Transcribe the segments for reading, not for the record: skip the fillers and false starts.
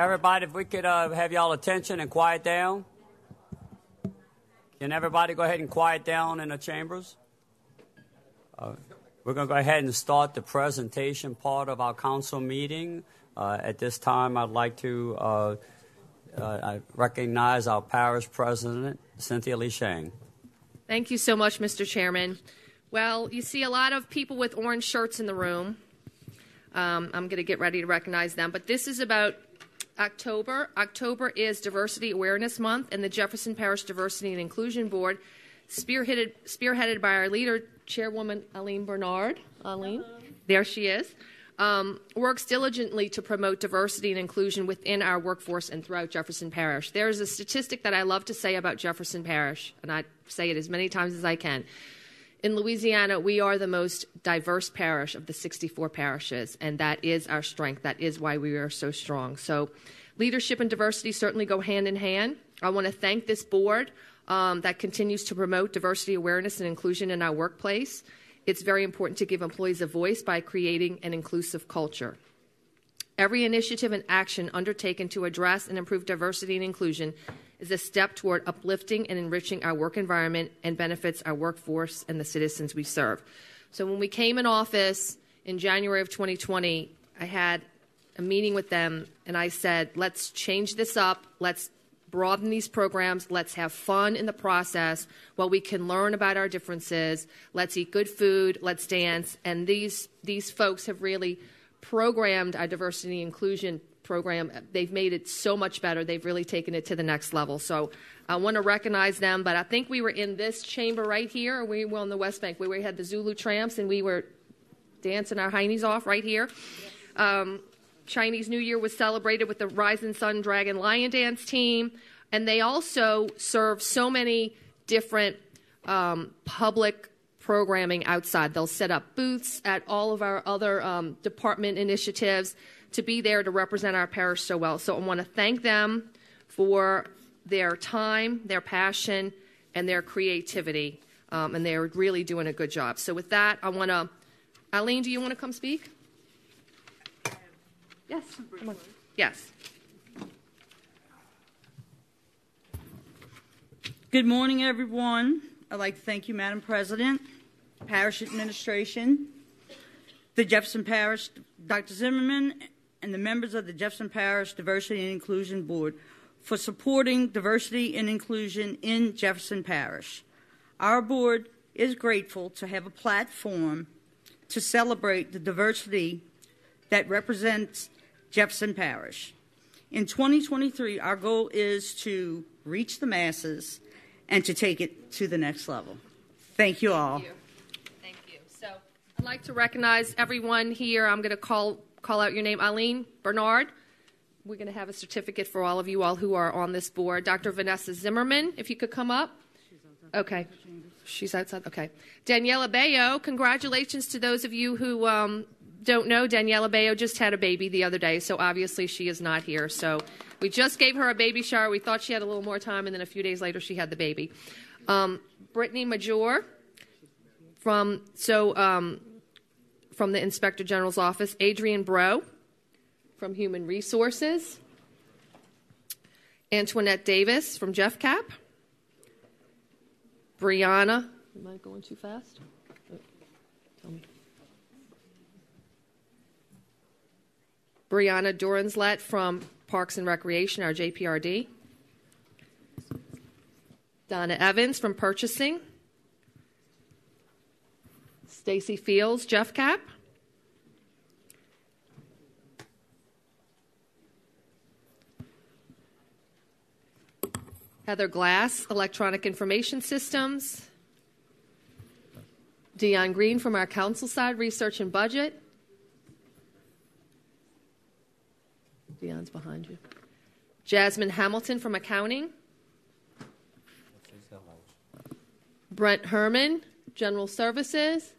Everybody, if we could have y'all attention and quiet down. Can everybody go ahead and quiet down in the chambers? We're going to go ahead and start the presentation part of our council meeting. At this time, I'd like to recognize our parish president, Cynthia Lee Chang. Thank you so much, Mr. Chairman. Well, you see a lot of people with orange shirts in the room. I'm going to get ready to recognize them. But this is about October. October is Diversity Awareness Month, and the Jefferson Parish Diversity and Inclusion Board, spearheaded by our leader, Chairwoman Eileen Bernard. Eileen, there she is. Works diligently to promote diversity and inclusion within our workforce and throughout Jefferson Parish. There's a statistic that I love to say about Jefferson Parish, and I say it as many times as I can. In Louisiana, we are the most diverse parish of the 64 parishes, and that is our strength. That is why we are so strong. So leadership and diversity certainly go hand in hand. I want to thank this board that continues to promote diversity awareness and inclusion in our workplace. It's very important to give employees a voice by creating an inclusive culture. Every initiative and action undertaken to address and improve diversity and inclusion is a step toward uplifting and enriching our work environment and benefits our workforce and the citizens we serve. So when we came in office in January of 2020, I had a meeting with them and I said, let's change this up, let's broaden these programs, let's have fun in the process while we can learn about our differences, let's eat good food, let's dance. And these folks have really programmed our diversity and inclusion program. They've made it so much better. They've really taken it to the next level. So I want to recognize them, but I think we were in this chamber right here, or we were on the West Bank, where we had the Zulu Tramps and we were dancing our heinies off right here. Chinese New Year was celebrated with the Rising Sun Dragon Lion Dance Team, and they also serve so many different public programming outside. They'll set up booths at all of our other department initiatives to be there to represent our parish so well. So I want to thank them for their time, their passion, and their creativity, and they're really doing a good job. So with that, I want to, Eileen, do you want to come speak? Yes. Come on. Yes. Good morning, everyone. I'd like to thank you, Madam President, Parish Administration, the Jefferson Parish, Dr. Zimmerman, and the members of the Jefferson Parish Diversity and Inclusion Board for supporting diversity and inclusion in Jefferson Parish. Our board is grateful to have a platform to celebrate the diversity that represents Jefferson Parish. In 2023, our goal is to reach the masses and to take it to the next level. Thank you all. Thank you. So I'd like to recognize everyone here. I'm going to call out your name, Eileen Bernard. We're going to have a certificate for all of you all who are on this board. Dr. Vanessa Zimmerman, if you could come up. Okay. She's outside. Okay. Daniella Baillio, congratulations to those of you who don't know. Daniella Baillio just had a baby the other day, so obviously she is not here. So we just gave her a baby shower. We thought she had a little more time, and then a few days later she had the baby. Brittany Major from the Inspector General's office. Adrian Breaux from Human Resources. Antoinette Davis from Jeff Cap. Brianna, am I going too fast? Tell me. Brianna Dorenzlett from Parks and Recreation, our JPRD. Donna Evans from Purchasing. Stacey Fields, Jeff Cap. Heather Glass, Electronic Information Systems. Dion Green from our council side, Research and Budget. Dion's behind you. Jasmine Hamilton from Accounting. Brent Herman, General Services.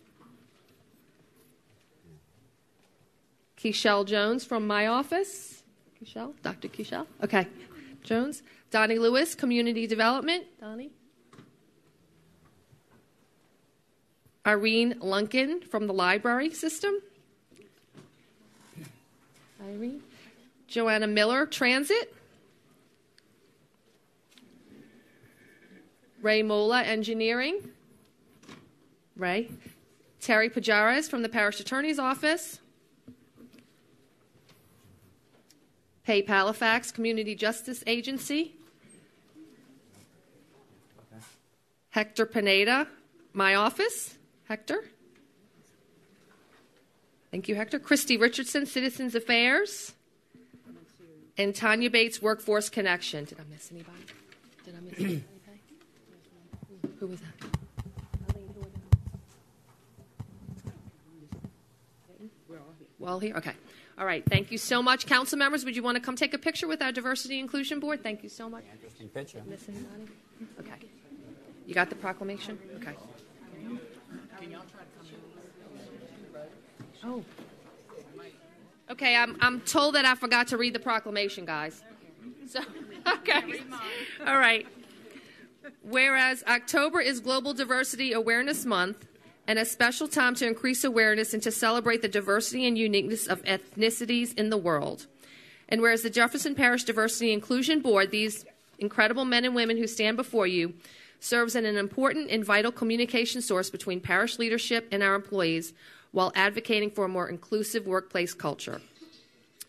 Keishell Jones from my office. Keishell? Dr. Keishell? Okay. Jones. Donnie Lewis, Community Development. Donnie. Irene Lunkin from the Library System. Irene. Joanna Miller, Transit. Ray Mola, Engineering. Ray. Terry Pajares from the Parish Attorney's Office. Paige Halifax, Community Justice Agency. Okay. Hector Pineda, my office. Hector. Thank you, Hector. Christy Richardson, Citizens Affairs. And Tanya Bates, Workforce Connection. Did I miss anybody? Did I miss anybody? Who was that? We're all here? Okay. All right. Thank you so much. Council members, would you want to come take a picture with our Diversity Inclusion Board? Thank you so much. Yeah, interesting picture. Okay. You got the proclamation? Okay. Can y'all try to come in? Oh. Okay. I'm told that I forgot to read the proclamation, guys. So, okay. All right. Whereas October is Global Diversity Awareness Month, and a special time to increase awareness and to celebrate the diversity and uniqueness of ethnicities in the world. And whereas the Jefferson Parish Diversity Inclusion Board, these incredible men and women who stand before you, serves as an important and vital communication source between parish leadership and our employees while advocating for a more inclusive workplace culture.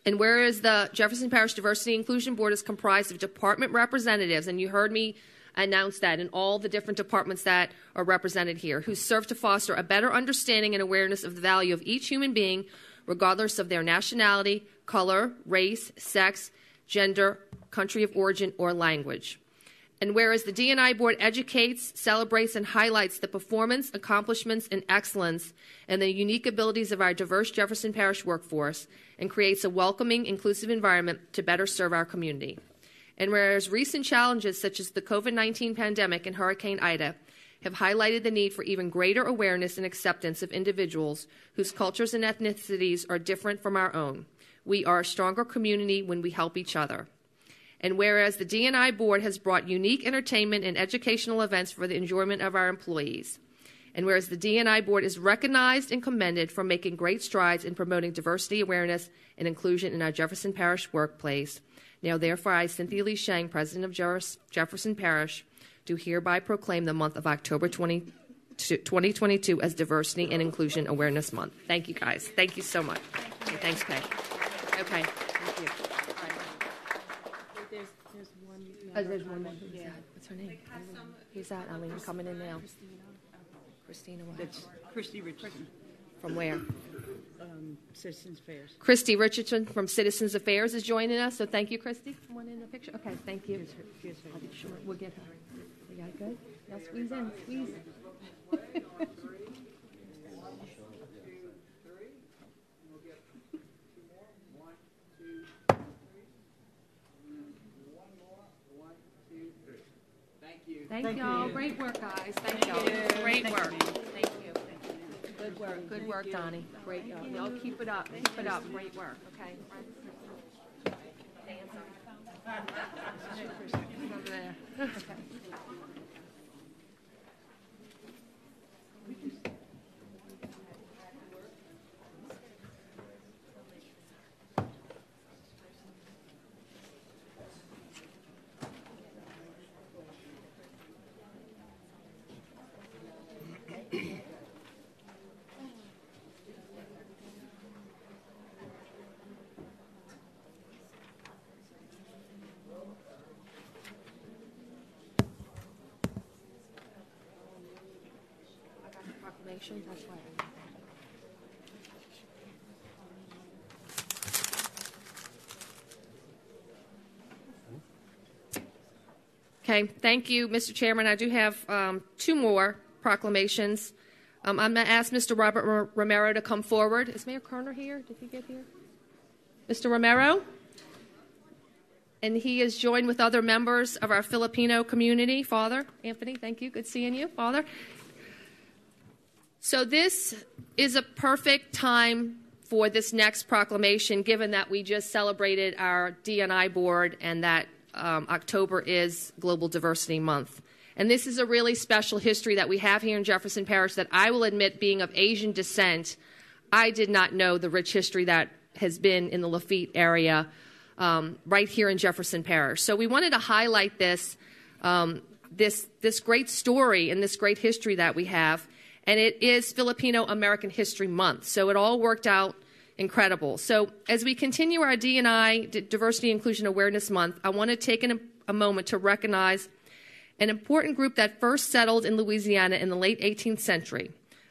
And whereas the Jefferson Parish Diversity Inclusion Board is comprised of department representatives, and you heard me announce that in all the different departments that are represented here, who serve to foster a better understanding and awareness of the value of each human being, regardless of their nationality, color, race, sex, gender, country of origin, or language. And whereas the D&I Board educates, celebrates, and highlights the performance, accomplishments, and excellence and the unique abilities of our diverse Jefferson Parish workforce and creates a welcoming, inclusive environment to better serve our community. And whereas recent challenges such as the COVID-19 pandemic and Hurricane Ida have highlighted the need for even greater awareness and acceptance of individuals whose cultures and ethnicities are different from our own, we are a stronger community when we help each other. And whereas the D&I Board has brought unique entertainment and educational events for the enjoyment of our employees, and whereas the D&I Board is recognized and commended for making great strides in promoting diversity, awareness, and inclusion in our Jefferson Parish workplace, now, therefore, I, Cynthia Lee Chang, President of Jefferson Parish, do hereby proclaim the month of October 2022 as Diversity and Inclusion Awareness Month. Thank you, guys. Thank you so much. Thank you. Thanks, Peg. Okay. Thank you. Right. There's one. Yeah. What's her name? Who's that? I mean, coming in now. Christina. What? That's Christy Richardson. From where? Citizens Affairs. Christy Richardson from Citizens Affairs is joining us, so thank you, Christy. One in the picture. Okay, thank you. Here's her. I'll be sure we'll get her. We got good. Now squeeze in. Squeeze. Thank you. Thank y'all. Great work, guys. Thank y'all. Great work. Thank you. Good work, Donnie. Great job. Y'all keep it up. Keep it up. Great work. Okay. That's why. Okay, thank you, Mr. Chairman. I do have two more proclamations. I'm going to ask Mr. Robert Romero to come forward. Is Mayor Kerner here? Did he get here? Mr. Romero? And he is joined with other members of our Filipino community. Father Anthony, thank you. Good seeing you, Father. So this is a perfect time for this next proclamation, given that we just celebrated our D&I board and that October is Global Diversity Month. And this is a really special history that we have here in Jefferson Parish that I will admit, being of Asian descent, I did not know the rich history that has been in the Lafitte area right here in Jefferson Parish. So we wanted to highlight this, this great story and this great history that we have. And it is Filipino American History Month. So it all worked out incredible. So as we continue our D&I, Diversity Inclusion Awareness Month, I want to take a moment to recognize an important group that first settled in Louisiana in the late 18th century.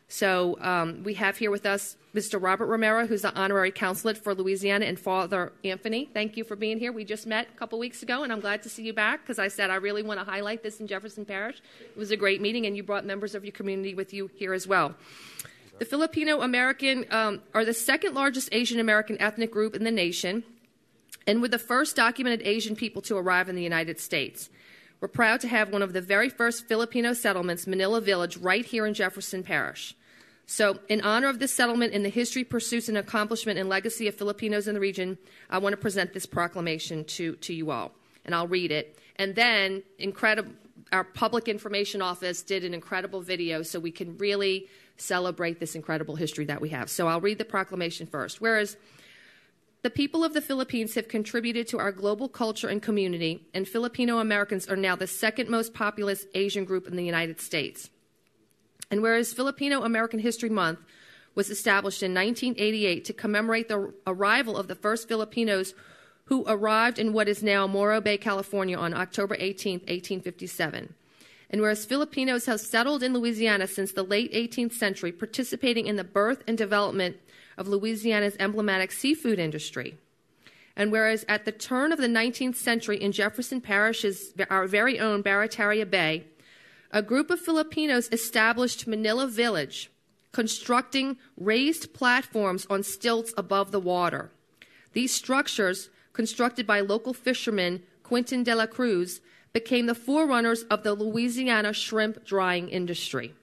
So we have here with us Mr. Robert Romero, who's the Honorary Consulate for Louisiana, and Father Anthony. Thank you for being here. We just met a couple weeks ago, and I'm glad to see you back, because I said I really want to highlight this in Jefferson Parish. It was a great meeting, and you brought members of your community with you here as well. The Filipino-American are the second largest Asian-American ethnic group in the nation, and were the first documented Asian people to arrive in the United States. We're proud to have one of the very first Filipino settlements, Manila Village, right here in Jefferson Parish. So in honor of this settlement and the history, pursuits, and accomplishment and legacy of Filipinos in the region, I want to present this proclamation to you all, and I'll read it. And then our Public Information Office did an incredible video so we can really celebrate this incredible history that we have. So I'll read the proclamation first. Whereas the people of the Philippines have contributed to our global culture and community, and Filipino Americans are now the second most populous Asian group in the United States. And whereas Filipino American History Month was established in 1988 to commemorate the arrival of the first Filipinos who arrived in what is now Morro Bay, California on October 18, 1857. And whereas Filipinos have settled in Louisiana since the late 18th century, participating in the birth and development of Louisiana's emblematic seafood industry. And whereas at the turn of the 19th century in Jefferson Parish, our very own Barataria Bay, a group of Filipinos established Manila Village, constructing raised platforms on stilts above the water. These structures, constructed by local fisherman Quintin de la Cruz, became the forerunners of the Louisiana shrimp drying industry.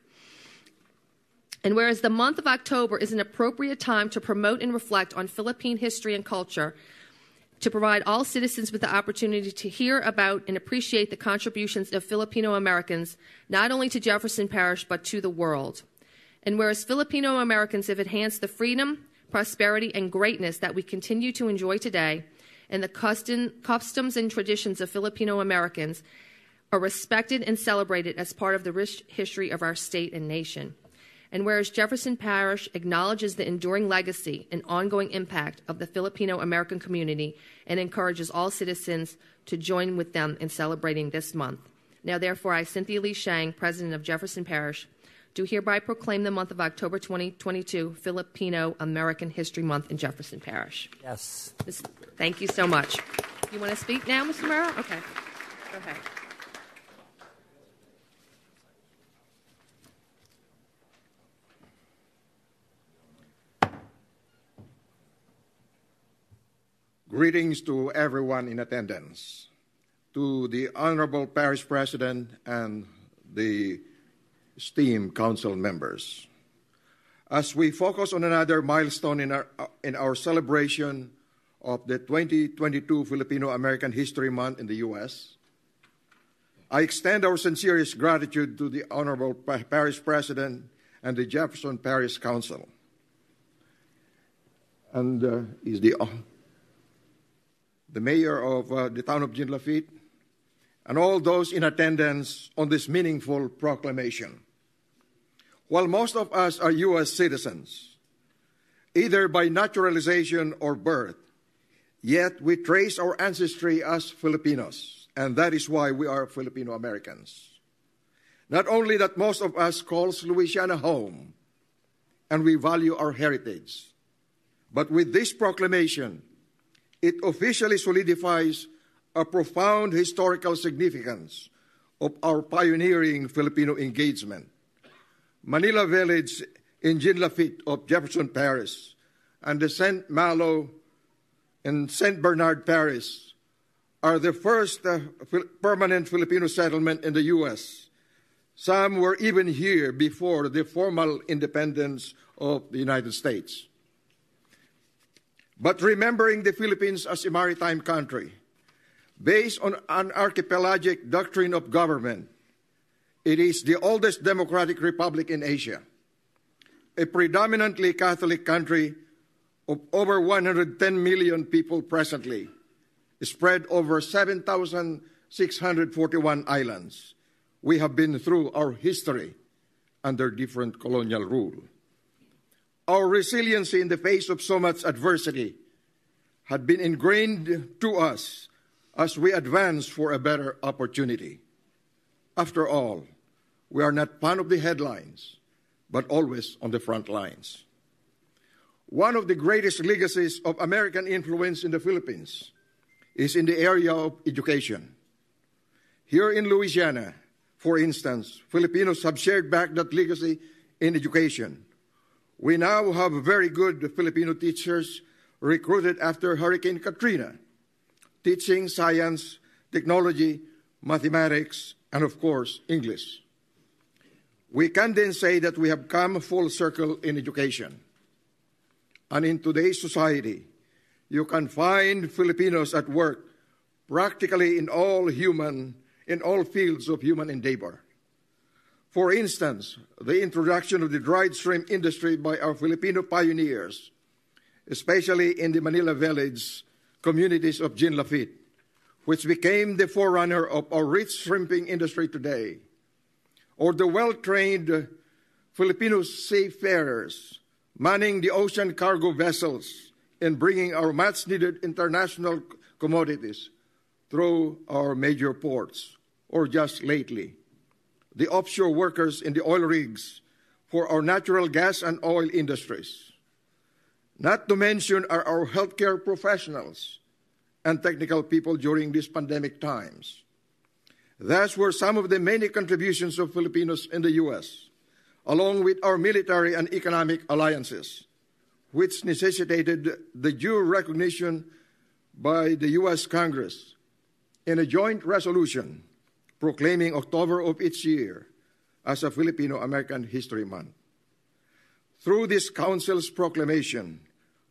And whereas the month of October is an appropriate time to promote and reflect on Philippine history and culture, to provide all citizens with the opportunity to hear about and appreciate the contributions of Filipino Americans, not only to Jefferson Parish, but to the world. And whereas Filipino Americans have enhanced the freedom, prosperity, and greatness that we continue to enjoy today, and the customs and traditions of Filipino Americans are respected and celebrated as part of the rich history of our state and nation. And whereas Jefferson Parish acknowledges the enduring legacy and ongoing impact of the Filipino-American community and encourages all citizens to join with them in celebrating this month. Now, therefore, I, Cynthia Lee Chang, President of Jefferson Parish, do hereby proclaim the month of October 2022 Filipino-American History Month in Jefferson Parish. Yes. Thank you so much. You want to speak now, Mr. Murrow? Okay. Go ahead. Greetings to everyone in attendance, to the Honorable Parish President and the esteemed Council members. As we focus on another milestone in our celebration of the 2022 Filipino American History Month in the U.S., I extend our sincerest gratitude to the Honorable Parish President and the Jefferson Parish Council. And is the mayor of the town of Jean Lafitte, and all those in attendance on this meaningful proclamation. While most of us are U.S. citizens, either by naturalization or birth, yet we trace our ancestry as Filipinos, and that is why we are Filipino Americans. Not only that, most of us calls Louisiana home, and we value our heritage, but with this proclamation, it officially solidifies a profound historical significance of our pioneering Filipino engagement. Manila Village in Jean Lafitte of Jefferson Parish and the St. Malo and St. Bernard Parish are the first permanent Filipino settlement in the U.S. Some were even here before the formal independence of the United States. But remembering the Philippines as a maritime country, based on an archipelagic doctrine of government, it is the oldest democratic republic in Asia, a predominantly Catholic country of over 110 million people presently, spread over 7,641 islands. We have been through our history under different colonial rule. Our resiliency in the face of so much adversity had been ingrained to us as we advance for a better opportunity. After all, we are not part of the headlines, but always on the front lines. One of the greatest legacies of American influence in the Philippines is in the area of education. Here in Louisiana, for instance, Filipinos have shared back that legacy in education. We now have very good Filipino teachers recruited after Hurricane Katrina, teaching science, technology, mathematics, and of course, English. We can then say that we have come full circle in education. And in today's society, you can find Filipinos at work practically in all fields of human endeavor. For instance, the introduction of the dried shrimp industry by our Filipino pioneers, especially in the Manila Village communities of Jean Lafitte, which became the forerunner of our rich shrimping industry today, or the well-trained Filipino seafarers manning the ocean cargo vessels and bringing our much-needed international commodities through our major ports, or just lately, the offshore workers in the oil rigs for our natural gas and oil industries. Not to mention our healthcare professionals and technical people during these pandemic times. Those were some of the many contributions of Filipinos in the U.S., along with our military and economic alliances, which necessitated the due recognition by the U.S. Congress in a joint resolution proclaiming October of each year as a Filipino-American History Month. Through this Council's proclamation,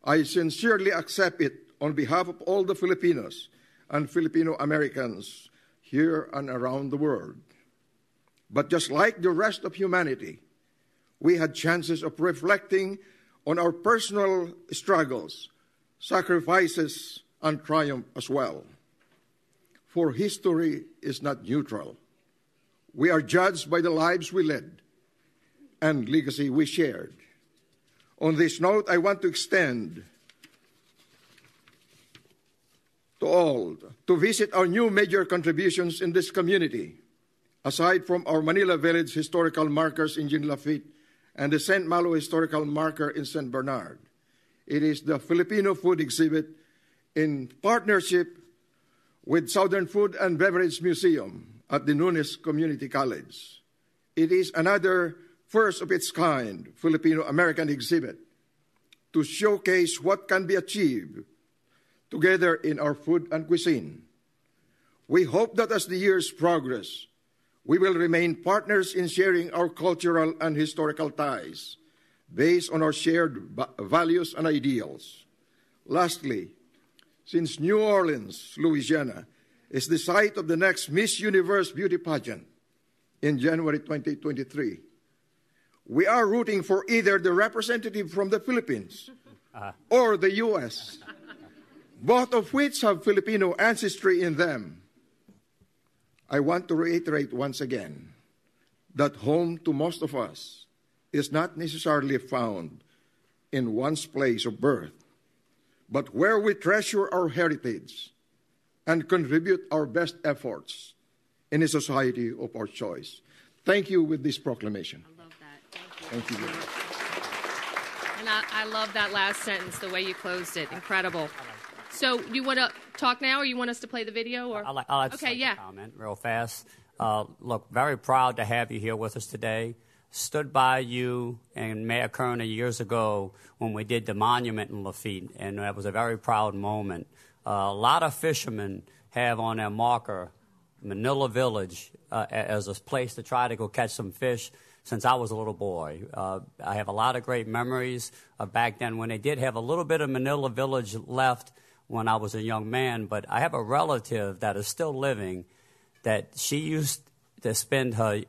I sincerely accept it on behalf of all the Filipinos and Filipino-Americans here and around the world. But just like the rest of humanity, we had chances of reflecting on our personal struggles, sacrifices, and triumph as well. For history is not neutral. We are judged by the lives we led and legacy we shared. On this note, I want to extend to all to visit our new major contributions in this community, aside from our Manila Village historical markers in Jean Lafitte and the St. Malo historical marker in St. Bernard. It is the Filipino Food Exhibit in partnership with Southern Food and Beverage Museum at the Nunes Community College. It is another first-of-its-kind Filipino-American exhibit to showcase what can be achieved together in our food and cuisine. We hope that as the years progress, we will remain partners in sharing our cultural and historical ties based on our shared values and ideals. Lastly, since New Orleans, Louisiana, is the site of the next Miss Universe beauty pageant in January 2023, we are rooting for either the representative from the Philippines or the U.S., both of which have Filipino ancestry in them. I want to reiterate once again that home to most of us is not necessarily found in one's place of birth, but where we treasure our heritage and contribute our best efforts in a society of our choice. Thank you with this proclamation. Thank you. And I love that last sentence, the way you closed it. Incredible. So you want to talk now, or you want us to play the video? Or? I'll just comment real fast. Look, very proud to have you here with us today. Stood by you and Mayor Kerner years ago when we did the monument in Lafitte, and that was a very proud moment. A lot of fishermen have on their marker Manila Village as a place to try to go catch some fish. Since I was a little boy, I have a lot of great memories of back then when they did have a little bit of Manila Village left when I was a young man. But I have a relative that is still living that she used to spend her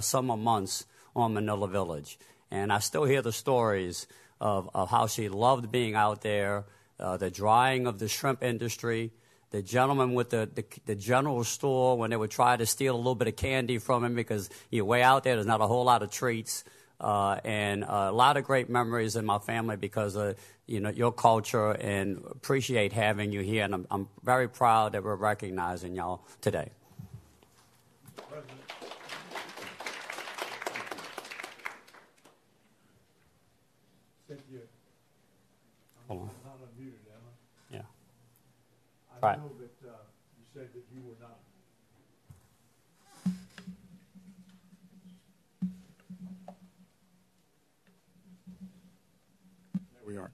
summer months on Manila Village. And I still hear the stories of how she loved being out there, the drying of the shrimp industry, the gentleman with the general store when they would try to steal a little bit of candy from him because you're way out there. There's not a whole lot of treats. And a lot of great memories in my family because of, you know, your culture, and appreciate having you here. And I'm very proud that we're recognizing y'all today. Hold on. Yeah. I know that you said that you were not. We are.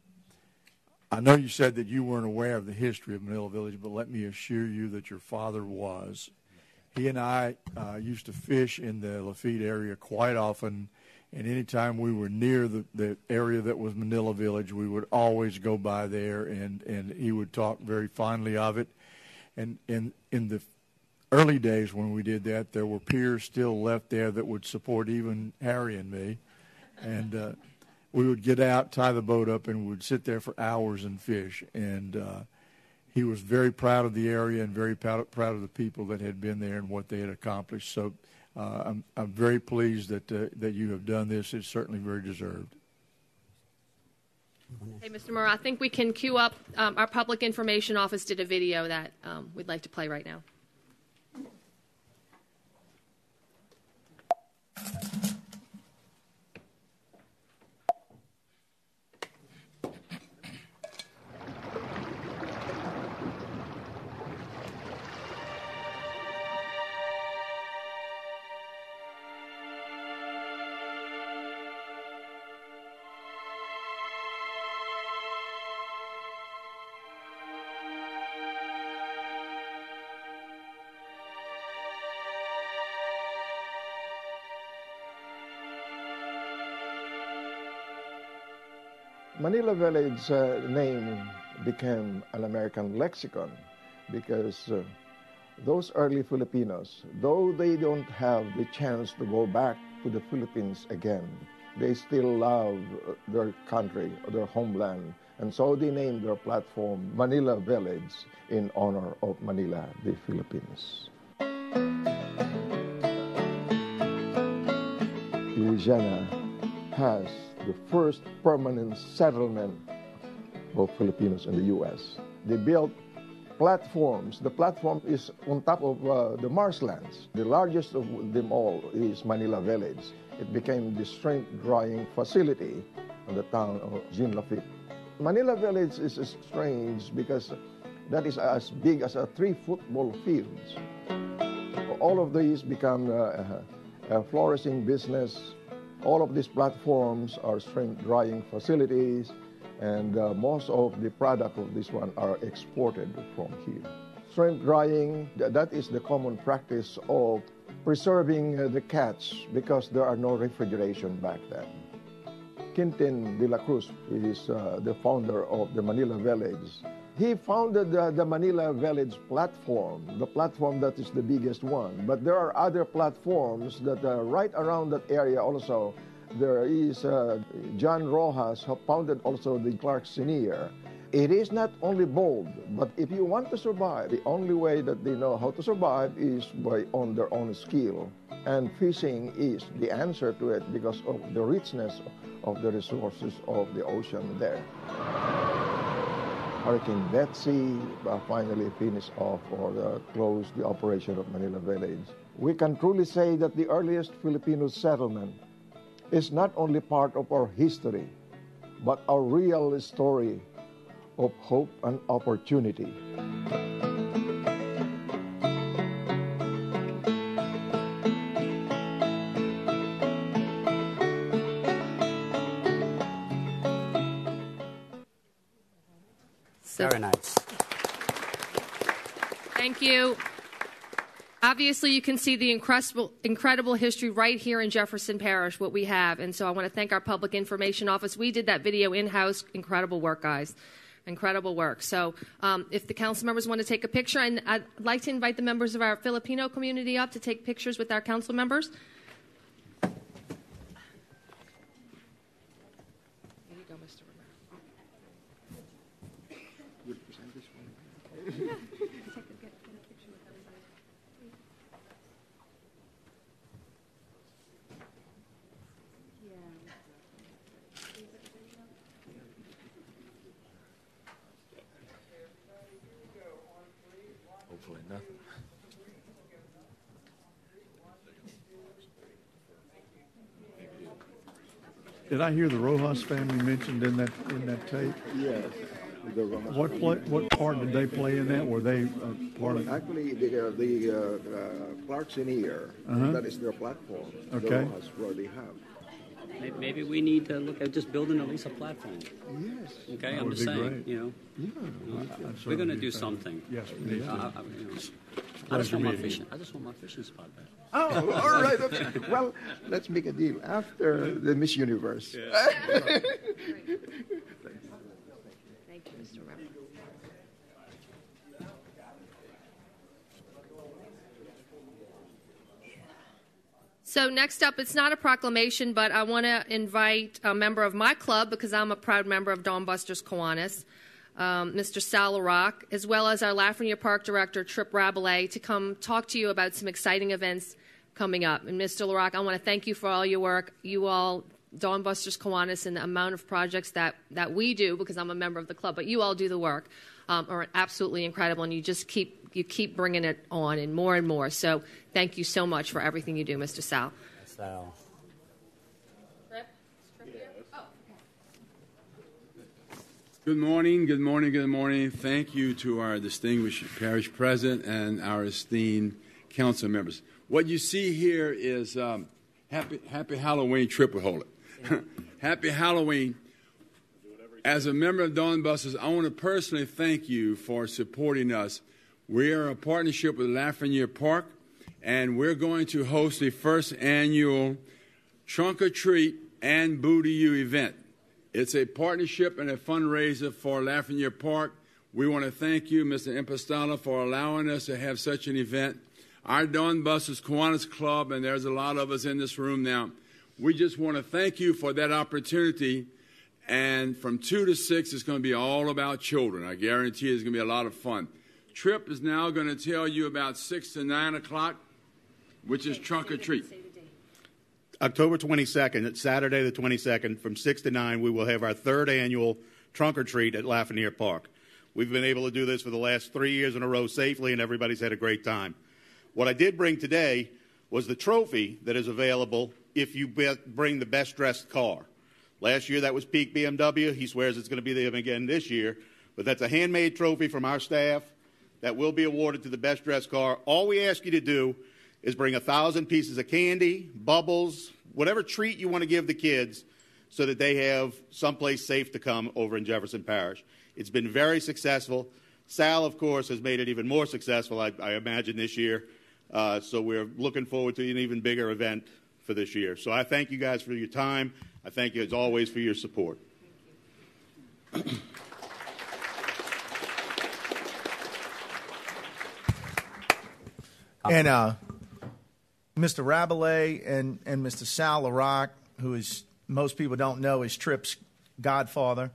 I know you said that you weren't aware of the history of Manila Village, but let me assure you that your father was. He and I used to fish in the Lafitte area quite often, and anytime we were near the area that was Manila Village, we would always go by there, and he would talk very fondly of it. And in the early days when we did that, there were peers still left there that would support even Harry and me, and we would get out, tie the boat up, and we would sit there for hours and fish. And he was very proud of the area and very proud of the people that had been there and what they had accomplished. So I'm very pleased that that you have done this. It's certainly very deserved. Hey, Mr. Murrah, I think we can queue up. Our Public Information Office did a video that we'd like to play right now. Manila Village name became an American lexicon because those early Filipinos, though they don't have the chance to go back to the Philippines again, they still love their country, their homeland, and so they named their platform Manila Village in honor of Manila, the Philippines. Louisiana has the first permanent settlement of Filipinos in the U.S. They built platforms. The platform is on top of the marshlands. The largest of them all is Manila Village. It became the strength drying facility in the town of Jean Lafitte. Manila Village is strange because that is as big as a 3 football field. All of these become a flourishing business. All of these platforms are shrimp drying facilities, and most of the product of this one are exported from here. Shrimp drying, that is the common practice of preserving the catch because there are no refrigeration back then. Quintin de la Cruz is the founder of the Manila Village. He founded the Manila Village platform, the platform that is the biggest one. But there are other platforms that are right around that area also. There is John Rojas, who founded also the Clark Senior. It is not only bold, but if you want to survive, the only way that they know how to survive is by on their own skill. And fishing is the answer to it because of the richness of the resources of the ocean there. Hurricane Betsy finally finished off or closed the operation of Manila Village. We can truly say that the earliest Filipino settlement is not only part of our history, but our real story of hope and opportunity. Very nice. Thank you. Obviously, you can see the incredible history right here in Jefferson Parish, what we have. And so I want to thank our Public Information Office. We did that video in-house. Incredible work, guys. Incredible work. So if the council members want to take a picture, and I'd like to invite the members of our Filipino community up to take pictures with our council members. Here you go, Mr. Romero. Hopefully nothing. Did I hear the Rojas family mentioned in that tape? Yes. The Rojas what part did they play in that? Were they part of? Actually, the Clarkson-Ear, that is their platform. Okay. The Rojas really have. Maybe we need to look at just building at least a platform. Yes. Okay, that I'm just saying, great. You know. Yeah. We're going to do something. Yes, we do. I just want my fishing spot back. Oh, all right. Okay. Well, let's make a deal. After the Miss Universe. Yeah. Thank you, Mr. Rupp. So next up, it's not a proclamation, but I want to invite a member of my club, because I'm a proud member of Dawn Busters Kiwanis, Mr. Sal LaRocca, as well as our Lafreniere Park Director, Trip Rabelais, to come talk to you about some exciting events coming up. And Mr. LaRocca, I want to thank you for all your work. You all, Dawn Busters Kiwanis, and the amount of projects that we do, because I'm a member of the club, but you all do the work, are absolutely incredible, and you just keep bringing it on and more. So thank you so much for everything you do, Mr. Sal. Sal. Good morning. Thank you to our distinguished parish president and our esteemed council members. What you see here is Happy Halloween, Triple Hold It. Happy Halloween. As a member of Dawn Busters, I want to personally thank you for supporting us. We are a partnership with Lafreniere Park, and we're going to host the first annual Trunk or Treat and Boo to You event. It's a partnership and a fundraiser for Lafreniere Park. We want to thank you, Mr. Impostella, for allowing us to have such an event. Our Dawn Busters Kiwanis Club, and there's a lot of us in this room now, we just want to thank you for that opportunity. And from 2 to 6, it's going to be all about children. I guarantee it's going to be a lot of fun. Trip is now going to tell you about 6 to 9 o'clock, which is Trunk or Treat. October 22nd, it's Saturday the 22nd, from 6 to 9, we will have our third annual Trunk or Treat at Lafreniere Park. We've been able to do this for the last 3 years in a row safely, and everybody's had a great time. What I did bring today was the trophy that is available if you bring the best-dressed car. Last year that was Peak BMW. He swears it's going to be there again this year. But that's a handmade trophy from our staff that will be awarded to the best-dressed car. All we ask you to do is bring 1,000 pieces of candy, bubbles, whatever treat you want to give the kids so that they have someplace safe to come over in Jefferson Parish. It's been very successful. Sal, of course, has made it even more successful, I imagine, this year. So we're looking forward to an even bigger event for this year. So I thank you guys for your time. I thank you, as always, for your support. Thank you. And Mr. Rabelais and Mr. Sal LaRocca, who is, most people don't know, is Tripp's godfather,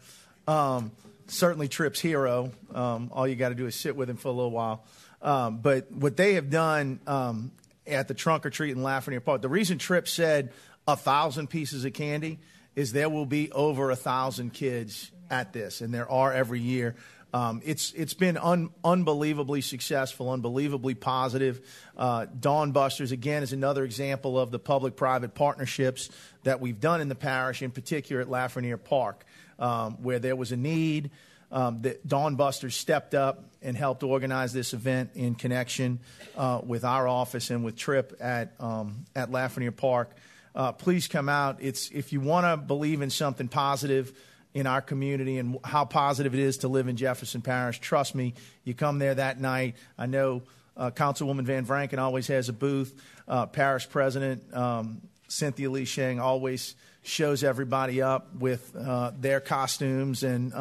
certainly Tripp's hero. All you got to do is sit with him for a little while. But what they have done at the Trunk or Treat in Lafreniere Park, the reason Tripp said 1,000 pieces of candy is there will be over 1,000 kids at this, and there are every year. It's been unbelievably successful, unbelievably positive. Dawn Busters, again, is another example of the public-private partnerships that we've done in the parish, in particular at Lafreniere Park, where there was a need. That Dawn Busters stepped up and helped organize this event in connection with our office and with Tripp at Lafreniere Park. Please come out. If you want to believe in something positive in our community and how positive it is to live in Jefferson Parish, trust me, you come there that night. I know Councilwoman Van Vranken always has a booth. Parish President Cynthia Lee Chang always shows everybody up with their costumes, and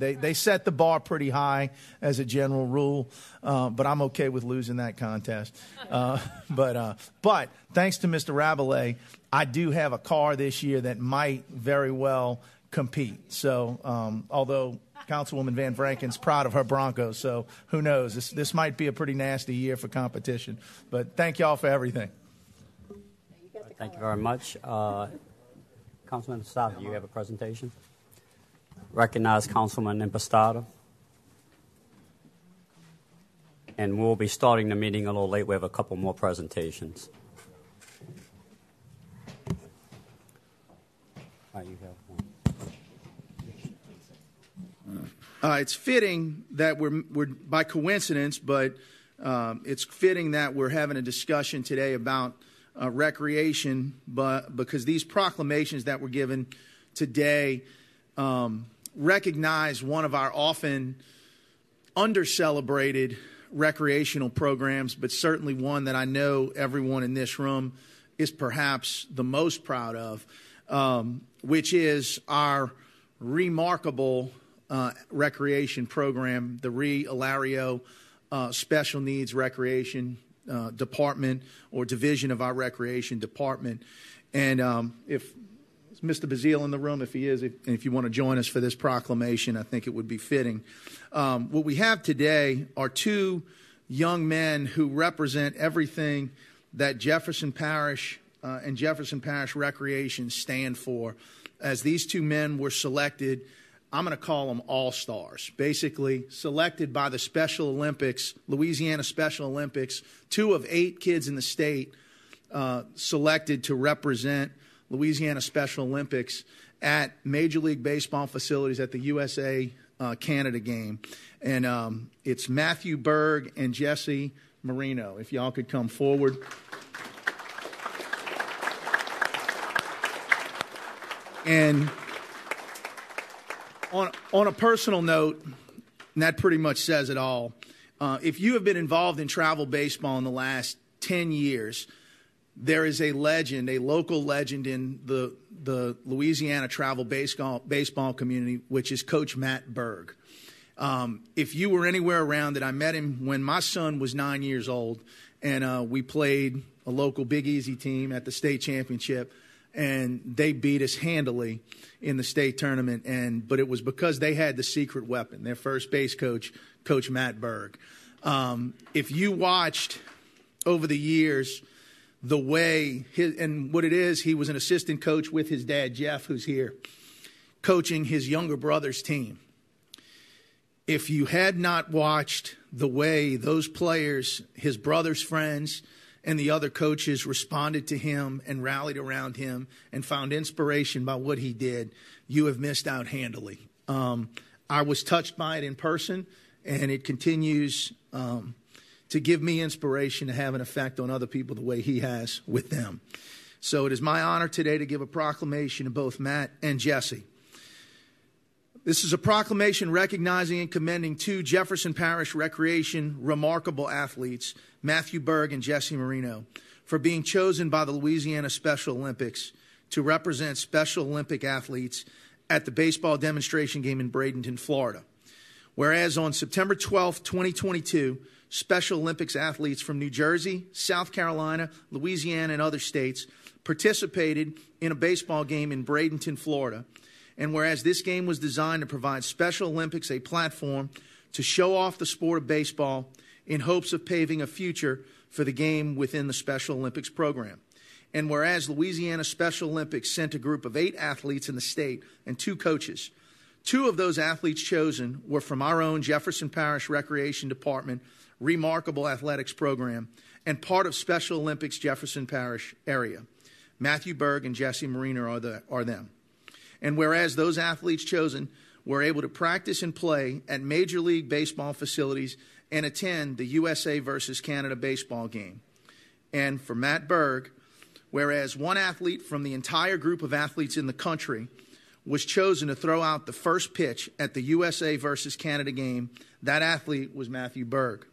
they set the bar pretty high as a general rule, but I'm okay with losing that contest. But thanks to Mr. Rabelais, I do have a car this year that might very well compete. So although Councilwoman Van Vranken's proud of her Bronco, so who knows? This might be a pretty nasty year for competition. But thank you all for everything. Thank you very much. Councilman Impostado, do you have a presentation? Recognize Councilman Impostado. and we'll be starting the meeting a little late. We have a couple more presentations. It's fitting that we're by coincidence, but it's fitting that we're having a discussion today about recreation, because these proclamations that were given today recognize one of our often under-celebrated recreational programs, but certainly one that I know everyone in this room is perhaps the most proud of, which is our remarkable recreation program, the Alario Special Needs Recreation Department or division of our Recreation Department. And if is Mr. Bazile in the room, if he is, if you want to join us for this proclamation, I think it would be fitting. What we have today are two young men who represent everything that Jefferson Parish and Jefferson Parish Recreation stand for. As these two men were selected, I'm going to call them all-stars, basically selected by the Special Olympics, Louisiana Special Olympics, 2 of 8 kids in the state selected to represent Louisiana Special Olympics at Major League Baseball facilities at the USA-Canada game. And it's Matthew Berg and Jesse Marino. If y'all could come forward. And on a personal note, and that pretty much says it all, if you have been involved in travel baseball in the last 10 years, there is a legend, a local legend in the Louisiana travel baseball community, which is Coach Matt Berg. If you were anywhere around it, I met him when my son was 9 years old, and we played a local Big Easy team at the state championship. And they beat us handily in the state tournament, but it was because they had the secret weapon, their first base coach, Coach Matt Berg. If you watched over the years the way he was an assistant coach with his dad, Jeff, who's here, coaching his younger brother's team. If you had not watched the way those players, his brother's friends, and the other coaches responded to him and rallied around him and found inspiration by what he did, you have missed out handily. I was touched by it in person, and it continues to give me inspiration to have an effect on other people the way he has with them. So it is my honor today to give a proclamation to both Matt and Jesse. This is a proclamation recognizing and commending two Jefferson Parish Recreation remarkable athletes, Matthew Berg and Jesse Marino, for being chosen by the Louisiana Special Olympics to represent Special Olympic athletes at the baseball demonstration game in Bradenton, Florida. Whereas on September 12, 2022, Special Olympics athletes from New Jersey, South Carolina, Louisiana, and other states participated in a baseball game in Bradenton, Florida. And whereas this game was designed to provide Special Olympics a platform to show off the sport of baseball in hopes of paving a future for the game within the Special Olympics program. And whereas Louisiana Special Olympics sent a group of 8 athletes in the state and 2 coaches. 2 of those athletes chosen were from our own Jefferson Parish Recreation Department Remarkable Athletics Program and part of Special Olympics Jefferson Parish area. Matthew Berg and Jesse Marino are them. And whereas those athletes chosen were able to practice and play at Major League Baseball facilities and attend the USA versus Canada baseball game. And for Matt Berg, whereas one athlete from the entire group of athletes in the country was chosen to throw out the first pitch at the USA versus Canada game, that athlete was Matthew Berg.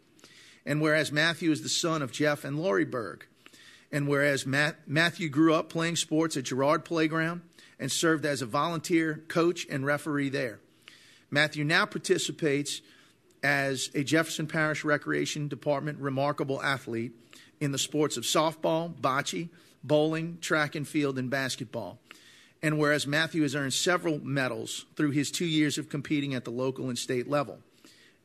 And whereas Matthew is the son of Jeff and Lori Berg, and whereas Matthew grew up playing sports at Girard Playground, and served as a volunteer coach and referee there. Matthew now participates as a Jefferson Parish Recreation Department remarkable athlete in the sports of softball, bocce, bowling, track and field, and basketball. And whereas Matthew has earned several medals through his 2 years of competing at the local and state level.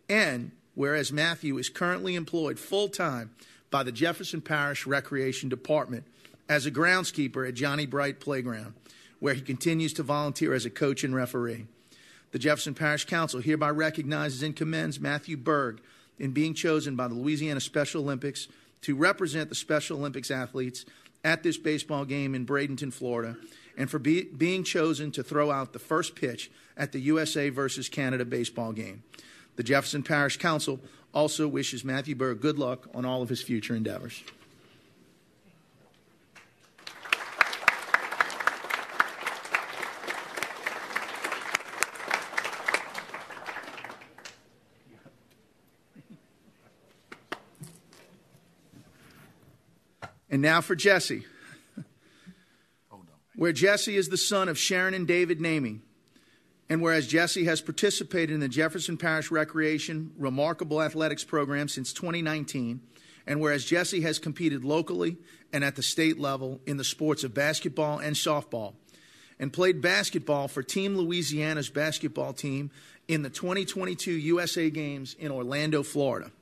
And whereas Matthew is currently employed full-time by the Jefferson Parish Recreation Department as a groundskeeper at Johnny Bright Playground, where he continues to volunteer as a coach and referee. The Jefferson Parish Council hereby recognizes and commends Matthew Berg in being chosen by the Louisiana Special Olympics to represent the Special Olympics athletes at this baseball game in Bradenton, Florida, and for being chosen to throw out the first pitch at the USA versus Canada baseball game. The Jefferson Parish Council also wishes Matthew Berg good luck on all of his future endeavors. And now for Jesse. Where Jesse is the son of Sharon and David Namey, and whereas Jesse has participated in the Jefferson Parish Recreation Remarkable Athletics Program since 2019, and whereas Jesse has competed locally and at the state level in the sports of basketball and softball, and played basketball for Team Louisiana's basketball team in the 2022 USA Games in Orlando, Florida,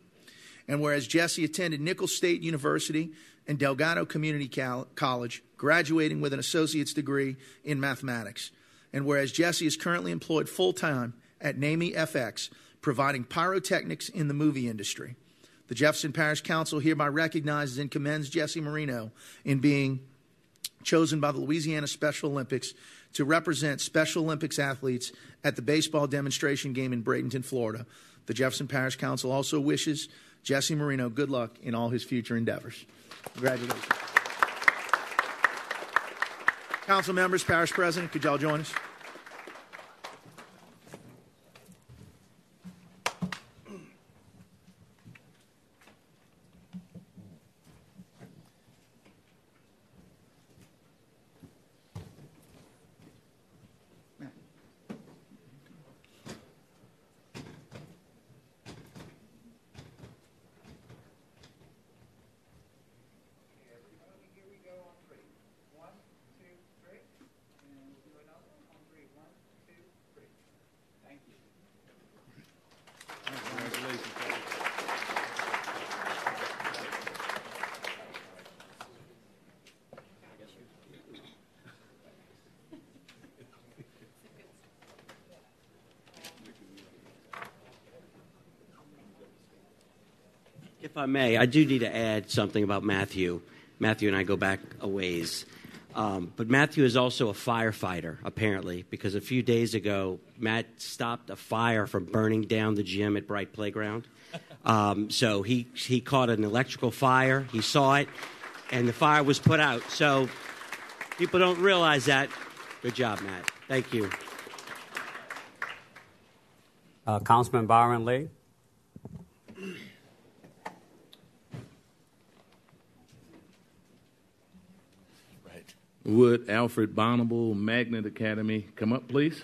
and whereas Jesse attended Nichols State University and Delgado Community College, graduating with an associate's degree in mathematics. And whereas Jesse is currently employed full-time at NAMI FX, providing pyrotechnics in the movie industry. The Jefferson Parish Council hereby recognizes and commends Jesse Marino in being chosen by the Louisiana Special Olympics to represent Special Olympics athletes at the baseball demonstration game in Bradenton, Florida. The Jefferson Parish Council also wishes Jesse Marino good luck in all his future endeavors. Congratulations. Council members, Parish President, could y'all join us? If I may, I do need to add something about Matthew. Matthew and I go back a ways. But Matthew is also a firefighter, apparently, because a few days ago, Matt stopped a fire from burning down the gym at Bright Playground. So he caught an electrical fire. He saw it, and the fire was put out. So people don't realize that. Good job, Matt. Thank you. Councilman Byron Lee. Would Alfred Bonneville Magnet Academy come up, please?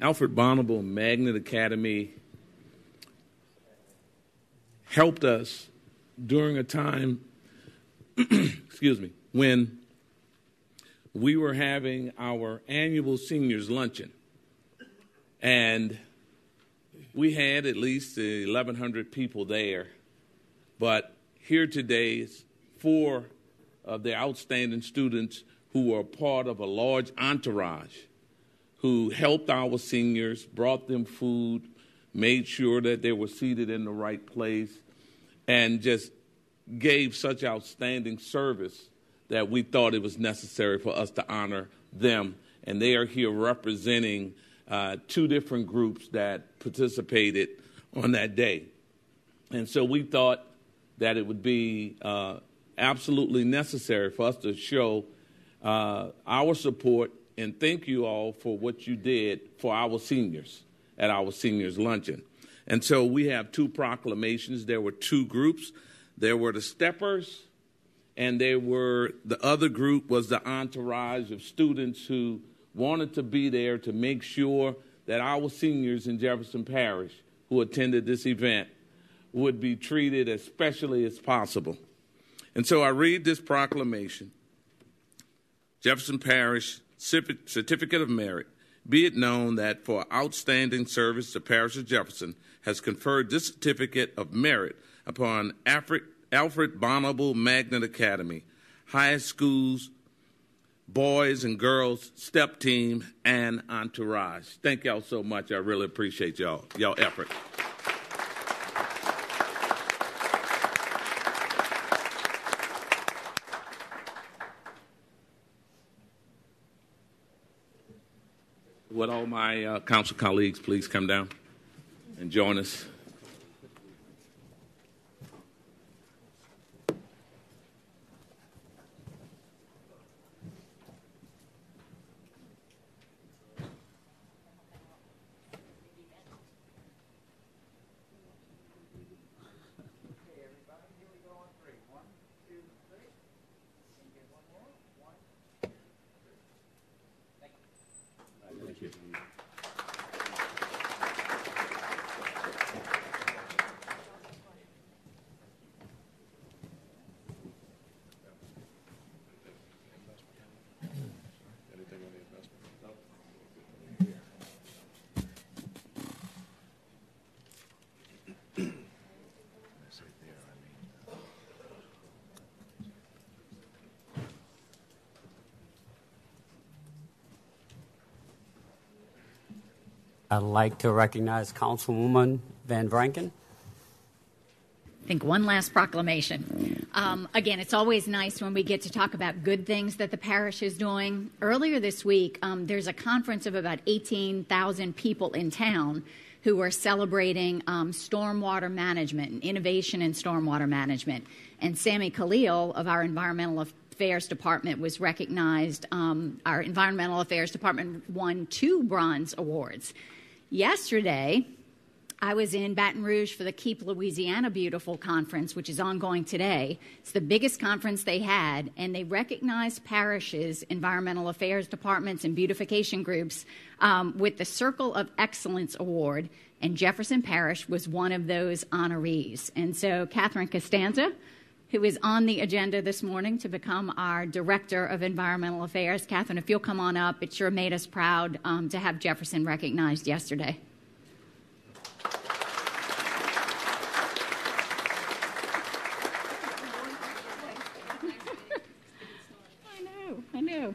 Alfred Bonneville Magnet Academy helped us during a time excuse me, when we were having our annual seniors luncheon, and we had at least 1,100 people there, but here today is 4 of the outstanding students who were part of a large entourage who helped our seniors, brought them food, made sure that they were seated in the right place, and just gave such outstanding service that we thought it was necessary for us to honor them. And they are here representing 2 different groups that participated on that day. And so we thought that it would be absolutely necessary for us to show our support and thank you all for what you did for our seniors at our seniors luncheon. And so we have 2 proclamations. There were 2 groups. There were the steppers, and there were the other group was the entourage of students who wanted to be there to make sure that our seniors in Jefferson Parish who attended this event would be treated as specially as possible. And so I read this proclamation. Jefferson Parish Certificate of Merit Be it known that for outstanding service the Parish of Jefferson has conferred this certificate of merit upon Alfred Bonneville Magnet Academy, high schools, boys and girls, step team, and entourage. Thank y'all so much. I really appreciate y'all effort. Would all my council colleagues please come down and join us? I'd like to recognize Councilwoman Van Vranken. I think one last proclamation. Again, it's always nice when we get to talk about good things that the parish is doing. Earlier this week, there's a conference of about 18,000 people in town who are celebrating stormwater management and innovation in stormwater management. And Sammy Khalil of our Environmental Affairs Department was recognized. Our Environmental Affairs Department won 2 bronze awards. Yesterday, I was in Baton Rouge for the Keep Louisiana Beautiful Conference, which is ongoing today. It's the biggest conference they had, and they recognized parishes, environmental affairs departments, and beautification groups with the Circle of Excellence Award, and Jefferson Parish was one of those honorees. And so Catherine Costanza, who is on the agenda this morning to become our Director of Environmental Affairs. Catherine, if you'll come on up, it sure made us proud to have Jefferson recognized yesterday. I know.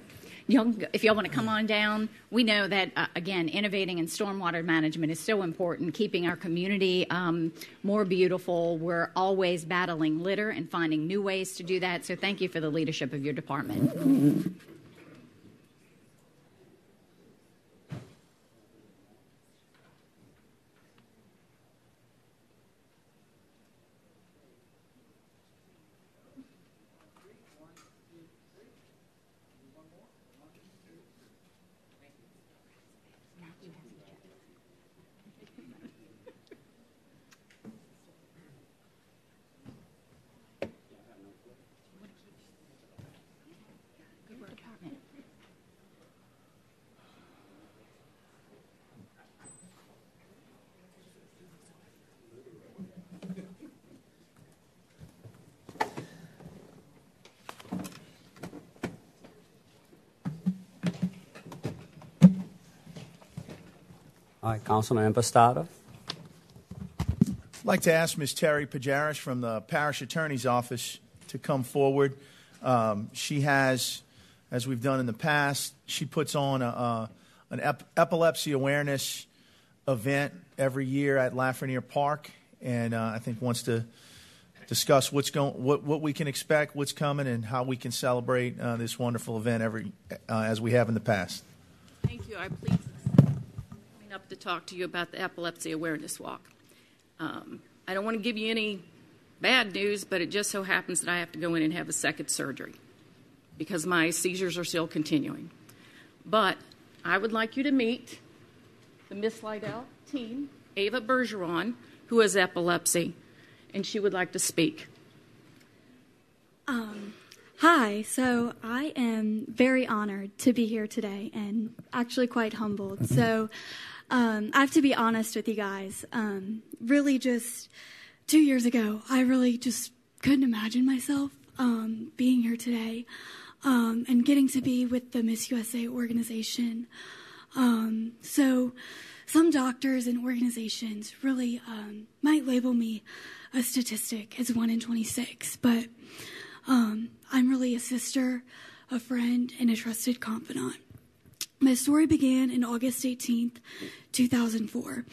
If y'all want to come on down, we know that, again, innovating in stormwater management is so important, keeping our community more beautiful. We're always battling litter and finding new ways to do that. So thank you for the leadership of your department. All right, Councilman Impastato. I'd like to ask Ms. Terry Pajaris from the Parish Attorney's Office to come forward. She has, as we've done in the past, she puts on an epilepsy awareness event every year at Lafreniere Park, and I think wants to discuss what we can expect, what's coming, and how we can celebrate this wonderful event as we have in the past. Thank you. I please up to talk to you about the Epilepsy Awareness Walk. I don't want to give you any bad news, but it just so happens that I have to go in and have a second surgery because my seizures are still continuing. But I would like you to meet the Miss Liddell team, Ava Bergeron, who has epilepsy, and she would like to speak. Hi, so I am very honored to be here today and actually quite humbled. So I have to be honest with you guys. Really just 2 years ago, I really just couldn't imagine myself being here today and getting to be with the Miss USA organization. So some doctors and organizations really might label me a statistic as 1 in 26, but I'm really a sister, a friend, and a trusted confidant. My story began in August 18th, 2004.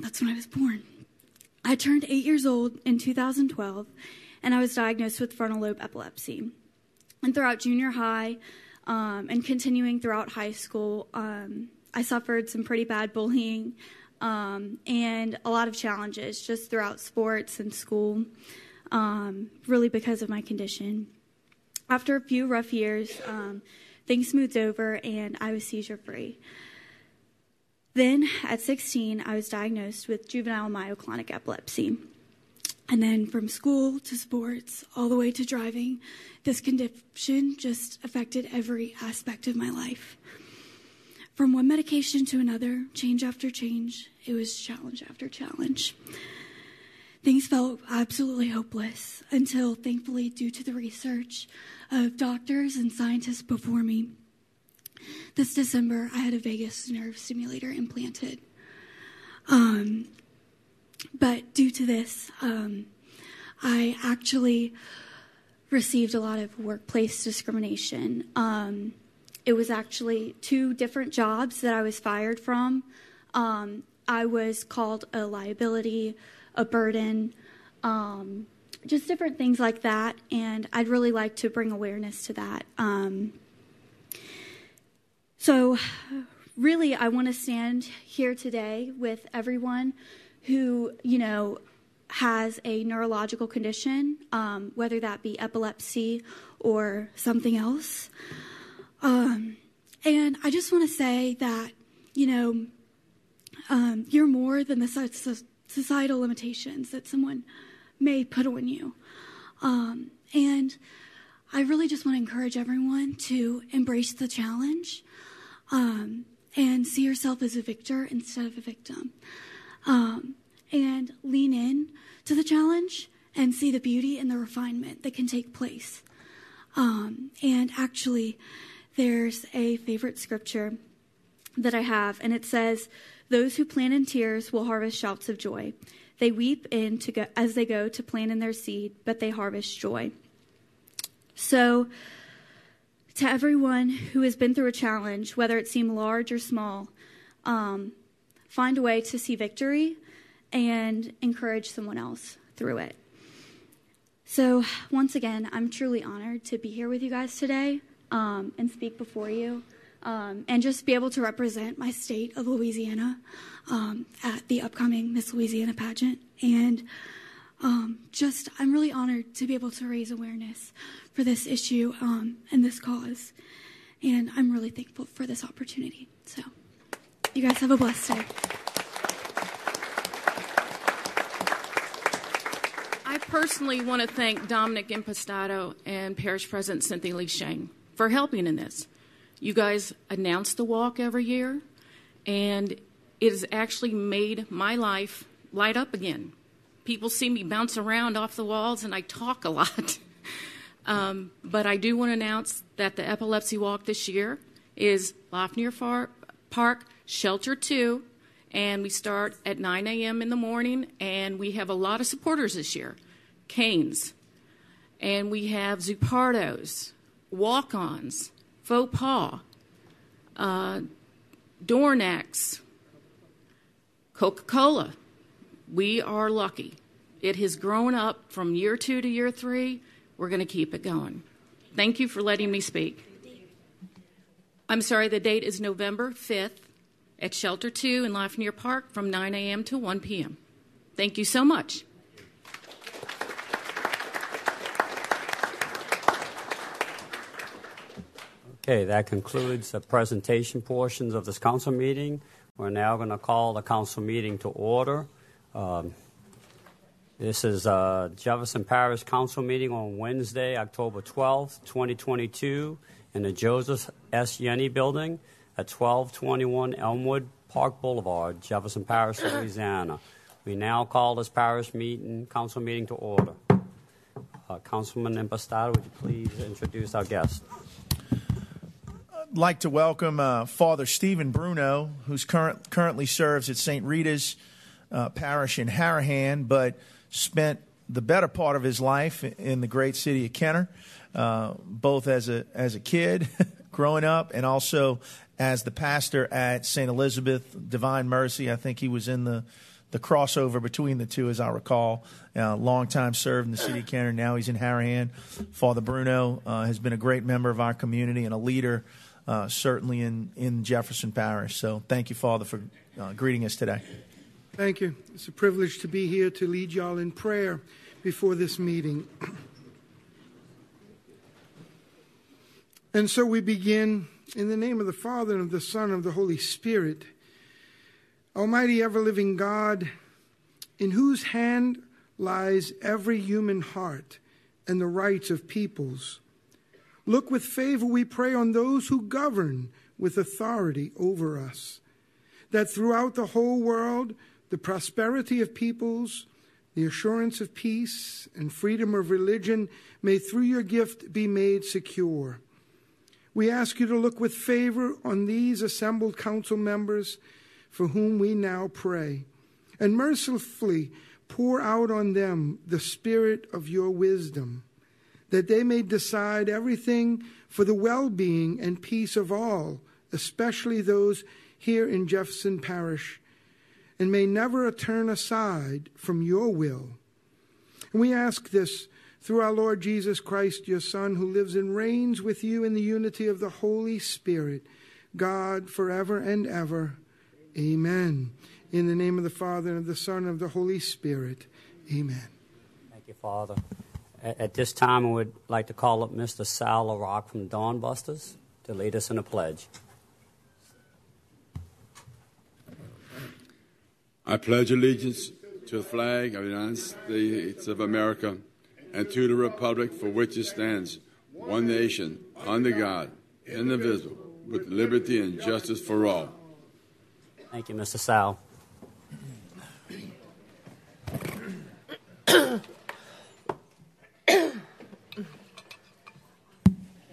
That's when I was born. I turned 8 years old in 2012, and I was diagnosed with frontal lobe epilepsy. And throughout junior high and continuing throughout high school, I suffered some pretty bad bullying and a lot of challenges just throughout sports and school, really because of my condition. After a few rough years, things smoothed over, and I was seizure-free. Then, at 16, I was diagnosed with juvenile myoclonic epilepsy. And then from school to sports, all the way to driving, this condition just affected every aspect of my life. From one medication to another, change after change, it was challenge after challenge. Things felt absolutely hopeless until, thankfully, due to the research of doctors and scientists before me, this December I had a vagus nerve stimulator implanted. But due to this, I actually received a lot of workplace discrimination. It was actually 2 different jobs that I was fired from. I was called a liability, a burden, just different things like that, and I'd really like to bring awareness to that. So really, I want to stand here today with everyone who, you know, has a neurological condition, whether that be epilepsy or something else. And I just want to say that, you know, you're more than the societal limitations that someone may put on you. And I really just want to encourage everyone to embrace the challenge and see yourself as a victor instead of a victim. And lean in to the challenge and see the beauty and the refinement that can take place. And actually, there's a favorite scripture that I have, and it says, "Those who plant in tears will harvest shouts of joy. They weep as they go to plant in their seed, but they harvest joy." So to everyone who has been through a challenge, whether it seemed large or small, find a way to see victory and encourage someone else through it. So once again, I'm truly honored to be here with you guys today and speak before you. And just be able to represent my state of Louisiana at the upcoming Miss Louisiana pageant. And I'm really honored to be able to raise awareness for this issue and this cause. And I'm really thankful for this opportunity. So you guys have a blessed day. I personally want to thank Dominic Impastato and Parish President Cynthia Lee Chang for helping in this. You guys announce the walk every year, and it has actually made my life light up again. People see me bounce around off the walls, and I talk a lot. But I do want to announce that the epilepsy walk this year is Lafreniere Park, Shelter 2, and we start at 9 a.m. in the morning, and we have a lot of supporters this year. Canes, and we have Zupardos, walk-ons, faux pas, Dornax, Coca-Cola. We are lucky. It has grown up from year 2 to year 3. We're going to keep it going. Thank you for letting me speak. I'm sorry, the date is November 5th at Shelter 2 in Lafreniere Park from 9 a.m. to 1 p.m. Thank you so much. Okay, that concludes the presentation portions of this council meeting. We're now going to call the council meeting to order. This is Jefferson Parish Council meeting on Wednesday, October 12th, 2022, in the Joseph S. Yenny Building at 1221 Elmwood Park Boulevard, Jefferson Parish, Louisiana. We now call this parish council meeting to order. Councilman Impastato, would you please introduce our guest? like to welcome Father Stephen Bruno, who's currently serves at St. Rita's Parish in Harahan, but spent the better part of his life in the great city of Kenner, both as a kid growing up and also as the pastor at St. Elizabeth Divine Mercy. I think he was in the crossover between the two, as I recall. Long time served in the city of Kenner. Now he's in Harahan. Father Bruno has been a great member of our community and a leader, certainly in Jefferson Parish. So thank you, Father, for greeting us today. Thank you. It's a privilege to be here to lead y'all in prayer before this meeting. And so we begin in the name of the Father, and of the Son, and of the Holy Spirit. Almighty ever-living God, in whose hand lies every human heart and the rights of peoples, look with favor, we pray, on those who govern with authority over us, that throughout the whole world, the prosperity of peoples, the assurance of peace, and freedom of religion may through your gift be made secure. We ask you to look with favor on these assembled council members for whom we now pray, and mercifully pour out on them the spirit of your wisdom, that they may decide everything for the well-being and peace of all, especially those here in Jefferson Parish, and may never turn aside from your will. And we ask this through our Lord Jesus Christ, your Son, who lives and reigns with you in the unity of the Holy Spirit, God, forever and ever. Amen. In the name of the Father, and of the Son, and of the Holy Spirit. Amen. Thank you, Father. At this time, I would like to call up Mr. Sal LaRocca from Dawn Busters to lead us in a pledge. I pledge allegiance to the flag of the United States of America and to the republic for which it stands, one nation, under God, indivisible, with liberty and justice for all. Thank you, Mr. Sal.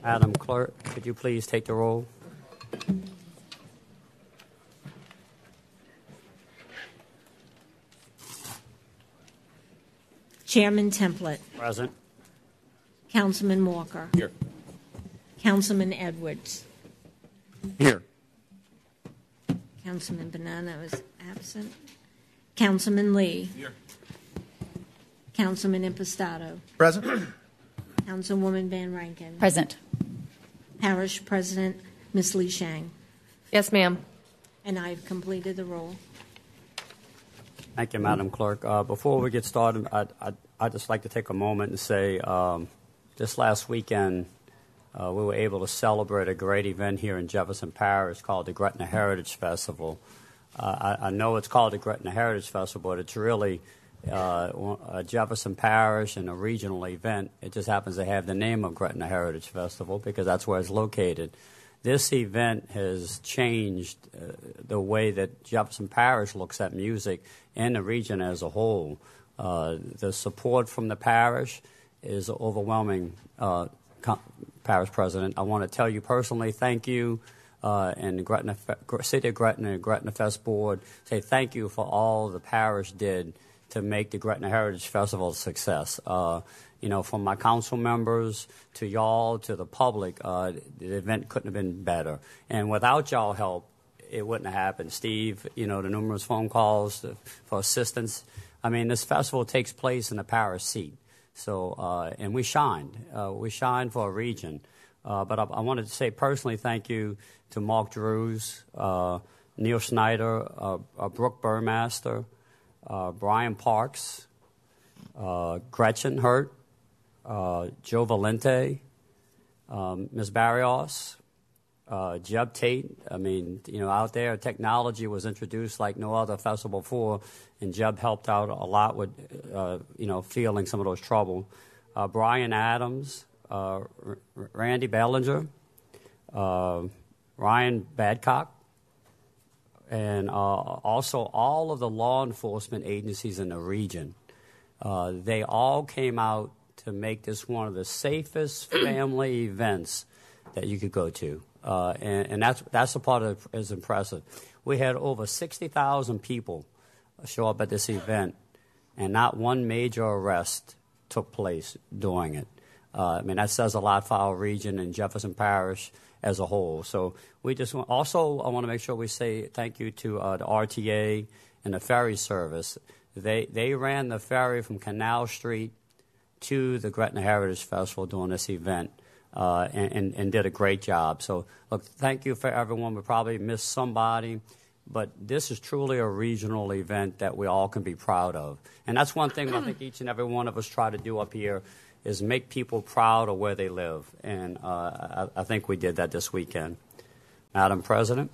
Madam Clerk, could you please take the roll? Chairman Templett. Present. Councilman Walker. Here. Councilman Edwards. Here. Councilman Banana was absent. Councilman Lee. Here. Councilman Impastato. Present. Councilwoman Van Rankin. Present. Parish President Ms. Lee Chang. Yes, ma'am. And I have completed the roll. Thank you, Madam Clerk. Before we get started, I'd just like to take a moment and say this last weekend we were able to celebrate a great event here in Jefferson Parish called the Gretna Heritage Festival. I know it's called the Gretna Heritage Festival, but it's really a Jefferson Parish and a regional event. It just happens to have the name of Gretna Heritage Festival because that's where it's located. This event has changed the way that Jefferson Parish looks at music and the region as a whole. The support from the parish is overwhelming. Parish President, I want to tell you personally, thank you, and the City of Gretna and Gretna Fest Board, say thank you for all the parish did to make the Gretna Heritage Festival a success. You know, from my council members to y'all to the public, the event couldn't have been better. And without y'all help, it wouldn't have happened. Steve, you know, the numerous phone calls for assistance. I mean, this festival takes place in the parish seat. So, and we shined. We shined for a region. But I wanted to say personally thank you to Mark Drews, Neil Snyder, Brooke Burmaster, Brian Parks, Gretchen Hurt, Joe Valente, Ms. Barrios, Jeb Tate. I mean, you know, out there, technology was introduced like no other festival before, and Jeb helped out a lot with, you know, feeling some of those trouble. Brian Adams, Randy Bellinger, Ryan Badcock, and also all of the law enforcement agencies in the region. They all came out to make this one of the safest family events that you could go to. And that's the part that is impressive. We had over 60,000 people show up at this event, and not one major arrest took place during it. I mean, that says a lot for our region and Jefferson Parish as a whole. So we just want, also I want to make sure we say thank you to the RTA and the ferry service. They ran the ferry from Canal Street to the Gretna Heritage Festival during this event. And did a great job. So, look, thank you for everyone. We probably missed somebody, but this is truly a regional event that we all can be proud of. And that's one thing I think each and every one of us try to do up here is make people proud of where they live. And I think we did that this weekend. Madam President.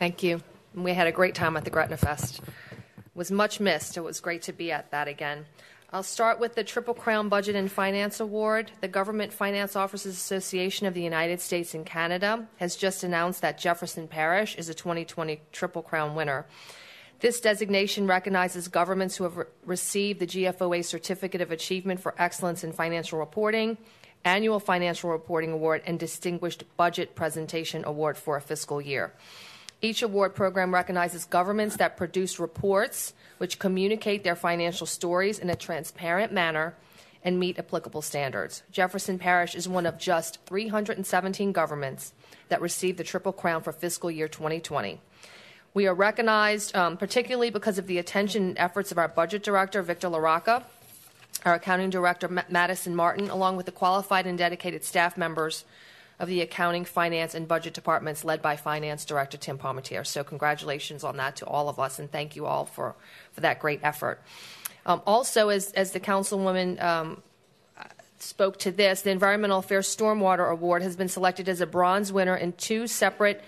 Thank you. We had a great time at the Gretna Fest. It was much missed. It was great to be at that again. I'll start with the Triple Crown Budget and Finance Award. The Government Finance Officers Association of the United States and Canada has just announced that Jefferson Parish is a 2020 Triple Crown winner. This designation recognizes governments who have received the GFOA Certificate of Achievement for Excellence in Financial Reporting, Annual Financial Reporting Award, and Distinguished Budget Presentation Award for a fiscal year. Each award program recognizes governments that produce reports which communicate their financial stories in a transparent manner and meet applicable standards. Jefferson Parish is one of just 317 governments that received the Triple Crown for fiscal year 2020. We are recognized particularly because of the attention and efforts of our budget director, Victor LaRocca, our accounting director, Madison Martin, along with the qualified and dedicated staff members of the accounting, finance, and budget departments led by Finance Director Tim Palmetier. So congratulations on that to all of us, and thank you all for that great effort. Also, as the Councilwoman spoke to this, the Environmental Affairs Stormwater Award has been selected as a bronze winner in two separate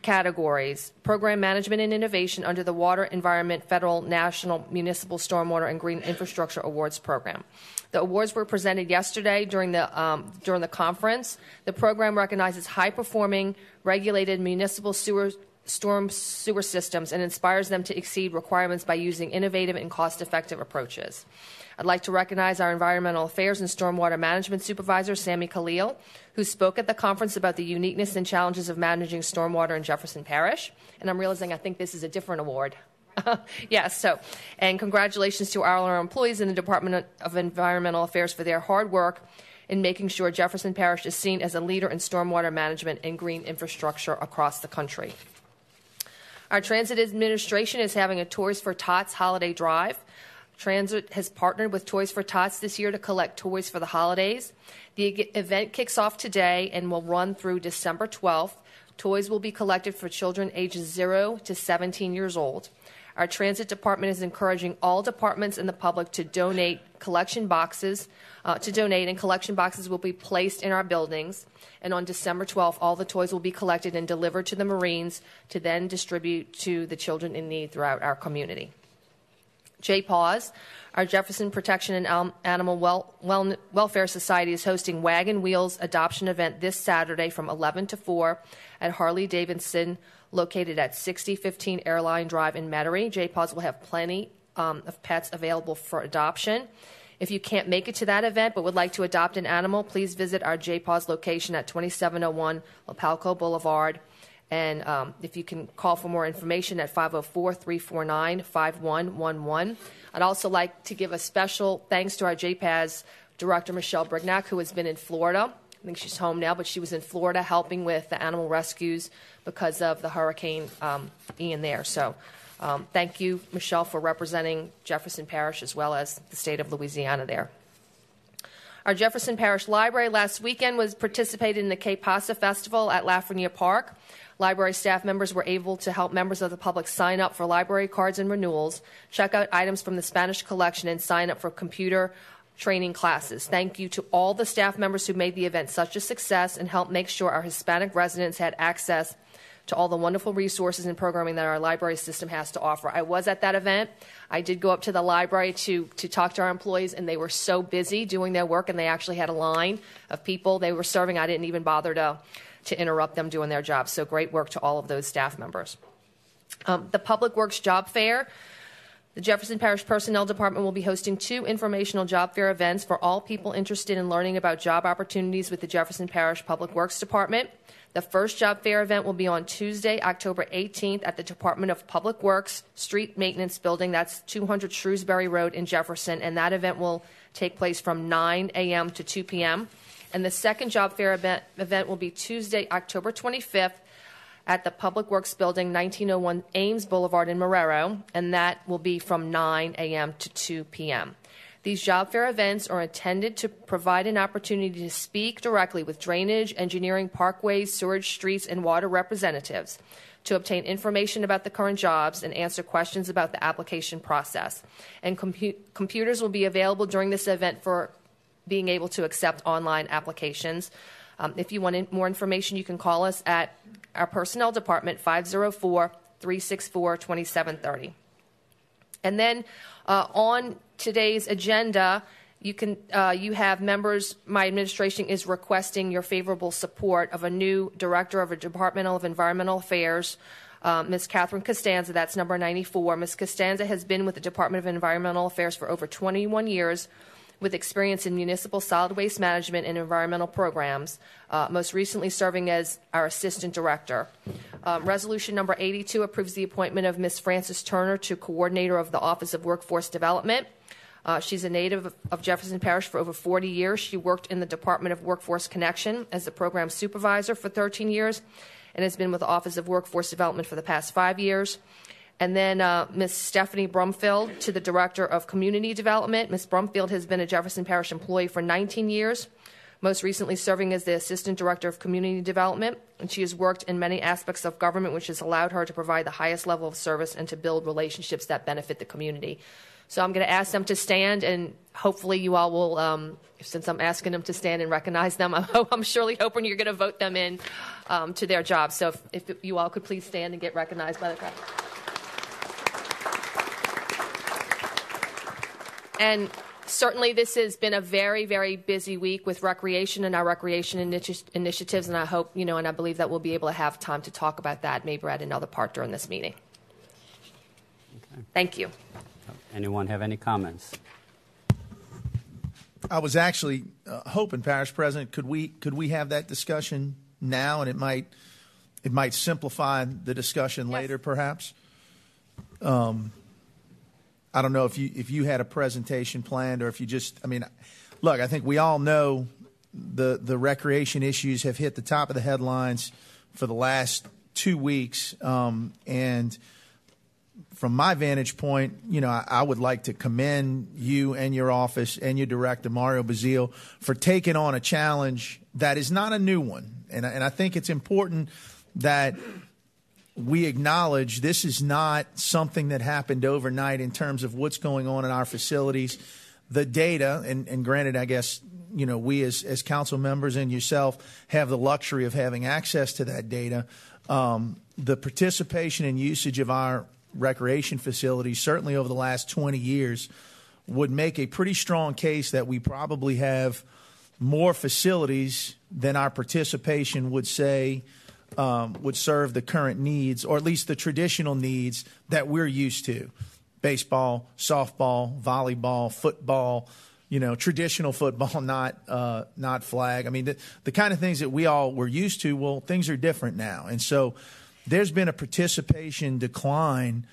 categories: Program Management and Innovation under the Water, Environment, Federal, National, Municipal Stormwater, and Green Infrastructure Awards Program. The awards were presented yesterday during the conference. The program recognizes high-performing, regulated municipal storm sewer systems and inspires them to exceed requirements by using innovative and cost-effective approaches. I'd like to recognize our Environmental Affairs and Stormwater Management Supervisor, Sammy Khalil, who spoke at the conference about the uniqueness and challenges of managing stormwater in Jefferson Parish. And I'm realizing I think this is a different award. And congratulations to all our employees in the Department of Environmental Affairs for their hard work in making sure Jefferson Parish is seen as a leader in stormwater management and green infrastructure across the country. Our transit administration is having a Toys for Tots holiday drive. Transit has partnered with Toys for Tots this year to collect toys for the holidays. The event kicks off today and will run through December 12th. Toys will be collected for children ages 0 to 17 years old. Our transit department is encouraging all departments in the public to donate collection boxes, and collection boxes will be placed in our buildings. And on December 12th, all the toys will be collected and delivered to the Marines to then distribute to the children in need throughout our community. JPAWS, our Jefferson Protection and Animal Welfare Society, is hosting Wagon Wheels Adoption Event this Saturday from 11 to 4 at Harley-Davidson, located at 6015 Airline Drive in Metairie. JPAWS will have plenty of pets available for adoption. If you can't make it to that event but would like to adopt an animal, please visit our JPAWS location at 2701 Lapalco Boulevard. And if you can call for more information at 504-349-5111. I'd also like to give a special thanks to our JPAWS director, Michelle Brignac, who has been in Florida. I think she's home now, but she was in Florida helping with the animal rescues because of the Hurricane Ian there. So thank you, Michelle, for representing Jefferson Parish as well as the state of Louisiana there. Our Jefferson Parish Library last weekend participated in the K-Pasa Festival at Lafreniere Park. Library staff members were able to help members of the public sign up for library cards and renewals, check out items from the Spanish collection, and sign up for computer training classes. Thank you to all the staff members who made the event such a success and helped make sure our Hispanic residents had access to all the wonderful resources and programming that our library system has to offer. I was at that event. I did go up to the library to talk to our employees, and they were so busy doing their work, and they actually had a line of people they were serving. I didn't even bother to interrupt them doing their job. So great work to all of those staff members. The Public Works Job Fair The Jefferson Parish Personnel Department will be hosting 2 informational job fair events for all people interested in learning about job opportunities with the Jefferson Parish Public Works Department. The first job fair event will be on Tuesday, October 18th at the Department of Public Works Street Maintenance Building. That's 200 Shrewsbury Road in Jefferson, and that event will take place from 9 a.m. to 2 p.m. And the second job fair event will be Tuesday, October 25th at the Public Works Building, 1901 Ames Boulevard in Marrero, and that will be from 9 a.m. to 2 p.m. These job fair events are intended to provide an opportunity to speak directly with drainage, engineering, parkways, sewerage, streets, and water representatives to obtain information about the current jobs and answer questions about the application process. And computers will be available during this event for being able to accept online applications. If you want more information, you can call us at our personnel department, 504-364-2730. And then on today's agenda, you have members, my administration is requesting your favorable support of a new director of a Department of Environmental Affairs, Ms. Catherine Costanza. That's number 94. Ms. Costanza has been with the Department of Environmental Affairs for over 21 years, with experience in municipal solid waste management and environmental programs, most recently serving as our assistant director. Resolution number 82 approves the appointment of Ms. Frances Turner to coordinator of the Office of Workforce Development. She's a native of Jefferson Parish for over 40 years. She worked in the Department of Workforce Connection as the program supervisor for 13 years and has been with the Office of Workforce Development for the past 5 years. And then Ms. Stephanie Brumfield to the Director of Community Development. Ms. Brumfield has been a Jefferson Parish employee for 19 years, most recently serving as the Assistant Director of Community Development. And she has worked in many aspects of government, which has allowed her to provide the highest level of service and to build relationships that benefit the community. So I'm going to ask them to stand, and hopefully you all will, since I'm asking them to stand and recognize them, I'm surely hoping you're going to vote them in to their job. So if you all could please stand and get recognized by the crowd. And certainly this has been a very, very busy week with recreation and our recreation initiatives, and I hope, and I believe that we'll be able to have time to talk about that maybe at another part during this meeting. Okay. Thank you. Anyone have any comments? I was actually hoping, Parish President, could we have that discussion now, and it might simplify the discussion later, perhaps? I don't know if you had a presentation planned or if you just, look, I think we all know the recreation issues have hit the top of the headlines for the last 2 weeks. And from my vantage point, I would like to commend you and your office and your director, Mario Bazile, for taking on a challenge that is not a new one. And I think it's important that we acknowledge this is not something that happened overnight in terms of what's going on in our facilities. The data, and granted, I guess, we as council members and yourself have the luxury of having access to that data. The participation and usage of our recreation facilities, certainly over the last 20 years, would make a pretty strong case that we probably have more facilities than our participation would say would serve the current needs, or at least the traditional needs that we're used to. Baseball, softball, volleyball, football, traditional football, not flag. The kind of things that we all were used to, well, things are different now. And so there's been a participation decline,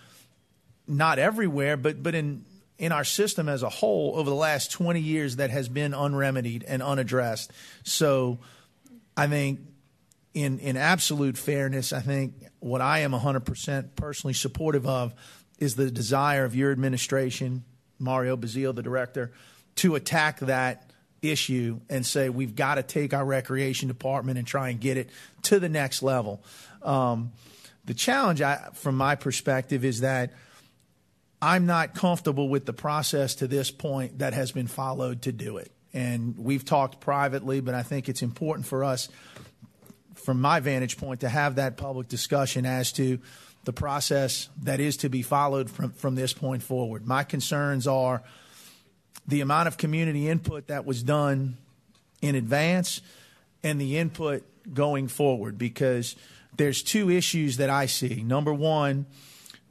not everywhere, but in our system as a whole over the last 20 years that has been unremedied and unaddressed. So I think, in absolute fairness, I think what I am 100% personally supportive of is the desire of your administration, Mario Bazile, the director, to attack that issue and say we've got to take our recreation department and try and get it to the next level. The challenge, from my perspective, is that I'm not comfortable with the process to this point that has been followed to do it. And we've talked privately, but I think it's important for us, from my vantage point, to have that public discussion as to the process that is to be followed from this point forward. My concerns are the amount of community input that was done in advance and the input going forward, because there's two issues that I see. Number one,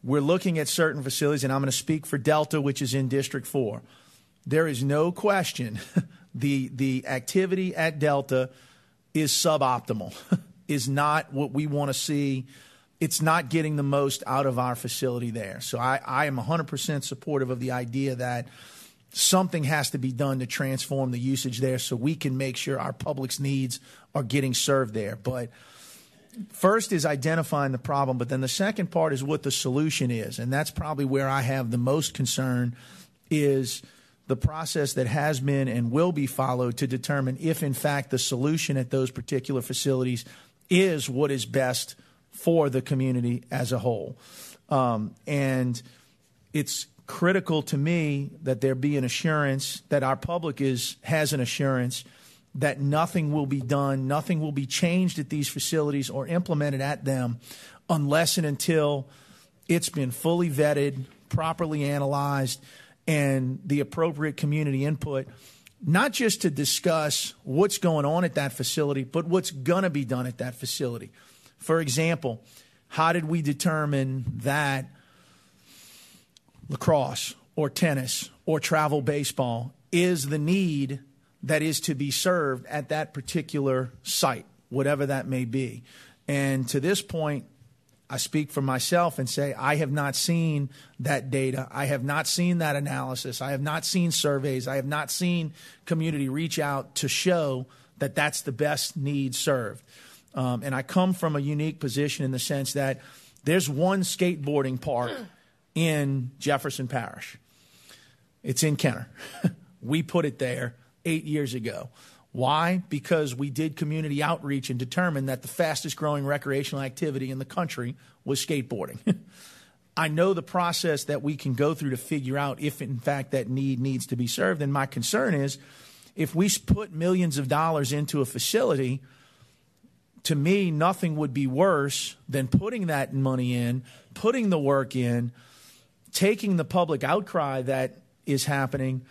we're looking at certain facilities, and I'm going to speak for Delta, which is in District 4. There is no question the activity at Delta is suboptimal, is not what we want to see. It's not getting the most out of our facility there. So I am 100% supportive of the idea that something has to be done to transform the usage there so we can make sure our public's needs are getting served there. But first is identifying the problem, but then the second part is what the solution is. And that's probably where I have the most concern, is the process that has been and will be followed to determine if, in fact, the solution at those particular facilities is what is best for the community as a whole. And it's critical to me that there be an assurance, that our public has an assurance that nothing will be done, nothing will be changed at these facilities or implemented at them unless and until it's been fully vetted, properly analyzed, and the appropriate community input, not just to discuss what's going on at that facility, but what's going to be done at that facility. For example, how did we determine that lacrosse or tennis or travel baseball is the need that is to be served at that particular site, whatever that may be? And to this point, I speak for myself and say I have not seen that data. I have not seen that analysis. I have not seen surveys. I have not seen community reach out to show that that's the best need served. And I come from a unique position in the sense that there's one skateboarding park in Jefferson Parish. It's in Kenner. We put it there 8 years ago. Why? Because we did community outreach and determined that the fastest growing recreational activity in the country was skateboarding. I know the process that we can go through to figure out if, in fact, that need needs to be served. And my concern is, if we put millions of dollars into a facility, to me, nothing would be worse than putting that money in, putting the work in, taking the public outcry that is happening,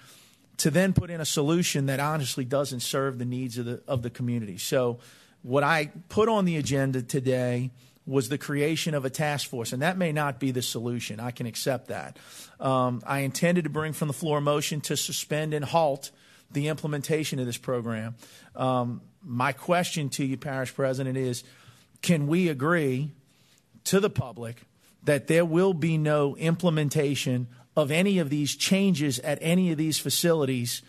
to then put in a solution that honestly doesn't serve the needs of the community. So what I put on the agenda today was the creation of a task force, and that may not be the solution. I can accept that. I intended to bring from the floor a motion to suspend and halt the implementation of this program. My question to you, Parish President, is can we agree to the public that there will be no implementation of any of these changes at any of these facilities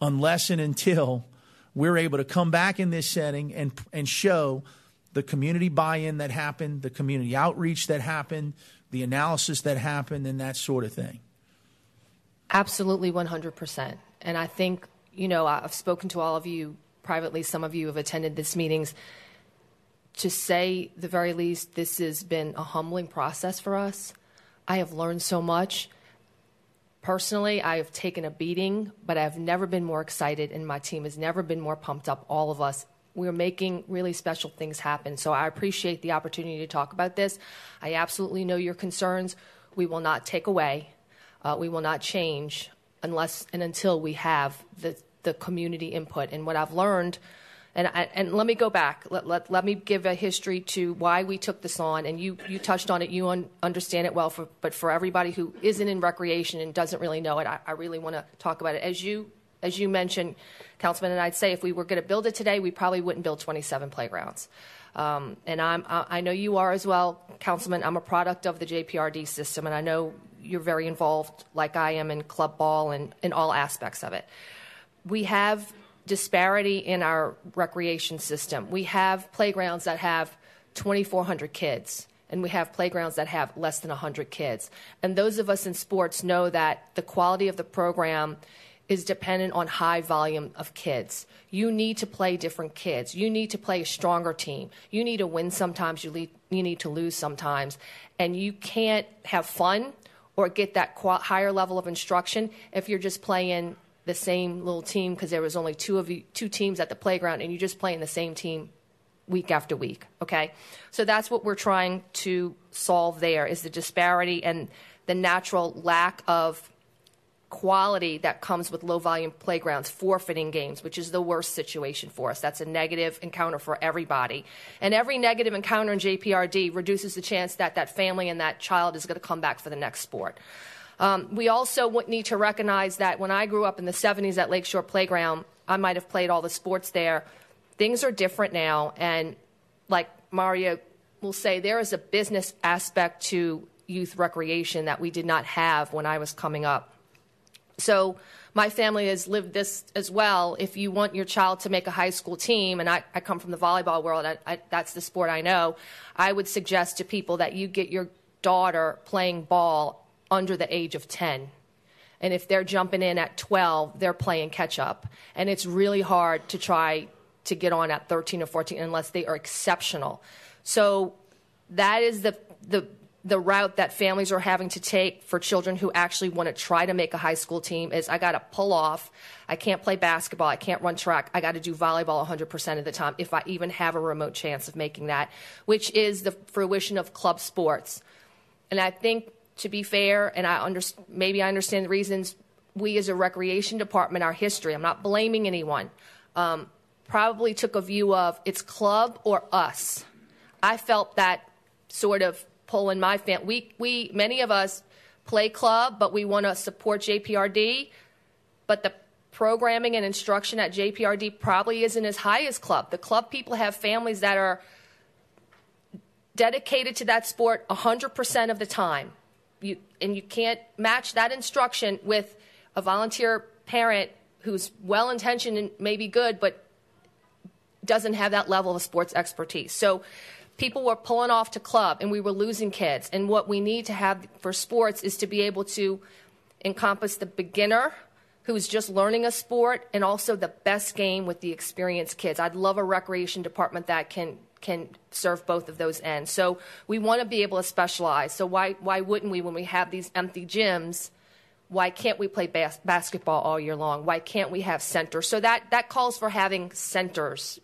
unless and until we're able to come back in this setting and show the community buy-in that happened, the community outreach that happened, the analysis that happened, and that sort of thing? Absolutely, 100%. And I think, you know, I've spoken to all of you privately. Some of you have attended these meetings. To say the very least, this has been a humbling process for us. I have learned so much. Personally, I have taken a beating, but I've never been more excited, and my team has never been more pumped up, all of us. We're making really special things happen, so I appreciate the opportunity to talk about this. I absolutely know your concerns. We will not take away. We will not change unless and until we have the community input. And what I've learned, and let me go back. Let me give a history to why we took this on. And you touched on it. You understand it well. But for everybody who isn't in recreation and doesn't really know it, I really want to talk about it. As you mentioned, Councilman, and I'd say if we were going to build it today, we probably wouldn't build 27 playgrounds. And I know you are as well, Councilman. I'm a product of the JPRD system, and I know you're very involved, like I am, in club ball and in all aspects of it. We have disparity in our recreation system. We have playgrounds that have 2,400 kids, and we have playgrounds that have less than 100 kids. And those of us in sports know that the quality of the program is dependent on high volume of kids. You need to play different kids. You need to play a stronger team. You need to win sometimes. You need to lose sometimes. And you can't have fun or get that higher level of instruction if you're just playing the same little team, because there was only two teams at the playground, and you're just playing the same team week after week, okay? So that's what we're trying to solve there, is the disparity and the natural lack of quality that comes with low-volume playgrounds forfeiting games, which is the worst situation for us. That's a negative encounter for everybody. And every negative encounter in JPRD reduces the chance that that family and that child is going to come back for the next sport. We also need to recognize that when I grew up in the 70s at Lakeshore Playground, I might have played all the sports there. Things are different now, and like Mario will say, there is a business aspect to youth recreation that we did not have when I was coming up. So my family has lived this as well. If you want your child to make a high school team, and I come from the volleyball world, that's the sport I know, I would suggest to people that you get your daughter playing ball under the age of 10. And if they're jumping in at 12, they're playing catch up. And it's really hard to try to get on at 13 or 14 unless they are exceptional. So that is the route that families are having to take for children who actually want to try to make a high school team is, I got to pull off. I can't play basketball. I can't run track. I got to do volleyball 100% of the time if I even have a remote chance of making that, which is the fruition of club sports. And I think, to be fair, and maybe I understand the reasons, we as a recreation department, our history, I'm not blaming anyone, probably took a view of it's club or us. I felt that sort of pull in my family. We many of us play club, but we want to support JPRD, but the programming and instruction at JPRD probably isn't as high as club. The club people have families that are dedicated to that sport 100% of the time. You can't match that instruction with a volunteer parent who's well-intentioned and maybe good, but doesn't have that level of sports expertise. So people were pulling off to club, and we were losing kids. And what we need to have for sports is to be able to encompass the beginner who is just learning a sport and also the best game with the experienced kids. I'd love a recreation department that can serve both of those ends. So we want to be able to specialize. So why wouldn't we, when we have these empty gyms, why can't we play basketball all year long? Why can't we have centers? So that calls for having centers,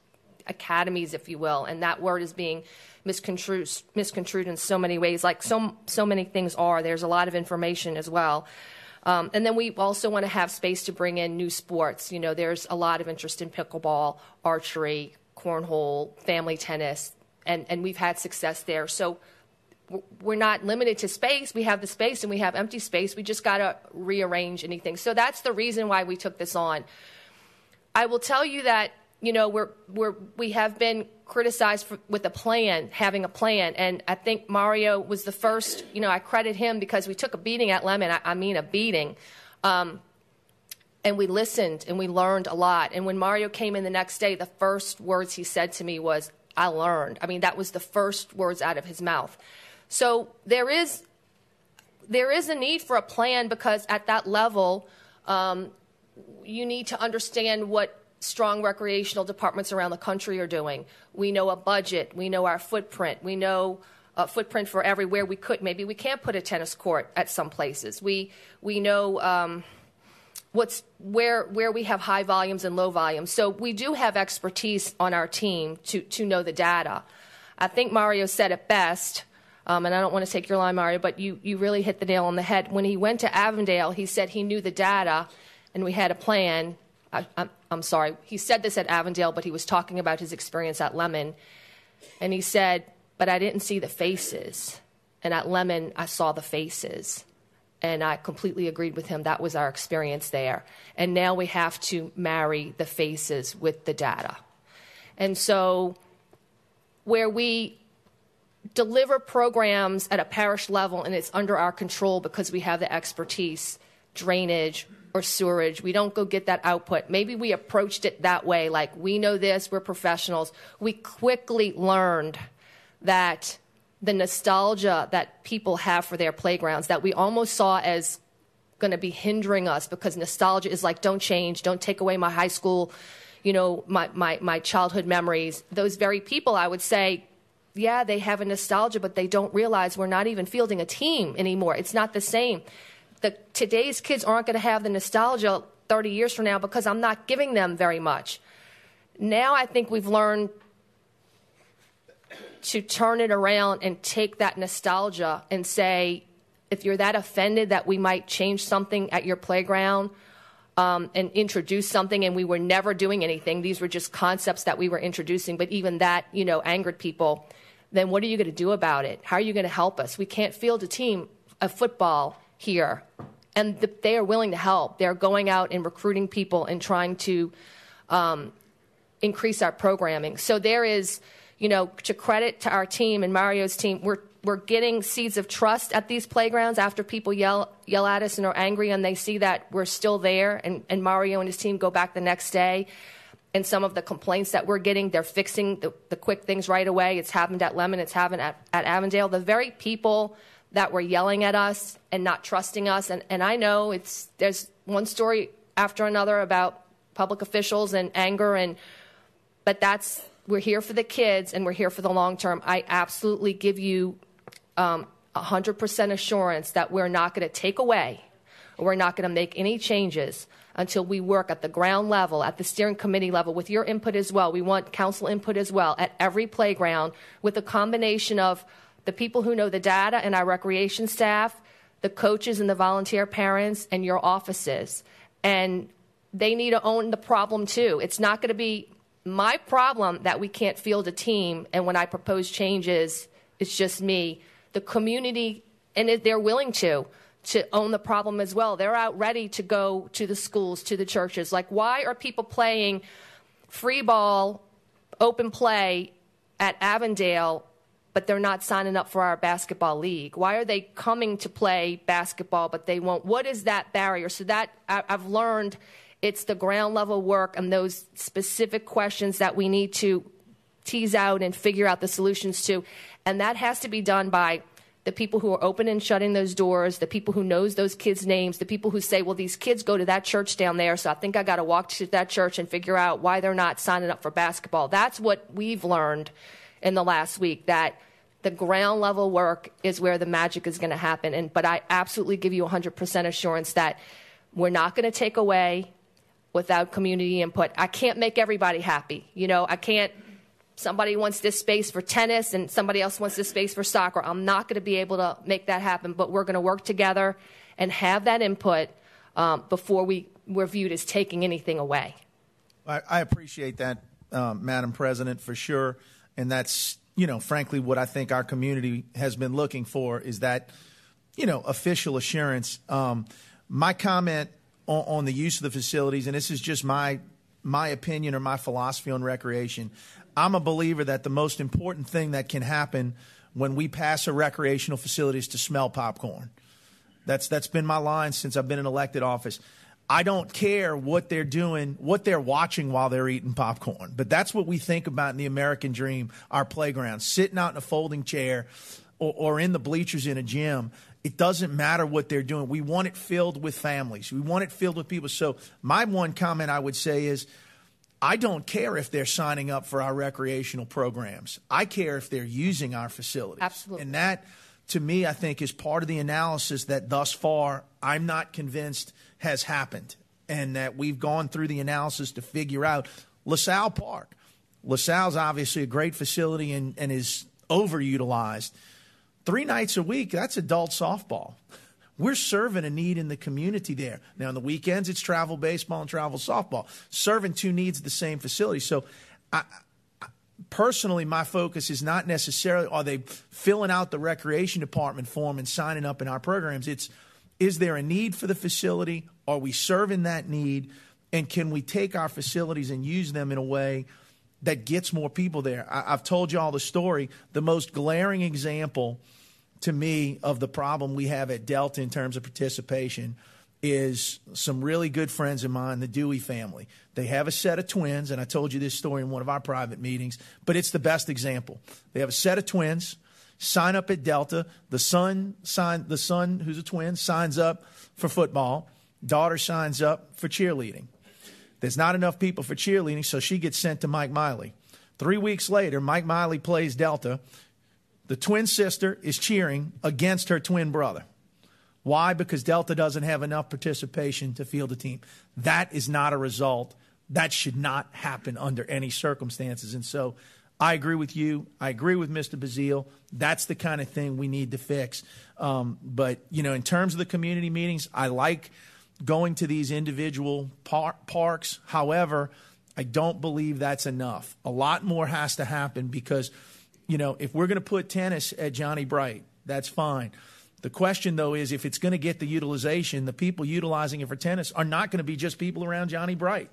academies, if you will, and that word is being misconstrued in so many ways, like so many things are. There's a lot of information as well. And then we also want to have space to bring in new sports. You know, there's a lot of interest in pickleball, archery, cornhole, family tennis, and we've had success there. So we're not limited to space. We have the space and we have empty space. We just got to rearrange anything. So that's the reason why we took this on. I will tell you that, you know, we have been criticized with a plan, having a plan. And I think Mario was the first, you know, I credit him because we took a beating at Lemon. I mean, a beating. And we listened and we learned a lot. And when Mario came in the next day, the first words he said to me was, "I learned." I mean, that was the first words out of his mouth. So there is a need for a plan, because at that level, you need to understand what strong recreational departments around the country are doing. We know a budget. We know our footprint. We know a footprint for everywhere we could. Maybe we can't put a tennis court at some places. We know where we have high volumes and low volumes. So we do have expertise on our team to know the data. I think Mario said it best. And I don't want to take your line, Mario, but you really hit the nail on the head. When he went to Avondale, he said he knew the data and we had a plan. I'm sorry. He said this at Avondale, but he was talking about his experience at Lemon. And he said, but I didn't see the faces. And at Lemon, I saw the faces. And I completely agreed with him. That was our experience there. And now we have to marry the faces with the data. And so where we deliver programs at a parish level and it's under our control because we have the expertise, drainage or sewerage, we don't go get that output. Maybe we approached it that way, like we know this, we're professionals. We quickly learned that the nostalgia that people have for their playgrounds that we almost saw as going to be hindering us, because nostalgia is like, don't change, don't take away my high school, you know, my childhood memories. Those very people, I would say, yeah, they have a nostalgia, but they don't realize we're not even fielding a team anymore. It's not the same. Today's kids aren't going to have the nostalgia 30 years from now because I'm not giving them very much. Now I think we've learned to turn it around and take that nostalgia and say, if you're that offended that we might change something at your playground and introduce something, and we were never doing anything, these were just concepts that we were introducing, but even that, you know, angered people, then what are you going to do about it? How are you going to help us? We can't field a team of football here. And they are willing to help. They're going out and recruiting people and trying to increase our programming. So there is, you know, to credit to our team and Mario's team, we're getting seeds of trust at these playgrounds after people yell at us and are angry, and they see that we're still there, and Mario and his team go back the next day. And some of the complaints that we're getting, they're fixing the quick things right away. It's happened at Lemon. It's happened at Avondale. The very people that were yelling at us and not trusting us. And I know there's one story after another about public officials and anger, but we're here for the kids and we're here for the long term. I absolutely give you 100% assurance that we're not going to take away, or we're not going to make any changes until we work at the ground level, at the steering committee level, with your input as well. We want council input as well at every playground, with a combination of the people who know the data and our recreation staff, the coaches and the volunteer parents, and your offices. And they need to own the problem too. It's not going to be my problem that we can't field a team, and when I propose changes, it's just me. The community, and they're willing to own the problem as well. They're out ready to go to the schools, to the churches. Like, why are people playing free ball, open play at Avondale, but they're not signing up for our basketball league? Why are they coming to play basketball, but they won't? What is that barrier? So that I've learned, it's the ground level work and those specific questions that we need to tease out and figure out the solutions to. And that has to be done by the people who are open and shutting those doors, the people who knows those kids' names, the people who say, well, these kids go to that church down there, so I think I got to walk to that church and figure out why they're not signing up for basketball. That's what we've learned in the last week, that the ground level work is where the magic is going to happen. But I absolutely give you 100% assurance that we're not going to take away without community input. I can't make everybody happy. You know, I can't, somebody wants this space for tennis and somebody else wants this space for soccer. I'm not going to be able to make that happen, but we're going to work together and have that input before we're viewed as taking anything away. I appreciate that, Madam President, for sure. And that's, you know, frankly, what I think our community has been looking for, is that, you know, official assurance. My comment on the use of the facilities, and this is just my opinion or my philosophy on recreation, I'm a believer that the most important thing that can happen when we pass a recreational facility is to smell popcorn. That's been my line since I've been in elected office. I don't care what they're doing, what they're watching while they're eating popcorn. But that's what we think about in the American dream, our playground, sitting out in a folding chair or in the bleachers in a gym. It doesn't matter what they're doing. We want it filled with families. We want it filled with people. So my one comment I would say is, I don't care if they're signing up for our recreational programs. I care if they're using our facilities. Absolutely. And that, to me, I think is part of the analysis that thus far I'm not convinced has happened, and that we've gone through the analysis to figure out. LaSalle Park. LaSalle's obviously a great facility and is overutilized. 3 nights a week, that's adult softball. We're serving a need in the community there. Now, on the weekends, it's travel baseball and travel softball. Serving two needs at the same facility. So, personally, my focus is not necessarily, are they filling out the recreation department form and signing up in our programs? It's, is there a need for the facility? Are we serving that need? And can we take our facilities and use them in a way that gets more people there? I've told you all the story. The most glaring example to me of the problem we have at Delta in terms of participation is some really good friends of mine, the Dewey family. They have a set of twins, and I told you this story in one of our private meetings, but it's the best example. They have a set of twins, sign up at Delta. The son, who's a twin, signs up for football. Daughter signs up for cheerleading. There's not enough people for cheerleading, so she gets sent to Mike Miley. 3 weeks later, Mike Miley plays Delta. The twin sister is cheering against her twin brother. Why? Because Delta doesn't have enough participation to field a team. That is not a result. That should not happen under any circumstances. And so I agree with you. I agree with Mr. Bazile. That's the kind of thing we need to fix. But, you know, in terms of the community meetings, I like going to these individual parks. However, I don't believe that's enough. A lot more has to happen because, you know, if we're going to put tennis at Johnny Bright, that's fine. The question, though, is if it's going to get the utilization, the people utilizing it for tennis are not going to be just people around Johnny Bright.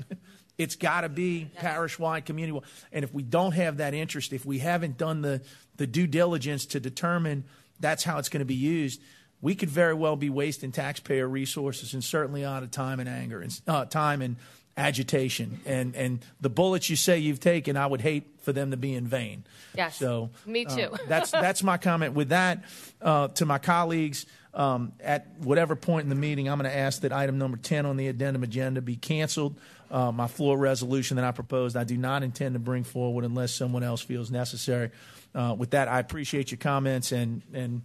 It's got to be parish-wide, community-wide. And if we don't have that interest, if we haven't done the due diligence to determine that's how it's going to be used, we could very well be wasting taxpayer resources and certainly out of time and anger and time and agitation. And the bullets you say you've taken, I would hate for them to be in vain. Yes, so, me too. That's my comment. With that, to my colleagues, at whatever point in the meeting, I'm going to ask that item number 10 on the addendum agenda be canceled. My floor resolution that I proposed, I do not intend to bring forward unless someone else feels necessary. With that, I appreciate your comments and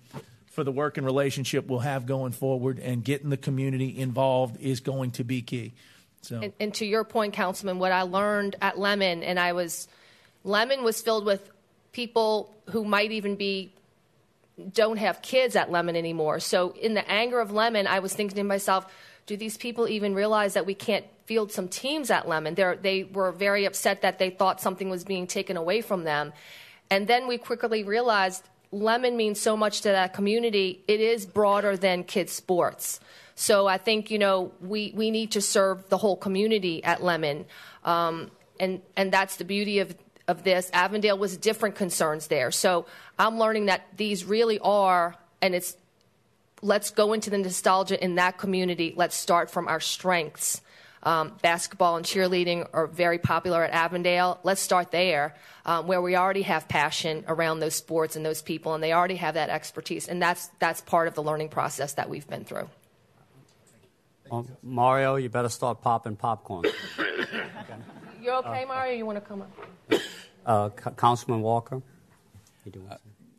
for the working relationship we'll have going forward, and getting the community involved is going to be key. So. And to your point, Councilman, what I learned at Lemon, and Lemon was filled with people who might even don't have kids at Lemon anymore. So in the anger of Lemon, I was thinking to myself, do these people even realize that we can't field some teams at Lemon? They were very upset that they thought something was being taken away from them. And then we quickly realized Lemon means so much to that community. It is broader than kids' sports. So I think, you know, we need to serve the whole community at Lemon. And that's the beauty of this. Avondale was different concerns there. So I'm learning that these really are, and it's, let's go into the nostalgia in that community. Let's start from our strengths. Basketball and cheerleading are very popular at Avondale. Let's start there, where we already have passion around those sports and those people, and they already have that expertise. And that's part of the learning process that we've been through. Mario, you better start popping popcorn. You're okay, Mario, or you want to come up? Councilman Walker?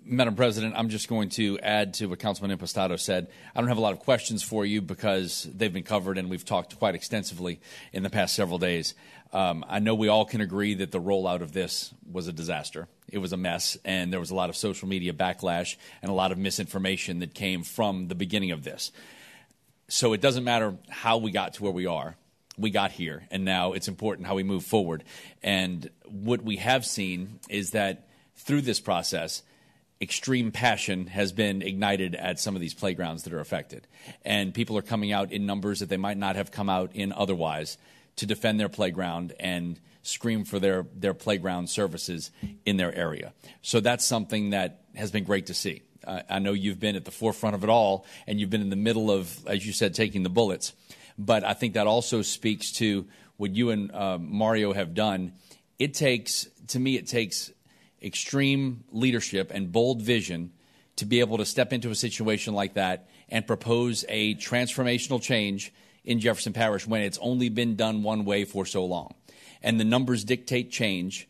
Madam President, I'm just going to add to what Councilman Impastato said. I don't have a lot of questions for you because they've been covered and we've talked quite extensively in the past several days. I know we all can agree that the rollout of this was a disaster. It was a mess, and there was a lot of social media backlash and a lot of misinformation that came from the beginning of this. So it doesn't matter how we got to where we are. We got here, and now it's important how we move forward. And what we have seen is that through this process, extreme passion has been ignited at some of these playgrounds that are affected. And people are coming out in numbers that they might not have come out in otherwise to defend their playground and scream for their playground services in their area. So that's something that has been great to see. I know you've been at the forefront of it all, and you've been in the middle of, as you said, taking the bullets. But I think that also speaks to what you and Mario have done. It takes, to me, it takes extreme leadership and bold vision to be able to step into a situation like that and propose a transformational change in Jefferson Parish when it's only been done one way for so long. And the numbers dictate change.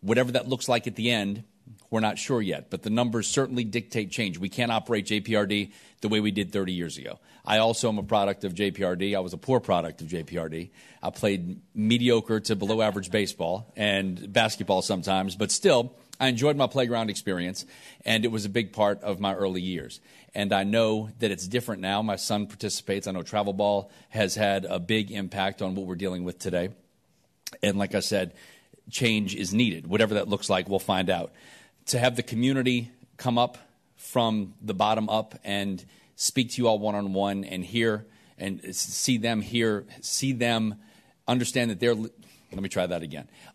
Whatever that looks like at the end, we're not sure yet, but the numbers certainly dictate change. We can't operate JPRD the way we did 30 years ago. I also am a product of JPRD. I was a poor product of JPRD. I played mediocre to below average baseball and basketball sometimes, but still, I enjoyed my playground experience, and it was a big part of my early years. And I know that it's different now. My son participates. I know travel ball has had a big impact on what we're dealing with today. And like I said, change is needed. Whatever that looks like, we'll find out. To have the community come up from the bottom up and speak to you all one-on-one and hear and see them understand that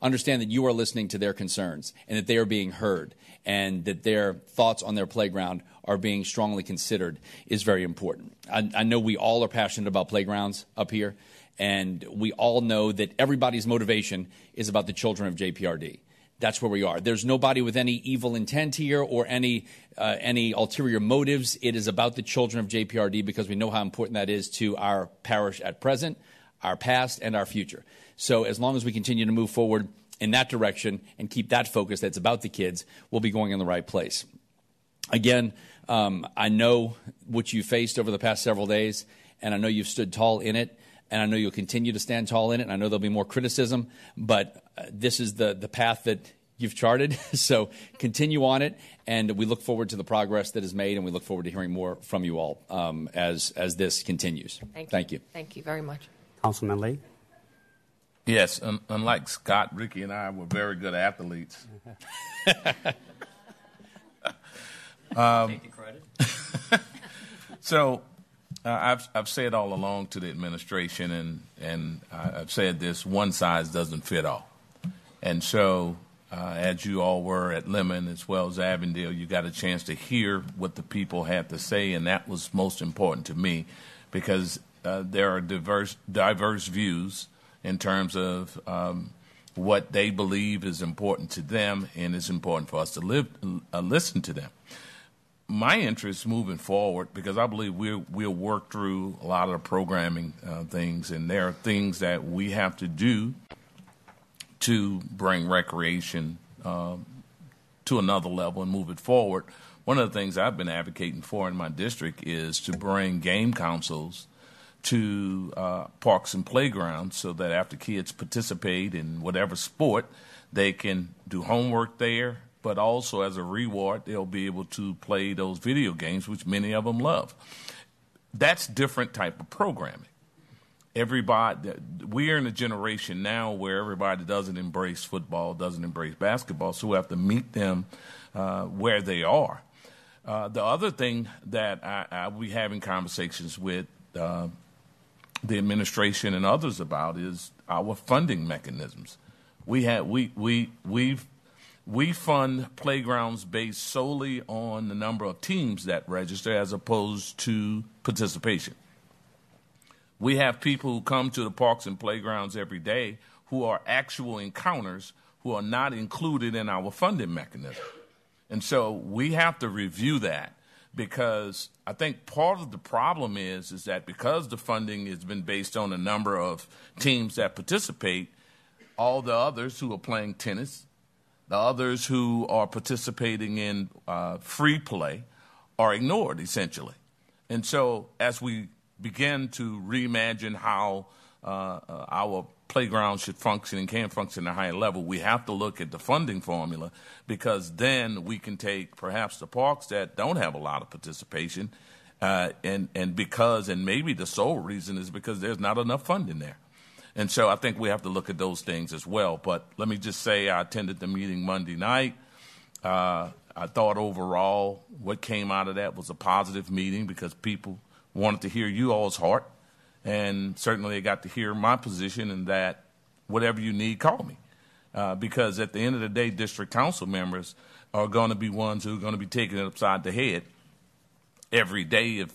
understand that you are listening to their concerns and that they are being heard and that their thoughts on their playground are being strongly considered is very important. I know we all are passionate about playgrounds up here, and we all know that everybody's motivation is about the children of JPRD. That's where we are. There's nobody with any evil intent here or any ulterior motives. It is about the children of JPRD because we know how important that is to our parish at present, our past, and our future. So as long as we continue to move forward in that direction and keep that focus that's about the kids, we'll be going in the right place. Again, I know what you faced over the past several days, and I know you've stood tall in it. And I know you'll continue to stand tall in it, and I know there'll be more criticism, but this is the path that you've charted. So continue on it, and we look forward to the progress that is made, and we look forward to hearing more from you all as this continues. Thank you. Thank you very much. Councilman Lee? Yes, unlike Scott, Ricky and I were very good athletes. Take the credit. So I've said all along to the administration, and I've said this, one size doesn't fit all. And so as you all were at Lemon as well as Avondale, you got a chance to hear what the people had to say, and that was most important to me because there are diverse views in terms of what they believe is important to them, and it's important for us to listen to them. My interest moving forward, because I believe we'll work through a lot of the programming things, and there are things that we have to do to bring recreation to another level and move it forward. One of the things I've been advocating for in my district is to bring game councils to parks and playgrounds so that after kids participate in whatever sport, they can do homework there, but also as a reward, they'll be able to play those video games, which many of them love. That's different type of programming. Everybody, we're in a generation now where everybody doesn't embrace football, doesn't embrace basketball, so we have to meet them where they are. The other thing that I'll be having conversations with the administration and others about is our funding mechanisms. We fund playgrounds based solely on the number of teams that register as opposed to participation. We have people who come to the parks and playgrounds every day who are actual encounters who are not included in our funding mechanism. And so we have to review that, because I think part of the problem is that because the funding has been based on the number of teams that participate, all the others who are playing tennis, the others who are participating in free play are ignored, essentially. And so as we begin to reimagine how our playgrounds should function and can function at a higher level, we have to look at the funding formula, because then we can take perhaps the parks that don't have a lot of participation and maybe the sole reason is because there's not enough funding there. And so I think we have to look at those things as well. But let me just say I attended the meeting Monday night. I thought overall what came out of that was a positive meeting because people wanted to hear you all's heart. And certainly they got to hear my position, and that whatever you need, call me. Because at the end of the day, district council members are going to be ones who are going to be taking it upside the head every day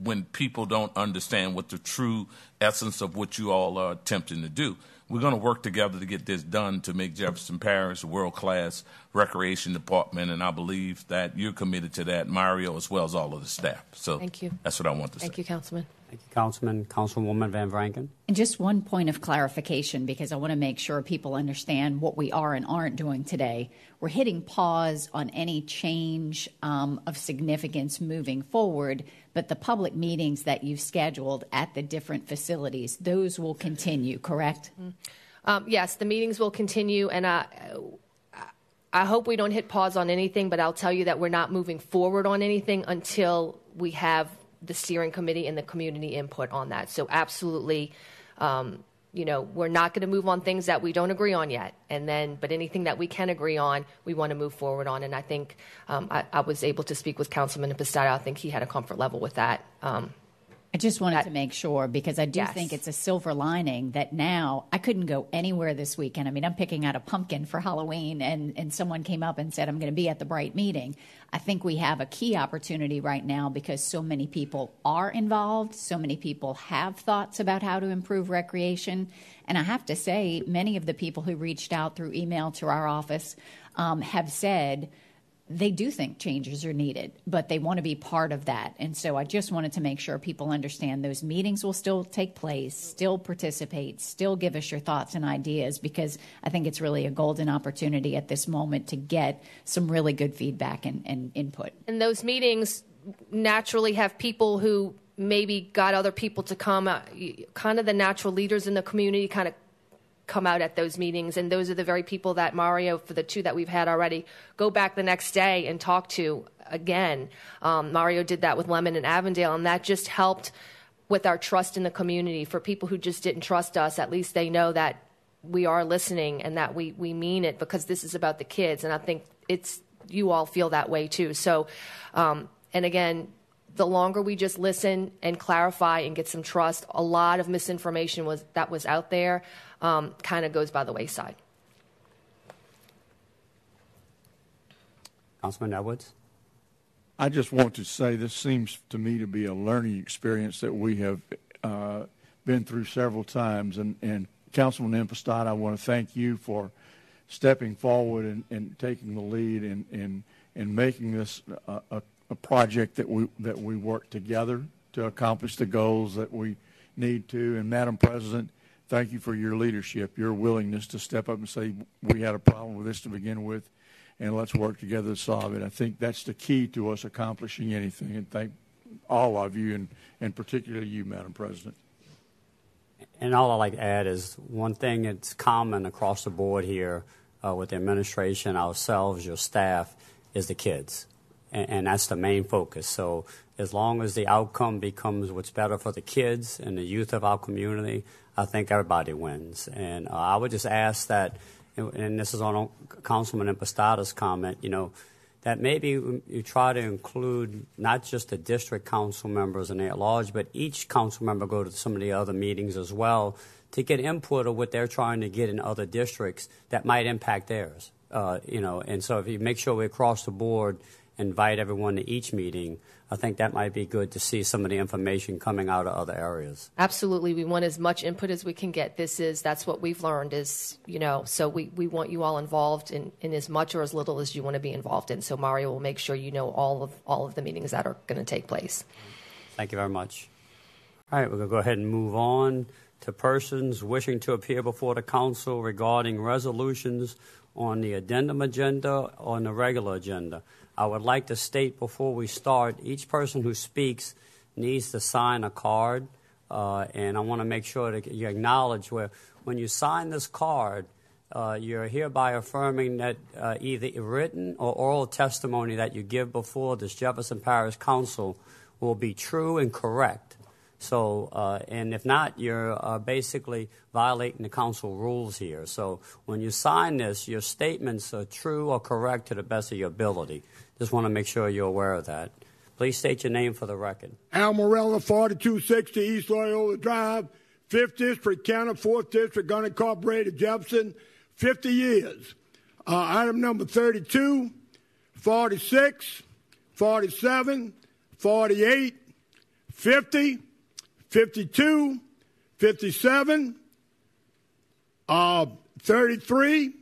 when people don't understand what the true essence of what you all are attempting to do. We're going to work together to get this done to make Jefferson Parish a world-class recreation department, and I believe that you're committed to that, Mario, as well as all of the staff. So thank you. That's what I want to say. Thank you, Councilman. Thank you, Councilman. Councilwoman Van Vranken. And just one point of clarification, because I want to make sure people understand what we are and aren't doing today. We're hitting pause on any change of significance moving forward, but the public meetings that you've scheduled at the different facilities, those will continue, correct? Yes, the meetings will continue, and I hope we don't hit pause on anything, but I'll tell you that we're not moving forward on anything until we have the steering committee and the community input on that. So absolutely, we're not going to move on things that we don't agree on yet. But anything that we can agree on, we want to move forward on. And I think I was able to speak with Councilman Pistado. I think he had a comfort level with that. I just wanted to make sure, because I do think it's a silver lining that now I couldn't go anywhere this weekend. I mean, I'm picking out a pumpkin for Halloween, and someone came up and said, I'm going to be at the Bright meeting. I think we have a key opportunity right now because so many people are involved. So many people have thoughts about how to improve recreation. And I have to say, many of the people who reached out through email to our office have said they do think changes are needed, but they want to be part of that. And so I just wanted to make sure people understand those meetings will still take place, still participate, still give us your thoughts and ideas, because I think it's really a golden opportunity at this moment to get some really good feedback and input. And those meetings naturally have people who maybe got other people to come, kind of the natural leaders in the community kind of come out at those meetings. And those are the very people that Mario, for the two that we've had already, go back the next day and talk to again. Mario did that with Lemon and Avondale, and that just helped with our trust in the community. For people who just didn't trust us, at least they know that we are listening and that we mean it, because this is about the kids. And I think it's, you all feel that way too. So, and again, the longer we just listen and clarify and get some trust, a lot of misinformation that was out there kind of goes by the wayside. Councilman Edwards? I just want to say this seems to me to be a learning experience that we have been through several times. And Councilman Impostad, I want to thank you for stepping forward and taking the lead and making this a project that we work together to accomplish the goals that we need to. And Madam President, thank you for your leadership, your willingness to step up and say, we had a problem with this to begin with, and let's work together to solve it. I think that's the key to us accomplishing anything. And thank all of you, and particularly you, Madam President. And all I'd like to add is one thing that's common across the board here with the administration, ourselves, your staff, is the kids. And that's the main focus. So as long as the outcome becomes what's better for the kids and the youth of our community, I think everybody wins. And I would just ask that, and this is on Councilman Impostada's comment, you know, that maybe you try to include not just the district council members and at-large, but each council member go to some of the other meetings as well to get input of what they're trying to get in other districts that might impact theirs. You know, and so if you make sure we across the board invite everyone to each meeting, I think that might be good to see some of the information coming out of other areas. Absolutely. We want as much input as we can get. That's what we've learned is, you know, so we want you all involved in as much or as little as you want to be involved in. So Mario will make sure you know all of the meetings that are going to take place. Thank you very much. All right, we're going to go ahead and move on to persons wishing to appear before the council regarding resolutions on the addendum agenda or on the regular agenda. I would like to state before we start, each person who speaks needs to sign a card, and I want to make sure that you acknowledge where when you sign this card, you're hereby affirming that either written or oral testimony that you give before this Jefferson Parish Council will be true and correct. So, and if not, you're basically violating the council rules here. So when you sign this, your statements are true or correct to the best of your ability. Just want to make sure you're aware of that. Please state your name for the record. Al Morella, 4260 East Loyola Drive, 5th District, County, 4th District, unincorporated Jefferson, 50 years. Item number 32, 46, 47, 48, 50, 52, 57, 33,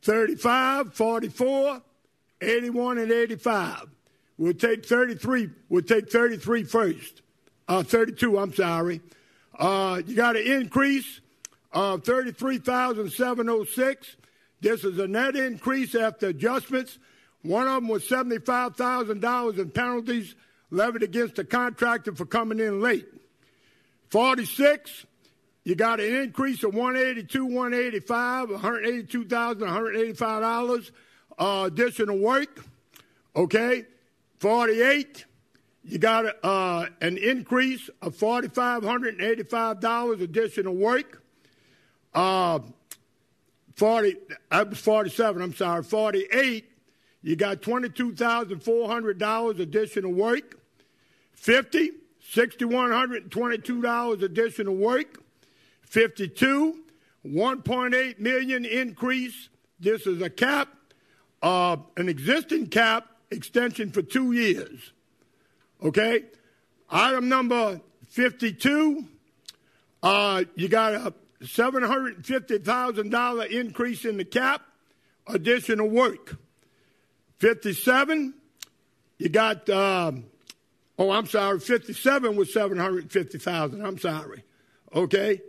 35, 44, 81, and 85. We'll take 33. We'll take 33 first. 32. I'm sorry. You got an increase of $33,706. This is a net increase after adjustments. One of them was $75,000 in penalties levied against the contractor for coming in late. 46. You got an increase of $182,185 additional work. Okay. 48, you got an increase of $4,585 additional work. 47, I'm sorry. 48, you got $22,400 additional work. 50, $6,122 additional work. 52, $1.8 million increase. This is a cap, an existing cap extension for 2 years. Okay? Item number 52, you got a $750,000 increase in the cap, additional work. 57, you got, 57 was $750,000. I'm sorry. Okay?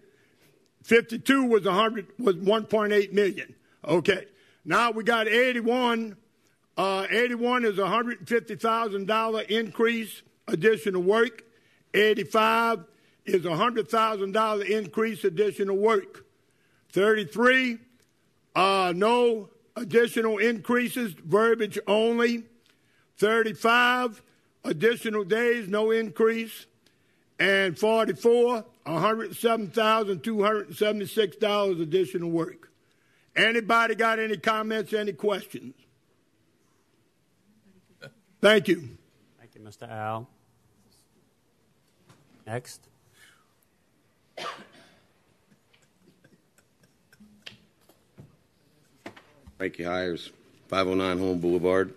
52 was $1.8 million. Okay. Now we got 81. 81 is $150,000 increase additional work. 85 is $100,000 increase additional work. 33, no additional increases, verbiage only. 35, additional days, no increase. And 44, $107,276 additional work. Anybody got any comments, any questions? Thank you. Thank you, Mr. Al. Next. Frankie Hires, 509 Home Boulevard.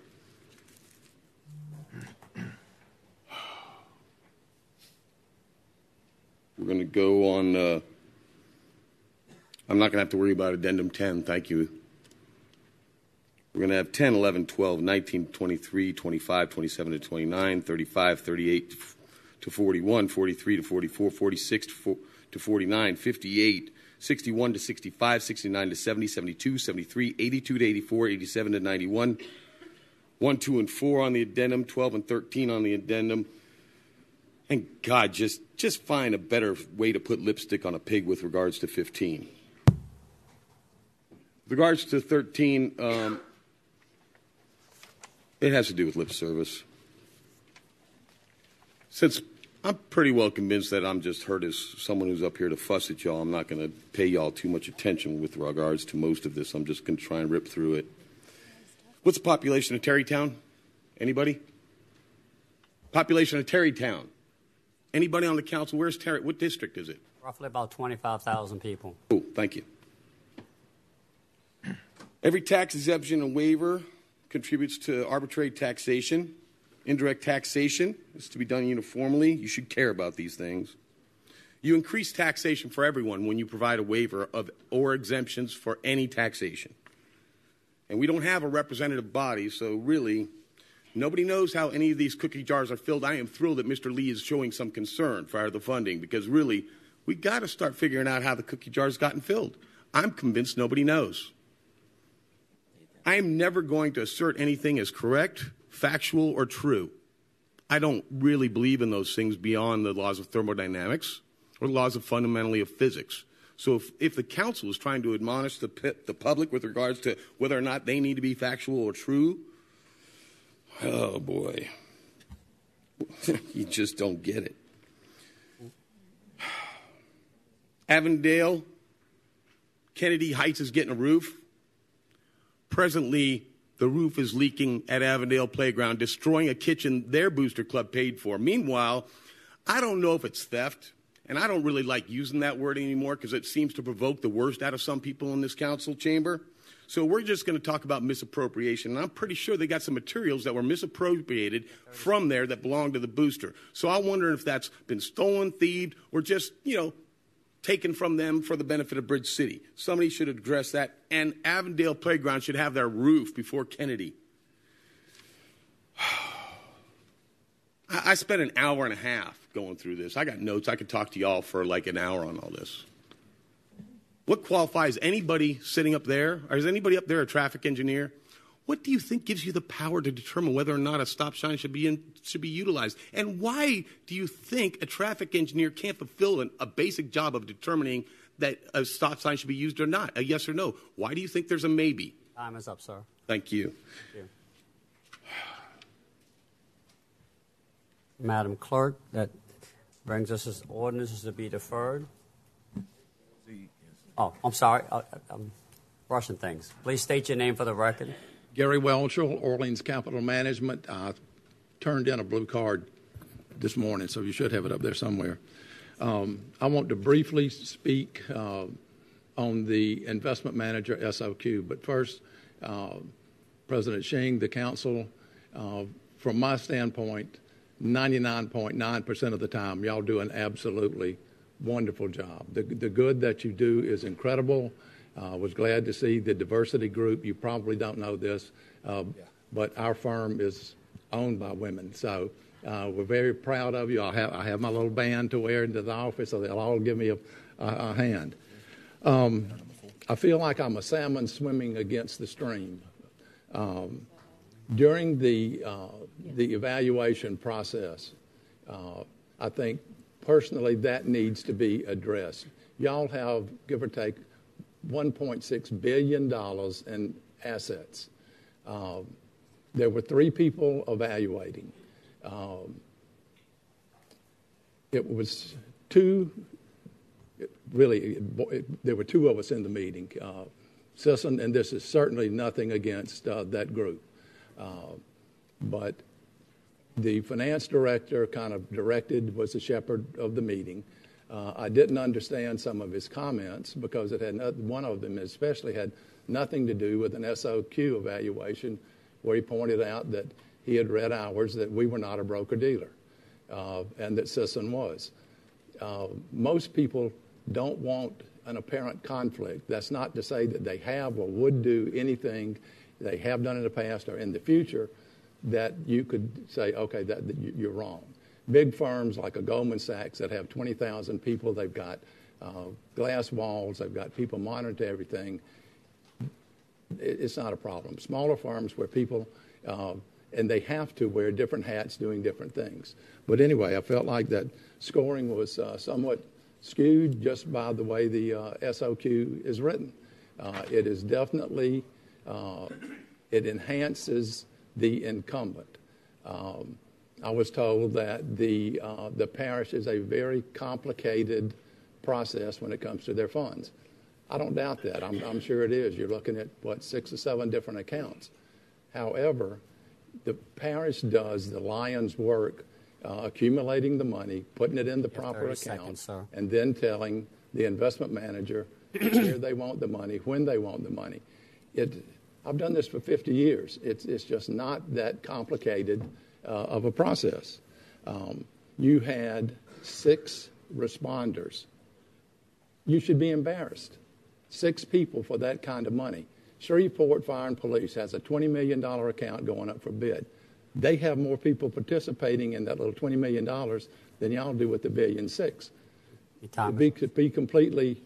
We're going to go on, I'm not going to have to worry about addendum 10, thank you. We're going to have 10, 11, 12, 19, 23, 25, 27 to 29, 35, 38 to 41, 43 to 44, 46 to 49, 58, 61 to 65, 69 to 70, 72, 73, 82 to 84, 87 to 91, 1, 2, and 4 on the addendum, 12 and 13 on the addendum. And God, just find a better way to put lipstick on a pig with regards to 15. With regards to 13, it has to do with lip service. Since I'm pretty well convinced that I'm just heard as someone who's up here to fuss at y'all, I'm not going to pay y'all too much attention with regards to most of this. I'm just going to try and rip through it. What's the population of Tarrytown? Anybody? Population of Tarrytown. Anybody on the council? Where's Terry? What district is it? Roughly about 25,000 people. Oh, thank you. Every tax exemption and waiver contributes to arbitrary taxation. Indirect taxation is to be done uniformly. You should care about these things. You increase taxation for everyone when you provide a waiver of or exemptions for any taxation. And we don't have a representative body, so really, nobody knows how any of these cookie jars are filled. I am thrilled that Mr. Lee is showing some concern for the funding because, really, we got to start figuring out how the cookie jar's gotten filled. I'm convinced nobody knows. I am never going to assert anything as correct, factual, or true. I don't really believe in those things beyond the laws of thermodynamics or the laws of fundamentally of physics. So if the council is trying to admonish the public with regards to whether or not they need to be factual or true, oh, boy. You just don't get it. Avondale, Kennedy Heights is getting a roof. Presently, the roof is leaking at Avondale Playground, destroying a kitchen their booster club paid for. Meanwhile, I don't know if it's theft, and I don't really like using that word anymore because it seems to provoke the worst out of some people in this council chamber. So we're just going to talk about misappropriation. And I'm pretty sure they got some materials that were misappropriated from there that belonged to the booster. So I wonder if that's been stolen, thieved, or just, taken from them for the benefit of Bridge City. Somebody should address that. And Avondale Playground should have their roof before Kennedy. I spent an hour and a half going through this. I got notes. I could talk to y'all for like an hour on all this. What qualifies anybody sitting up there? Or is anybody up there a traffic engineer? What do you think gives you the power to determine whether or not a stop sign should be utilized? And why do you think a traffic engineer can't fulfill a basic job of determining that a stop sign should be used or not, a yes or no? Why do you think there's a maybe? Time is up, sir. Thank you. Thank you. Madam Clerk, that brings us as ordinances to be deferred. Oh, I'm sorry. I'm rushing things. Please state your name for the record. Gary Welchel, Orleans Capital Management. I turned in a blue card this morning, so you should have it up there somewhere. I want to briefly speak on the investment manager, SOQ. But first, President Shing, the council, from my standpoint, 99.9% of the time, y'all do an absolutely wonderful job. The good that you do is incredible. I was glad to see the diversity group. You probably don't know this, but our firm is owned by women. So we're very proud of you. I have my little band to wear into the office, so they'll all give me a hand. I feel like I'm a salmon swimming against the stream. During the evaluation process, I think personally, that needs to be addressed. Y'all have, give or take, $1.6 billion in assets. There were three people evaluating. It was two, there were two of us in the meeting. Sisson, and this is certainly nothing against that group, but the finance director kind of directed, was the shepherd of the meeting. I didn't understand some of his comments because it had not, one of them especially had nothing to do with an SOQ evaluation where he pointed out that he had read ours that we were not a broker-dealer and that Sisson was. Most people don't want an apparent conflict. That's not to say that they have or would do anything they have done in the past or in the future that you could say, okay, that you're wrong. Big firms like a Goldman Sachs that have 20,000 people, they've got glass walls, they've got people monitor everything. It's not a problem. Smaller firms where people, and they have to wear different hats doing different things. But anyway, I felt like that scoring was somewhat skewed just by the way the SOQ is written. It is definitely, it enhances the incumbent. I was told that the parish is a very complicated process when it comes to their funds. I don't doubt that. I'm sure it is. You're looking at, what, 6 or 7 different accounts. However, the parish does the lion's work accumulating the money, putting it in the proper account, and then telling the investment manager where they want the money, when they want the money. I've done this for 50 years. It's just not that complicated of a process. You had 6 responders. You should be embarrassed. 6 people for that kind of money. Shreveport Fire and Police has a $20 million account going up for bid. They have more people participating in that little $20 million than y'all do with the $1.6 billion. To be completely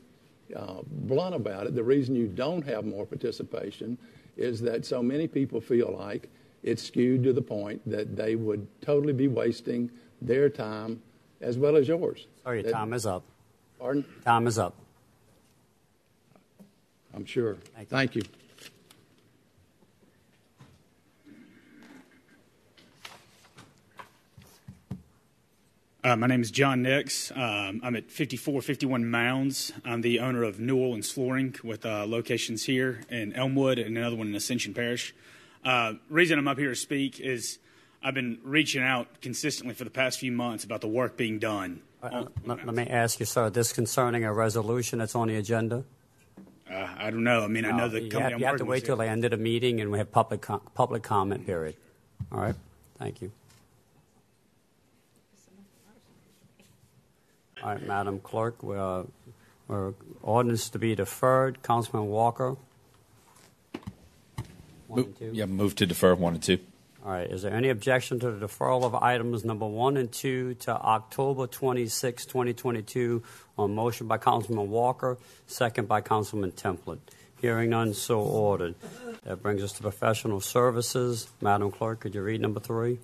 blunt about it, the reason you don't have more participation is that so many people feel like it's skewed to the point that they would totally be wasting their time as well as yours. Sorry, your time is up. Pardon? Time is up. I'm sure. Thank you. My name is John Nix. I'm at 5451 Mounds. I'm the owner of Newell and Flooring with locations here in Elmwood and another one in Ascension Parish. Reason I'm up here to speak is I've been reaching out consistently for the past few months about the work being done. Let me ask you, sir, this concerning a resolution that's on the agenda? I don't know. I mean, I know the company I'm working with. You have to wait till I ended a meeting and we have public comment period. All right. Thank you. All right, Madam Clerk, we're ordinance to be deferred. Councilman Walker. One and two. Yeah, move to defer 1 and 2. All right, is there any objection to the deferral of items number 1 and 2 to October 26, 2022 on motion by Councilman Walker, second by Councilman Templin. Hearing none, so ordered. That brings us to professional services. Madam Clerk, could you read number 3?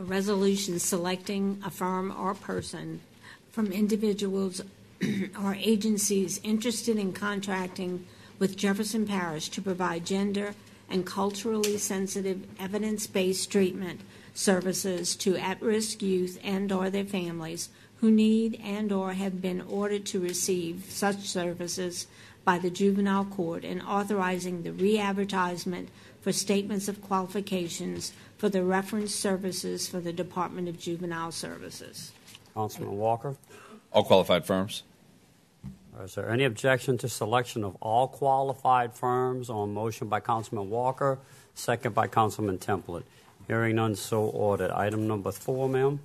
A resolution selecting a firm or person from individuals or agencies interested in contracting with Jefferson Parish to provide gender and culturally sensitive evidence-based treatment services to at-risk youth and or their families who need and or have been ordered to receive such services by the juvenile court, and authorizing the re-advertisement for statements of qualifications for the reference services for the Department of Juvenile Services. Councilman Walker. All qualified firms. Is there any objection to selection of all qualified firms on motion by Councilman Walker, second by Councilman Templin? Hearing none, so ordered. Item number 4, ma'am.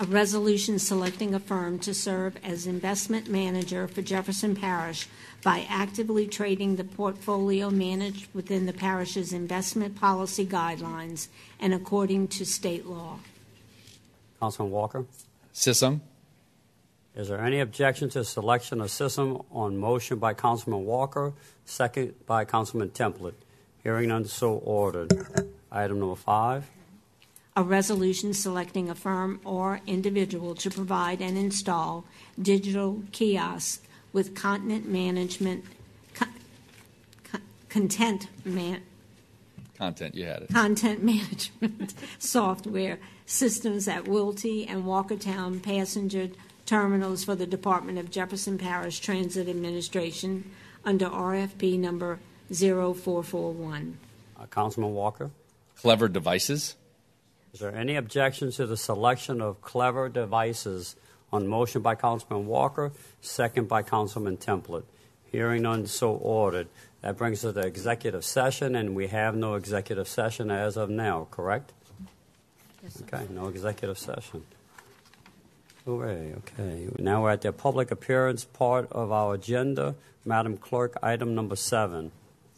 A resolution selecting a firm to serve as investment manager for Jefferson Parish by actively trading the portfolio managed within the parish's investment policy guidelines and according to state law. Councilman Walker. Sissom. Is there any objection to selection of Sissom on motion by Councilman Walker, second by Councilman Templin? Hearing none, so ordered. Item number 5. a resolution selecting a firm or individual to provide and install digital kiosks with content management software systems at Wilty and Walkertown passenger terminals for the Department of Jefferson Parish Transit Administration under RFP number 0441. Councilman Walker. Clever Devices. Is there any objection to the selection of Clever Devices on motion by Councilman Walker, second by Councilman Templet? Hearing none, so ordered. That brings us to the executive session, and we have no executive session as of now, correct? Yes, sir. Okay, no executive session. Hooray, okay. Now we're at the public appearance part of our agenda. Madam Clerk, item number 7.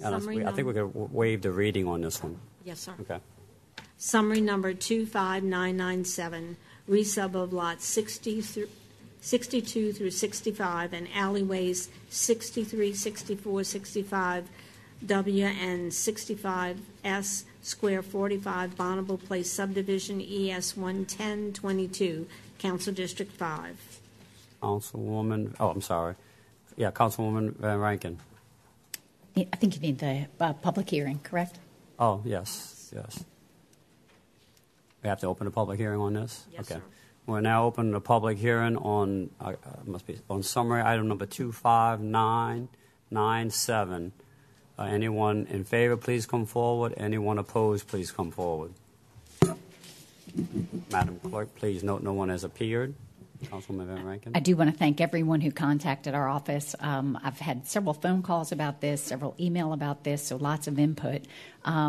I think we could waive the reading on this one. Yes, sir. Okay. Summary number 25997, resub of lots 62 through 65 and alleyways 63, 64, 65W and 65S, square 45, Bonneville Place subdivision, ES 11022, Council District 5. Councilwoman Van Rankin. I think you need the public hearing, correct? Oh, yes. We have to open a public hearing on this? Yes, okay. Sir. We're now opening a public hearing on on summary item number 25997. Anyone in favor, please come forward. Anyone opposed, please come forward. Madam Clerk, please note no one has appeared. Councilwoman Van Rankin. I do want to thank everyone who contacted our office. I've had several phone calls about this, several email about this, so lots of input. I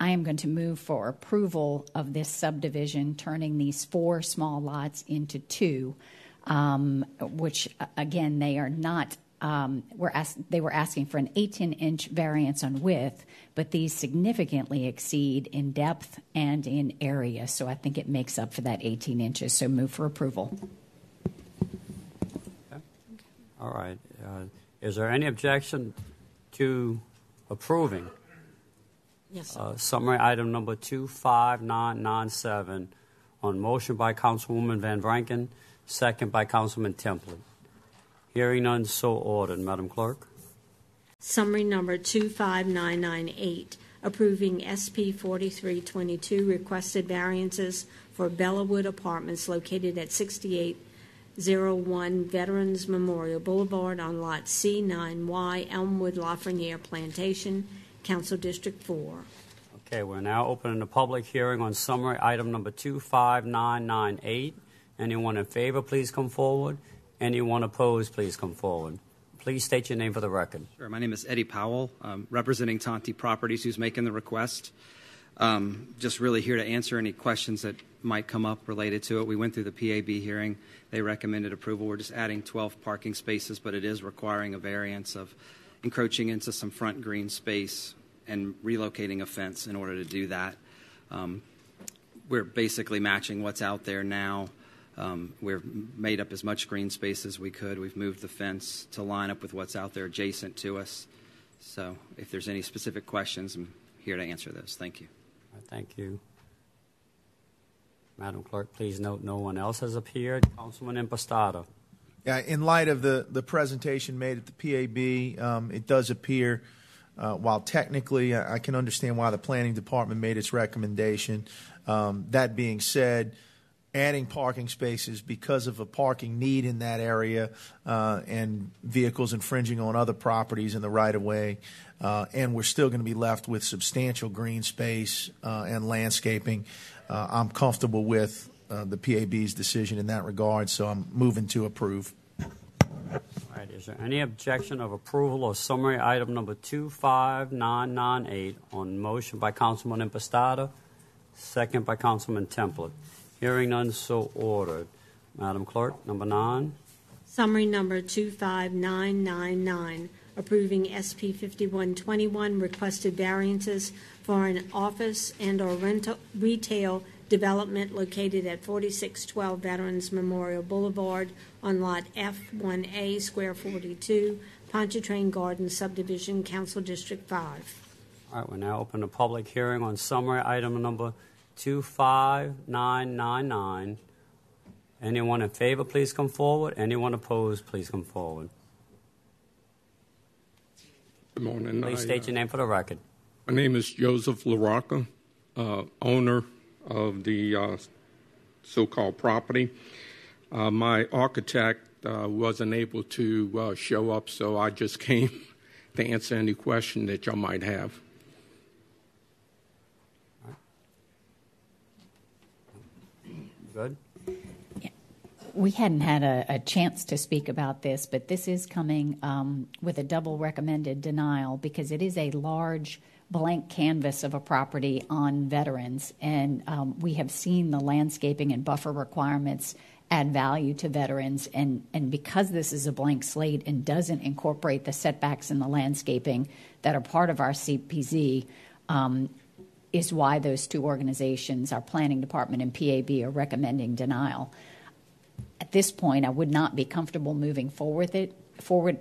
am going to move for approval of this subdivision, turning these 4 small lots into 2, which, again, they are not... they were asking for an 18-inch variance on width, but these significantly exceed in depth and in area. So I think it makes up for that 18 inches. So move for approval. Okay. All right. Is there any objection to approving? Yes, sir. Summary item number 25997 on motion by Councilwoman Van Vranken, second by Councilman Templin. Hearing none, so ordered. Madam Clerk. Summary number 25998, approving SP 4322 requested variances for Bellawood Apartments located at 6801 Veterans Memorial Boulevard on Lot C9Y, Elmwood Lafreniere Plantation, Council District 4. Okay, we're now opening the public hearing on summary item number 25998. Anyone in favor, please come forward. Anyone opposed, please come forward. Please state your name for the record. Sure. My name is Eddie Powell, representing Tonti Properties, who's making the request. Just really here to answer any questions that might come up related to it. We went through the PAB hearing. They recommended approval. We're just adding 12 parking spaces, but it is requiring a variance of encroaching into some front green space and relocating a fence in order to do that. We're basically matching what's out there now. We've made up as much green space as we could. We've moved the fence to line up with what's out there adjacent to us. So if there's any specific questions, I'm here to answer those. Thank you. All right, thank you. Madam Clerk, please note no one else has appeared. Councilman Impastato. Yeah, in light of the presentation made at the PAB, it does appear, while technically I can understand why the Planning Department made its recommendation, that being said, adding parking spaces because of a parking need in that area and vehicles infringing on other properties in the right-of-way. And we're still going to be left with substantial green space and landscaping. I'm comfortable with the PAB's decision in that regard, so I'm moving to approve. All right. Is there any objection of approval or summary item number 25998 on motion by Councilman Impastato, second by Councilman Templet? Hearing none, so ordered. Madam Clerk, number 9. Summary number 25999, approving SP 5121 requested variances for an office and or retail development located at 4612 Veterans Memorial Boulevard on Lot F1A, square 42, Pontchartrain Gardens Subdivision, Council District 5. All right, we're now open to public hearing on summary item number 25999. Anyone in favor, please come forward. Anyone opposed, please come forward. Good morning. Please state your name for the record. My name is Joseph LaRocca, owner of the so-called property. My architect wasn't able to show up, so I just came to answer any question that y'all might have. Good. We hadn't had a chance to speak about this, but this is coming with a double recommended denial because it is a large blank canvas of a property on veterans, and we have seen the landscaping and buffer requirements add value to veterans, and because this is a blank slate and doesn't incorporate the setbacks in the landscaping that are part of our CPZ, is why those two organizations, our planning department and PAB, are recommending denial. At this point, I would not be comfortable moving forward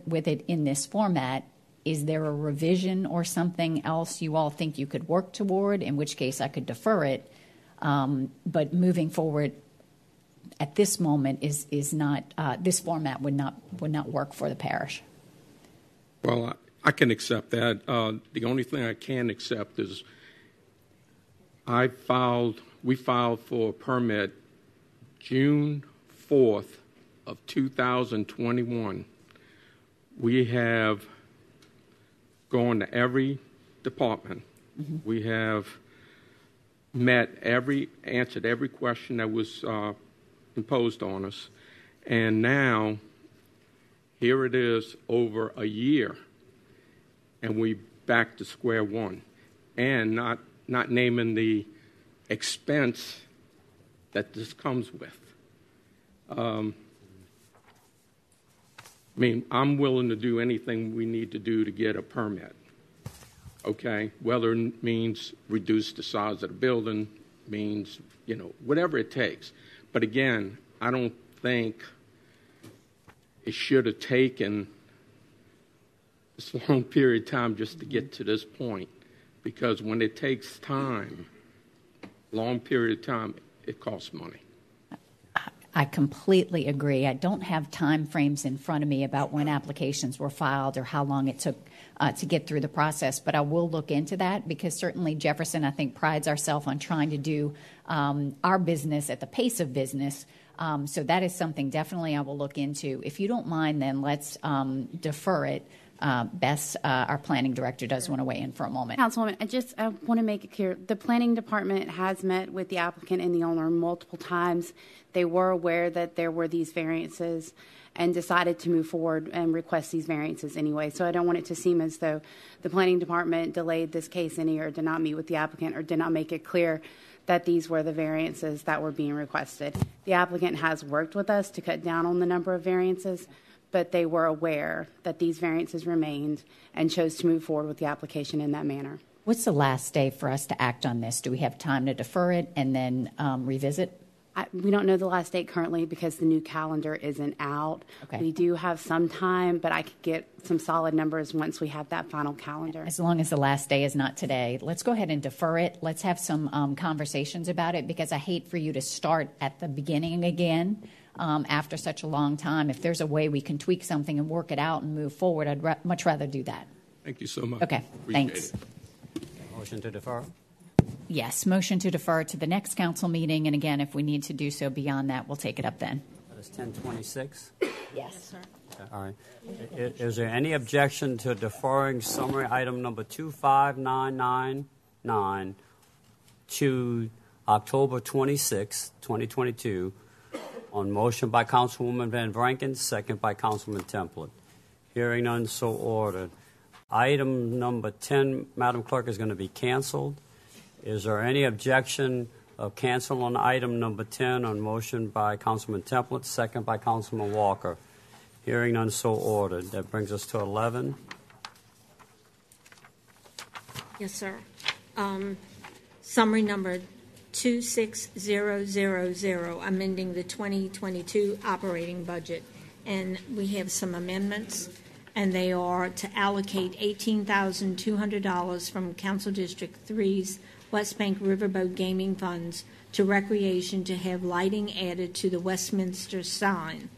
with it in this format. Is there a revision or something else you all think you could work toward? In which case, I could defer it. But moving forward at this moment is not this format would not work for the parish. Well, I can accept that. The only thing I can accept is we filed for a permit June 4th of 2021. We have gone to every department. Mm-hmm. We have answered every question that was imposed on us. And now, here it is over a year, and we're back to square one. And not naming the expense that this comes with. I mean, I'm willing to do anything we need to do to get a permit, okay? Whether it means reduce the size of the building, means, you know, whatever it takes. But again, I don't think it should have taken this long period of time just to get to this point, because when it takes time, long period of time, it costs money. I completely agree. I don't have time frames in front of me about when applications were filed or how long it took to get through the process, but I will look into that because certainly Jefferson, I think, prides ourselves on trying to do our business at the pace of business. So that is something definitely I will look into. If you don't mind, then let's defer it. Bess, our planning director, does want to weigh in for a moment. Councilwoman, I want to make it clear. The planning department has met with the applicant and the owner multiple times. They were aware that there were these variances and decided to move forward and request these variances anyway. So I don't want it to seem as though the planning department delayed this case any or did not meet with the applicant or did not make it clear that these were the variances that were being requested. The applicant has worked with us to cut down on the number of variances, but they were aware that these variances remained and chose to move forward with the application in that manner. What's the last day for us to act on this? Do we have time to defer it and then revisit? We don't know the last date currently because the new calendar isn't out. Okay. We do have some time, but I could get some solid numbers once we have that final calendar. As long as the last day is not today, let's go ahead and defer it. Let's have some conversations about it because I hate for you to start at the beginning again. After such a long time, if there's a way we can tweak something and work it out and move forward, I'd much rather do that. Thank you so much. Okay, thanks. Motion to defer? Yes, motion to defer to the next council meeting. And again, if we need to do so beyond that, we'll take it up then. That is 1026? Yes, sir. All right. Is there any objection to deferring summary item number 25999 to October 26, 2022? On motion by Councilwoman Van Vranken, second by Councilman Templet. Hearing none, so ordered. Item number 10, Madam Clerk, is going to be canceled. Is there any objection of cancel on item number 10 on motion by Councilman Templet, second by Councilman Walker? Hearing none, so ordered. That brings us to 11. Yes, sir. Summary number 26000, amending the 2022 operating budget, and we have some amendments, and they are to allocate $18,200 from Council District 3's West Bank Riverboat Gaming Funds to Recreation to have lighting added to the Westminster sign.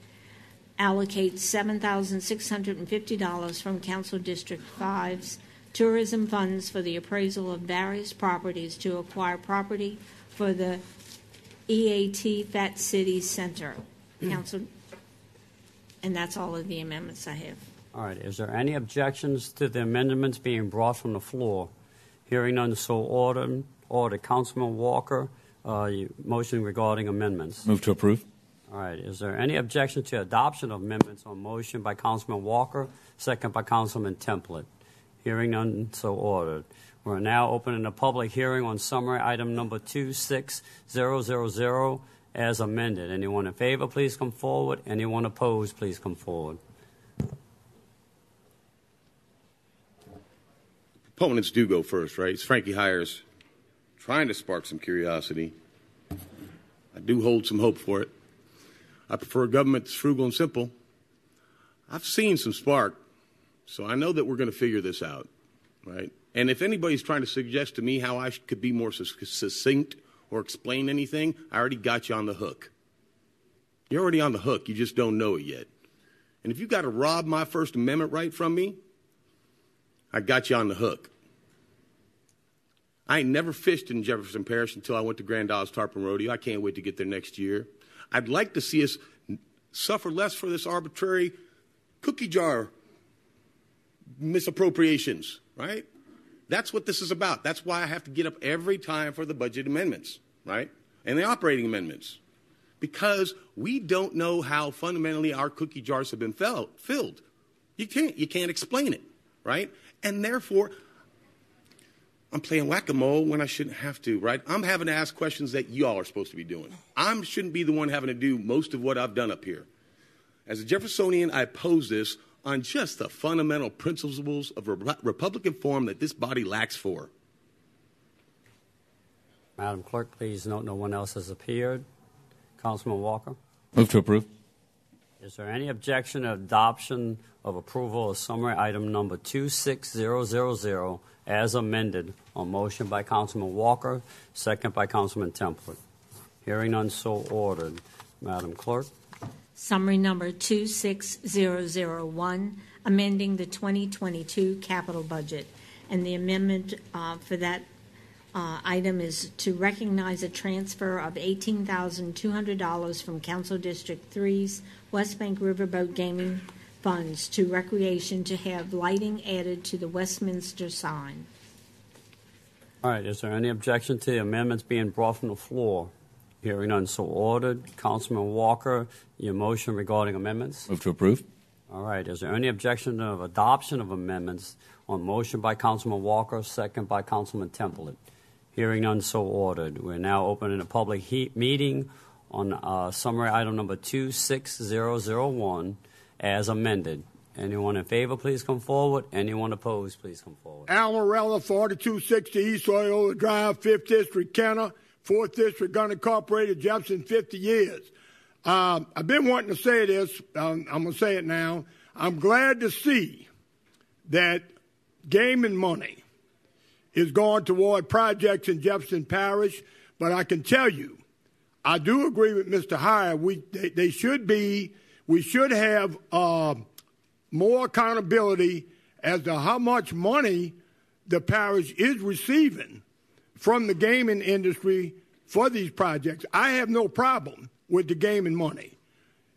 Allocate $7,650 from Council District 5's tourism funds for the appraisal of various properties to acquire property for the EAT Fat City Center. Council, and that's all of the amendments I have. All right. Is there any objections to the amendments being brought from the floor? Hearing none, so ordered. Councilman Walker, motion regarding amendments. Move to approve. All right. Is there any objection to adoption of amendments on motion by Councilman Walker, second by Councilman Templet? Hearing none, so ordered. We're now opening a public hearing on summary item number 26000 as amended. Anyone in favor, please come forward. Anyone opposed, please come forward. Proponents do go first, right? It's Frankie Hires trying to spark some curiosity. I do hold some hope for it. I prefer government that's frugal and simple. I've seen some spark, so I know that we're going to figure this out, right? And if anybody's trying to suggest to me how I could be more succinct or explain anything, I already got you on the hook. You're already on the hook. You just don't know it yet. And if you got to rob my First Amendment right from me, I got you on the hook. I ain't never fished in Jefferson Parish until I went to Grand Isles Tarpon Rodeo. I can't wait to get there next year. I'd like to see us suffer less for this arbitrary cookie jar misappropriations, right? That's what this is about. That's why I have to get up every time for the budget amendments, right? And the operating amendments. Because we don't know how fundamentally our cookie jars have been filled. You can't explain it, right? And therefore, I'm playing whack-a-mole when I shouldn't have to, right? I'm having to ask questions that y'all are supposed to be doing. I shouldn't be the one having to do most of what I've done up here. As a Jeffersonian, I oppose this on just the fundamental principles of Republican form that this body lacks for. Madam Clerk, please note no one else has appeared. Councilman Walker. Move to approve. Is there any objection to adoption of approval of summary item number 26000 as amended on motion by Councilman Walker, second by Councilman Templet? Hearing none, so ordered. Madam Clerk. Summary number 26001, amending the 2022 capital budget. And the amendment for that item is to recognize a transfer of $18,200 from Council District 3's West Bank Riverboat Gaming Funds to Recreation to have lighting added to the Westminster sign. All right. Is there any objection to the amendments being brought from the floor? Hearing none, so ordered. Councilman Walker, your motion regarding amendments. Move to approve. All right. Is there any objection of adoption of amendments on motion by Councilman Walker, second by Councilman Templet? Hearing none, so ordered. We're now opening a public meeting on summary item number 26001 as amended. Anyone in favor, please come forward. Anyone opposed, please come forward. Al Morella, 4260 East Loyola Drive, 5th District, Kenner. 4th District Gun Incorporated, Jefferson, 50 years. I've been wanting to say this. I'm going to say it now. I'm glad to see that gaming money is going toward projects in Jefferson Parish, but I can tell you, I do agree with Mr. Heyer. We should have more accountability as to how much money the parish is receiving from the gaming industry for these projects. I have no problem with the gaming money.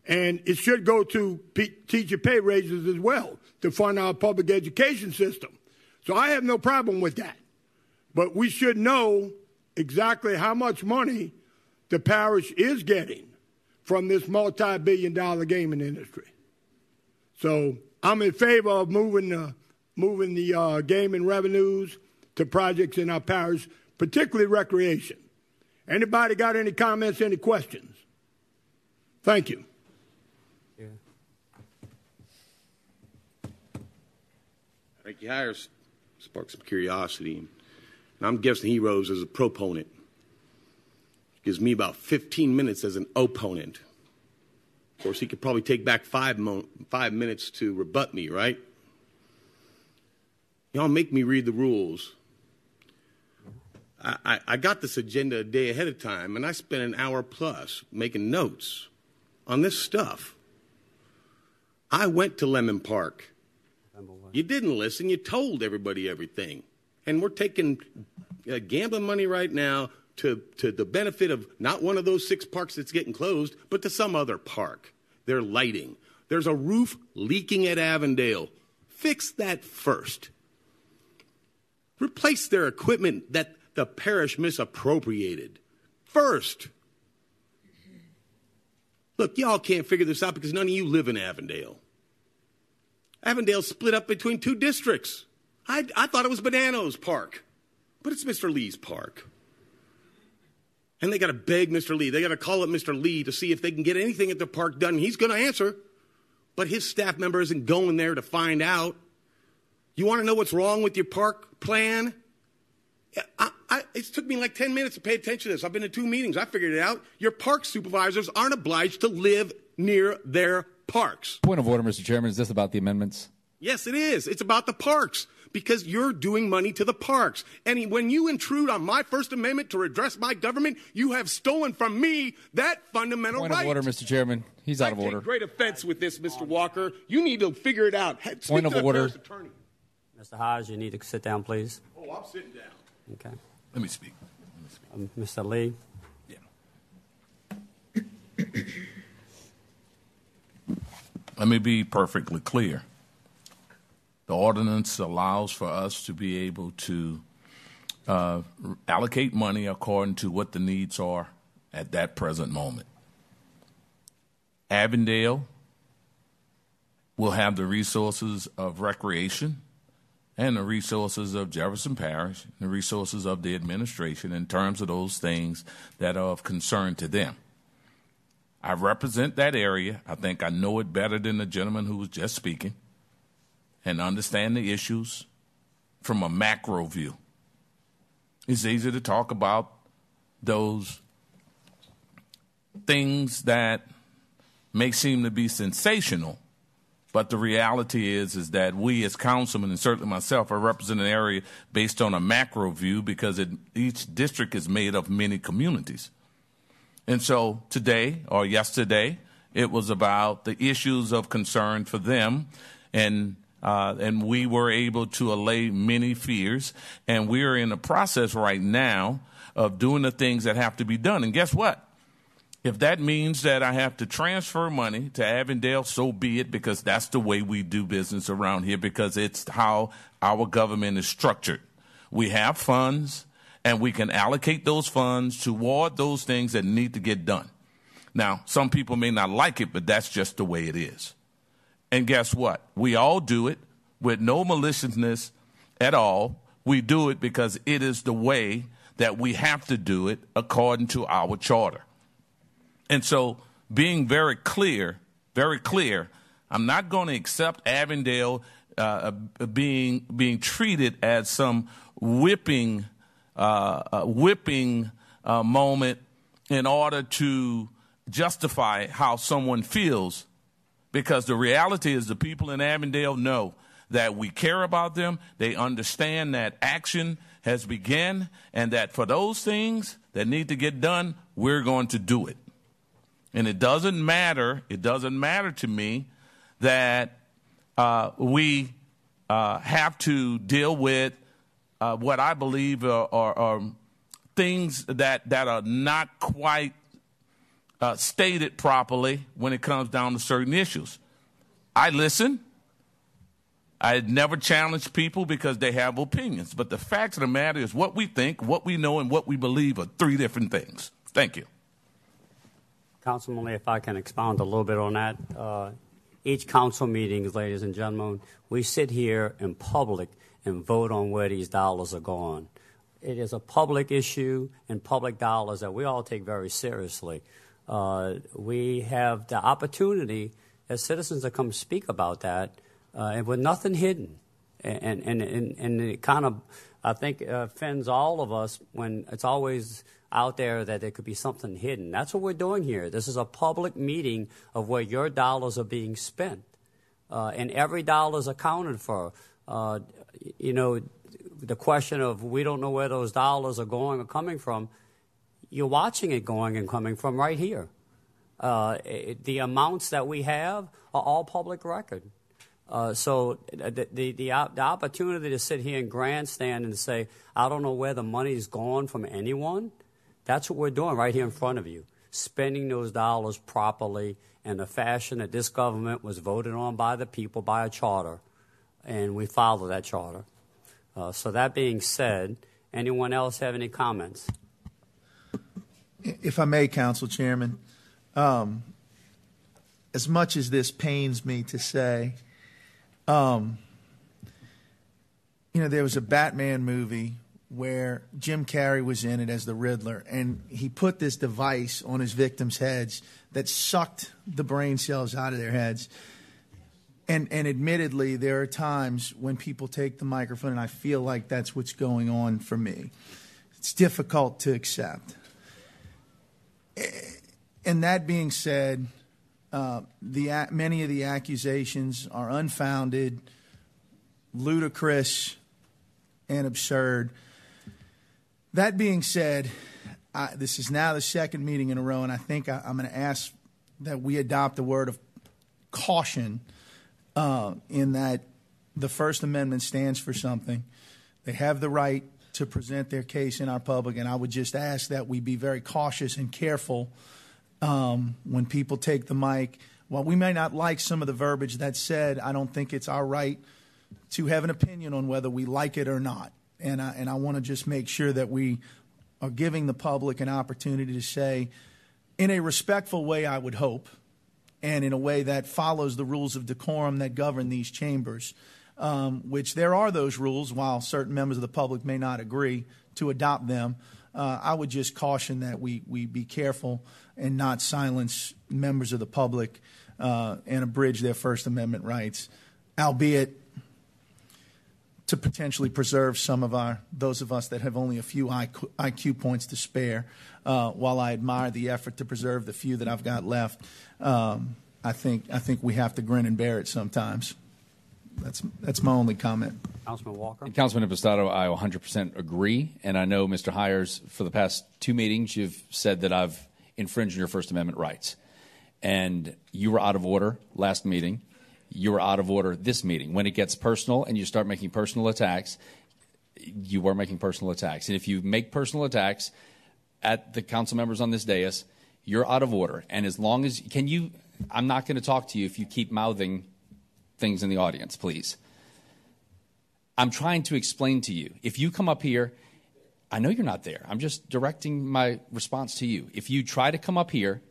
And it should go to teacher pay raises as well to fund our public education system. So I have no problem with that. But we should know exactly how much money the parish is getting from this multi-billion-dollar gaming industry. So I'm in favor of moving the gaming revenues to projects in our parish, particularly recreation. Anybody got any comments, any questions? Thank you. Yeah. Frankie Hires sparked some curiosity, and I'm guessing he rose as a proponent. Gives me about 15 minutes as an opponent. Of course, he could probably take back 5 minutes to rebut me, right? Y'all make me read the rules. I got this agenda a day ahead of time, and I spent an hour plus making notes on this stuff. I went to Lemon Park. You didn't listen. You told everybody everything. And we're taking gambling money right now to the benefit of not one of those six parks that's getting closed, but to some other park. They're lighting. There's a roof leaking at Avondale. Fix that first. Replace their equipment that the parish misappropriated first. Look, y'all can't figure this out because none of you live in Avondale. Avondale's split up between two districts. I thought it was Bonanno's Park, but it's Mr. Lee's Park. And they got to beg Mr. Lee. They got to call up Mr. Lee to see if they can get anything at the park done. He's going to answer, but his staff member isn't going there to find out. You want to know what's wrong with your park plan? It took me like 10 minutes to pay attention to this. I've been to two meetings. I figured it out. Your park supervisors aren't obliged to live near their parks. Point of order, Mr. Chairman. Is this about the amendments? Yes, it is. It's about the parks because you're doing money to the parks. And when you intrude on my First Amendment to redress my government, you have stolen from me that fundamental right. Point of order, Mr. Chairman. He's out of order. I take great offense with this, Mr. Walker. You need to figure it out. Point of order. Mr. Hodge, you need to sit down, please. Oh, I'm sitting down. Okay. Let me speak. Mr. Lee? Yeah. Let me be perfectly clear. The ordinance allows for us to be able to allocate money according to what the needs are at that present moment. Avondale will have the resources of recreation and the resources of Jefferson Parish, and the resources of the administration in terms of those things that are of concern to them. I represent that area. I think I know it better than the gentleman who was just speaking and understand the issues from a macro view. It's easy to talk about those things that may seem to be sensational, but the reality is that we as councilmen, and certainly myself, are representing an area based on a macro view because each district is made of many communities. And so today or yesterday, it was about the issues of concern for them, and we were able to allay many fears. And we are in the process right now of doing the things that have to be done. And guess what? If that means that I have to transfer money to Avondale, so be it, because that's the way we do business around here, because it's how our government is structured. We have funds, and we can allocate those funds toward those things that need to get done. Now, some people may not like it, but that's just the way it is. And guess what? We all do it with no maliciousness at all. We do it because it is the way that we have to do it according to our charter. And so being very clear, I'm not going to accept Avondale being treated as some whipping moment in order to justify how someone feels, because the reality is the people in Avondale know that we care about them. They understand that action has begun and that for those things that need to get done, we're going to do it. And it doesn't matter to me that we have to deal with what I believe are things that are not quite stated properly when it comes down to certain issues. I listen. I never challenge people because they have opinions. But the fact of the matter is what we think, what we know, and what we believe are three different things. Thank you. Councilman Lee, if I can expound a little bit on that. Each council meeting, ladies and gentlemen, we sit here in public and vote on where these dollars are going. It is a public issue and public dollars that we all take very seriously. We have the opportunity as citizens to come speak about that and with nothing hidden. And it kind of, I think, offends all of us when it's always out there that there could be something hidden. That's what we're doing here. This is a public meeting of where your dollars are being spent, and every dollar is accounted for. You know, the question of we don't know where those dollars are going or coming from, you're watching it going and coming from right here. The amounts that we have are all public record. So the opportunity to sit here and grandstand and say, I don't know where the money's gone from anyone, that's what we're doing right here in front of you, spending those dollars properly in the fashion that this government was voted on by the people by a charter, and we follow that charter. So that being said, anyone else have any comments? If I may, Council Chairman, as much as this pains me to say, you know, there was a Batman movie where Jim Carrey was in it as the Riddler, and he put this device on his victims' heads that sucked the brain cells out of their heads. And admittedly, there are times when people take the microphone, and I feel like that's what's going on for me. It's difficult to accept. And that being said, many of the accusations are unfounded, ludicrous, and absurd. That being said, this is now the second meeting in a row, and I think I'm going to ask that we adopt the word of caution in that the First Amendment stands for something. They have the right to present their case in our public, and I would just ask that we be very cautious and careful when people take the mic. While we may not like some of the verbiage that's said, I don't think it's our right to have an opinion on whether we like it or not. And I want to just make sure that we are giving the public an opportunity to say, in a respectful way, I would hope, and in a way that follows the rules of decorum that govern these chambers, which there are those rules, while certain members of the public may not agree to adopt them. I would just caution that we be careful and not silence members of the public and abridge their First Amendment rights, albeit to potentially preserve some of those of us that have only a few IQ points to spare. While I admire the effort to preserve the few that I've got left, I think we have to grin and bear it sometimes. That's my only comment. Councilman Walker. And Councilman Impastato, I 100% agree, and I know, Mr. Hires, for the past two meetings you've said that I've infringed your First Amendment rights, and you were out of order last meeting. You were out of order this meeting. When it gets personal and you start making personal attacks, you are making personal attacks. And if you make personal attacks at the council members on this dais, you're out of order. And as long as I'm not going to talk to you if you keep mouthing things in the audience, please. I'm trying to explain to you. If you come up here, I know you're not there. I'm just directing my response to you. If you try to come up here,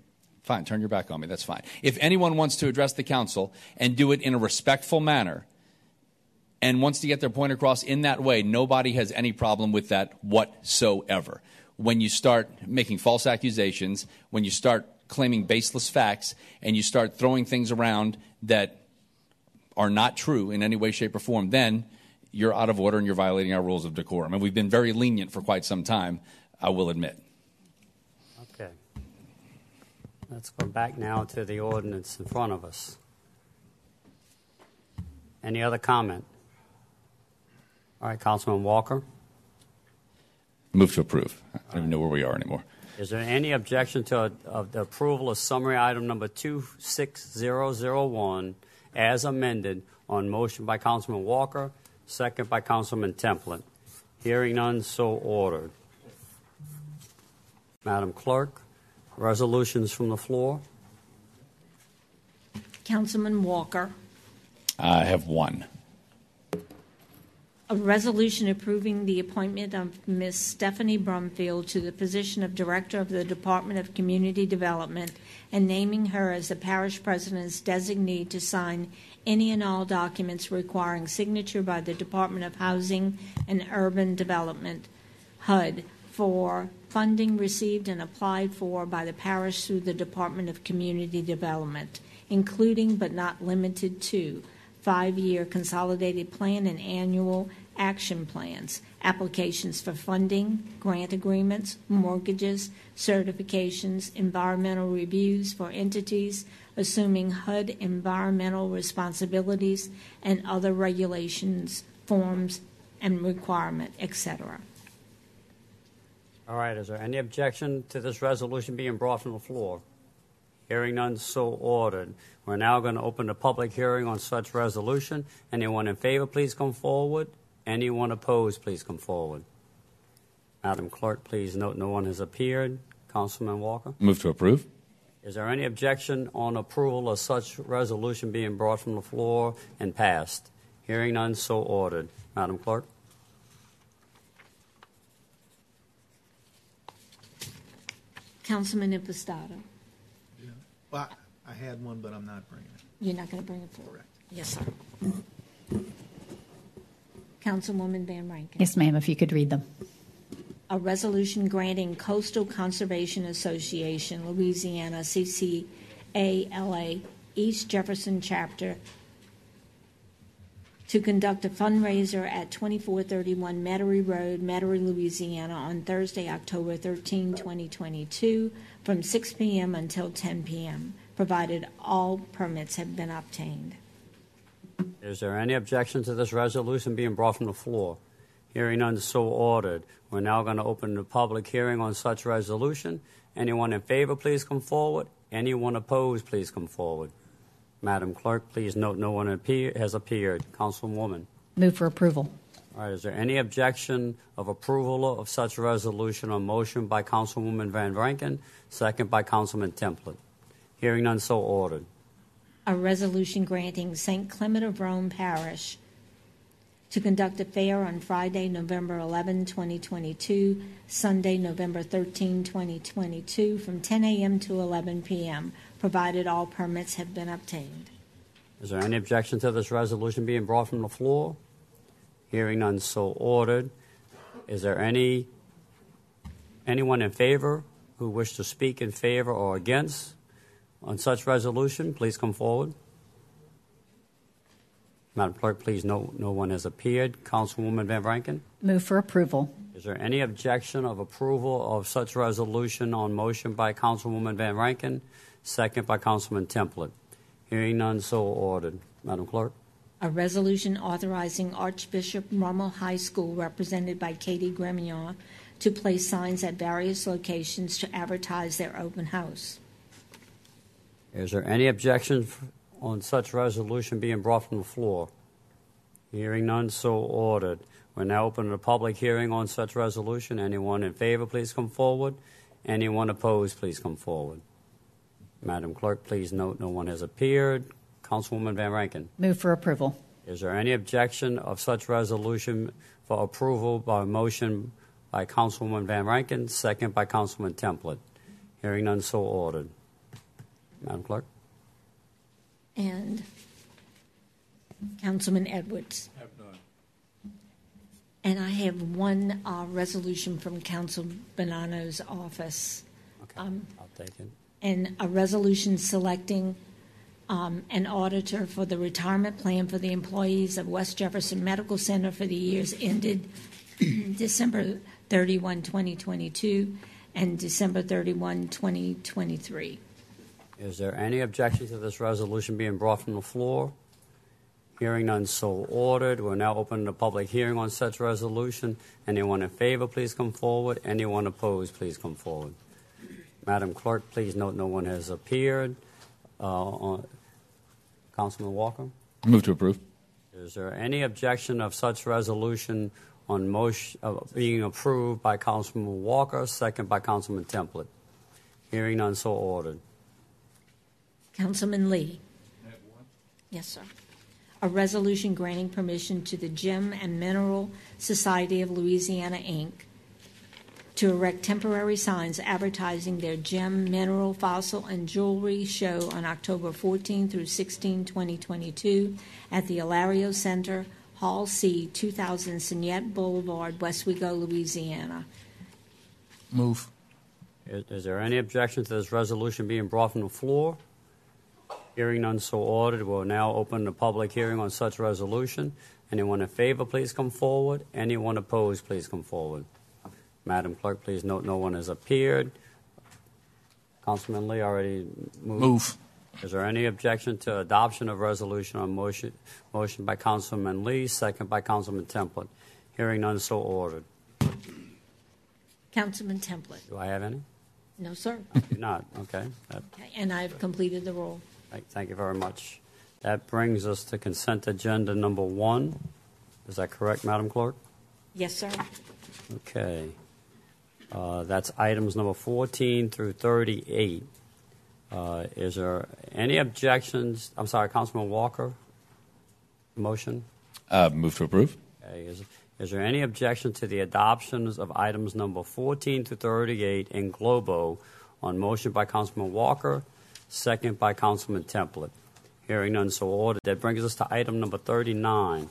fine, turn your back on me. That's fine. If anyone wants to address the council and do it in a respectful manner and wants to get their point across in that way, nobody has any problem with that whatsoever. When you start making false accusations, when you start claiming baseless facts, and you start throwing things around that are not true in any way, shape, or form, then you're out of order and you're violating our rules of decorum. And we've been very lenient for quite some time, I will admit. Okay. Let's go back now to the ordinance in front of us. Any other comment? All right, Councilman Walker. Move to approve. I don't even know where we are anymore. Is there any objection to the approval of summary item number 26001? As amended on motion by Councilman Walker, second by Councilman Templin. Hearing none, so ordered. Madam Clerk, resolutions from the floor. Councilman Walker. I have one. A resolution approving the appointment of Ms. Stephanie Brumfield to the position of Director of the Department of Community Development and naming her as the parish president's designee to sign any and all documents requiring signature by the Department of Housing and Urban Development, HUD, for funding received and applied for by the parish through the Department of Community Development, including but not limited to five-year consolidated plan and annual action plans, applications for funding, grant agreements, mortgages, certifications, environmental reviews for entities assuming HUD environmental responsibilities, and other regulations, forms, and requirement, etc. All right. Is there any objection to this resolution being brought from the floor? Hearing none, so ordered. We're now going to open the public hearing on such resolution. Anyone in favor, please come forward. Anyone opposed, please come forward. Madam Clerk, please note no one has appeared. Councilman Walker. Move to approve. Is there any objection on approval of such resolution being brought from the floor and passed? Hearing none, so ordered. Madam Clerk. Councilman Impastato. Yeah. Well, I had one, but I'm not bringing it. You're not going to bring it forward? Correct. Yes, sir. Councilwoman Van Rankin. Yes, ma'am, if you could read them. A resolution granting Coastal Conservation Association, Louisiana, CCALA, East Jefferson Chapter, to conduct a fundraiser at 2431 Metairie Road, Metairie, Louisiana, on Thursday, October 13, 2022, from 6 p.m. until 10 p.m., provided all permits have been obtained. Is there any objection to this resolution being brought from the floor? Hearing none, so ordered. We're now going to open the public hearing on such resolution. Anyone in favor, please come forward. Anyone opposed, please come forward. Madam Clerk, please note no one has appeared. Councilwoman. Move for approval. All right, is there any objection of approval of such resolution or motion by Councilwoman Van Rankin, second by Councilman Templin? Hearing none, so ordered. A resolution granting St. Clement of Rome Parish to conduct a fair on Friday, November 11, 2022, Sunday, November 13, 2022, from 10 a.m. to 11 p.m., provided all permits have been obtained. Is there any objection to this resolution being brought from the floor? Hearing none, so ordered. Is there anyone in favor who wish to speak in favor or against on such resolution? Please come forward. Madam Clerk, please note no one has appeared. Councilwoman Van Rankin. Move for approval. Is there any objection of approval of such resolution on motion by Councilwoman Van Rankin, second by Councilman Templin? Hearing none, so ordered. Madam Clerk. A resolution authorizing Archbishop Rummel High School, represented by Katie Gremillon, to place signs at various locations to advertise their open house. Is there any objection on such resolution being brought from the floor? Hearing none, so ordered. We're now opening a public hearing on such resolution. Anyone in favor, please come forward. Anyone opposed, please come forward. Madam Clerk, please note no one has appeared. Councilwoman Van Rankin. Move for approval. Is there any objection of such resolution for approval by motion by Councilwoman Van Rankin, second by Councilman Templin? Hearing none, so ordered. Madam Clerk. And Councilman Edwards. I have none. And I have one resolution from Council Bonanno's office. Okay, I'll take it. And a resolution selecting an auditor for the retirement plan for the employees of West Jefferson Medical Center for the years ended December 31, 2022 and December 31, 2023. Is there any objection to this resolution being brought from the floor? Hearing none, so ordered. We're now opening the public hearing on such resolution. Anyone in favor, please come forward. Anyone opposed, please come forward. Madam Clerk, please note no one has appeared. Councilman Walker? Move to approve. Is there any objection of such resolution on motion being approved by Councilman Walker, second by Councilman Templin? Hearing none, so ordered. Councilman Lee. Yes, sir. A resolution granting permission to the Gem and Mineral Society of Louisiana, Inc. to erect temporary signs advertising their gem, mineral, fossil, and jewelry show on October 14 through 16, 2022 at the Ilario Center, Hall C, 2000 Signette Boulevard, Westwego, Louisiana. Move. Is there any objection to this resolution being brought from the floor? Hearing none, so ordered. We'll now open the public hearing on such resolution. Anyone in favor, please come forward. Anyone opposed, please come forward. Madam Clerk, please note no one has appeared. Councilman Lee already moved. Move. Is there any objection to adoption of resolution on motion by Councilman Lee, second by Councilman Templin? Hearing none, so ordered. Councilman Templin. Do I have any? No, sir. I do not. Okay. Okay. And I've completed the roll. Right, thank you very much. That brings us to consent agenda number 1. Is that correct, Madam Clerk? Yes, sir. Okay. That's items number 14 through 38. Is there any objections? I'm sorry, Councilman Walker. Motion? Move to approve. Okay. Is there any objection to the adoptions of items number 14 to 38 in globo on motion by Councilman Walker, second by Councilman Templin? Hearing none, so ordered. That brings us to item number 39.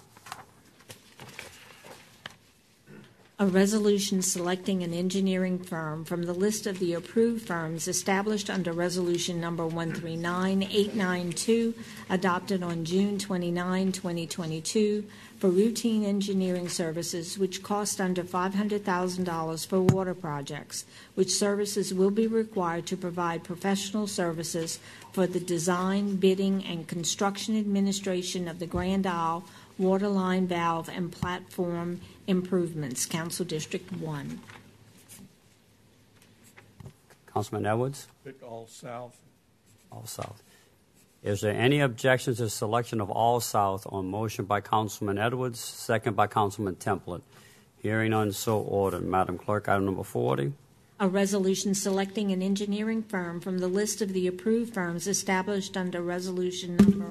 A resolution selecting an engineering firm from the list of the approved firms established under resolution number 139892, adopted on June 29, 2022, for routine engineering services which cost under $500,000 for water projects, which services will be required to provide professional services for the design, bidding, and construction administration of the Grand Isle water line valve and platform improvements, Council District 1. Councilman Edwards? All South. All South. Is there any objection to the selection of All South on motion by Councilman Edwards, second by Councilman Templin? Hearing none, so ordered. Madam Clerk, item number 40. A resolution selecting an engineering firm from the list of the approved firms established under resolution number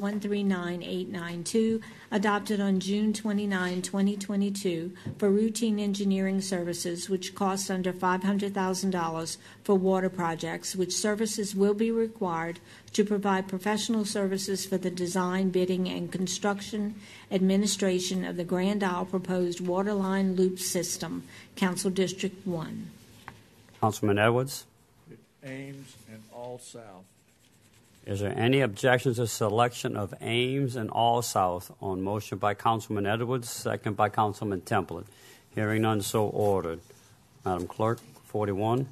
139892, adopted on June 29, 2022, for routine engineering services which cost under $500,000 for water projects, which services will be required to provide professional services for the design, bidding, and construction administration of the Grand Isle proposed waterline loop system, Council District 1. Councilman Edwards? Ames and All South. Is there any objection to selection of Ames and All South on motion by Councilman Edwards, second by Councilman Templin? Hearing none, so ordered. Madam Clerk, 41.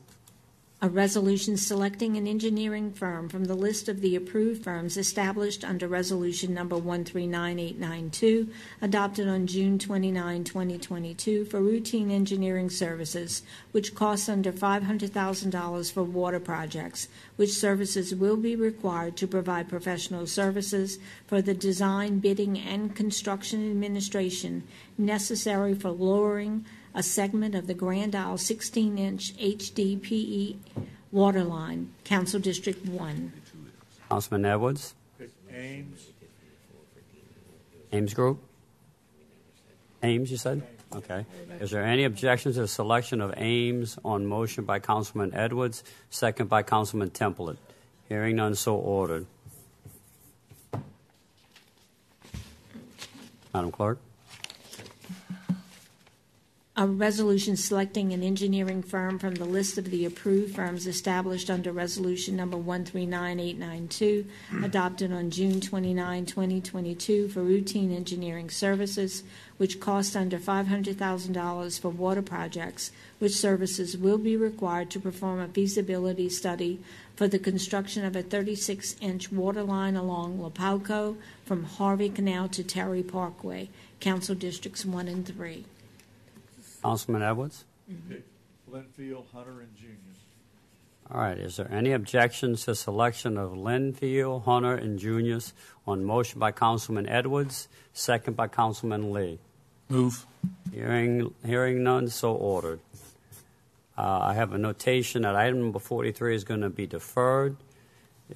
A resolution selecting an engineering firm from the list of the approved firms established under resolution number 139892, adopted on June 29, 2022, for routine engineering services, which costs under $500,000 for water projects, which services will be required to provide professional services for the design, bidding, and construction administration necessary for lowering a segment of the Grand Isle 16-inch HDPE waterline, Council District 1. Councilman Edwards? Ames. Ames Group? Ames, you said? Okay. Is there any objection to the selection of Ames on motion by Councilman Edwards, second by Councilman Templin? Hearing none, so ordered. Madam Clerk? A resolution selecting an engineering firm from the list of the approved firms established under resolution number 139892, adopted on June 29, 2022, for routine engineering services, which cost under $500,000 for water projects, which services will be required to perform a feasibility study for the construction of a 36-inch water line along Lapauco from Harvey Canal to Terry Parkway, Council Districts 1 and 3. Councilman Edwards? Mm-hmm. Linfield, Hunter, and Jr. All right. Is there any objections to selection of Linfield, Hunter, and Jr. on motion by Councilman Edwards, second by Councilman Lee? Move. Hearing none, so ordered. I have a notation that item number 43 is going to be deferred.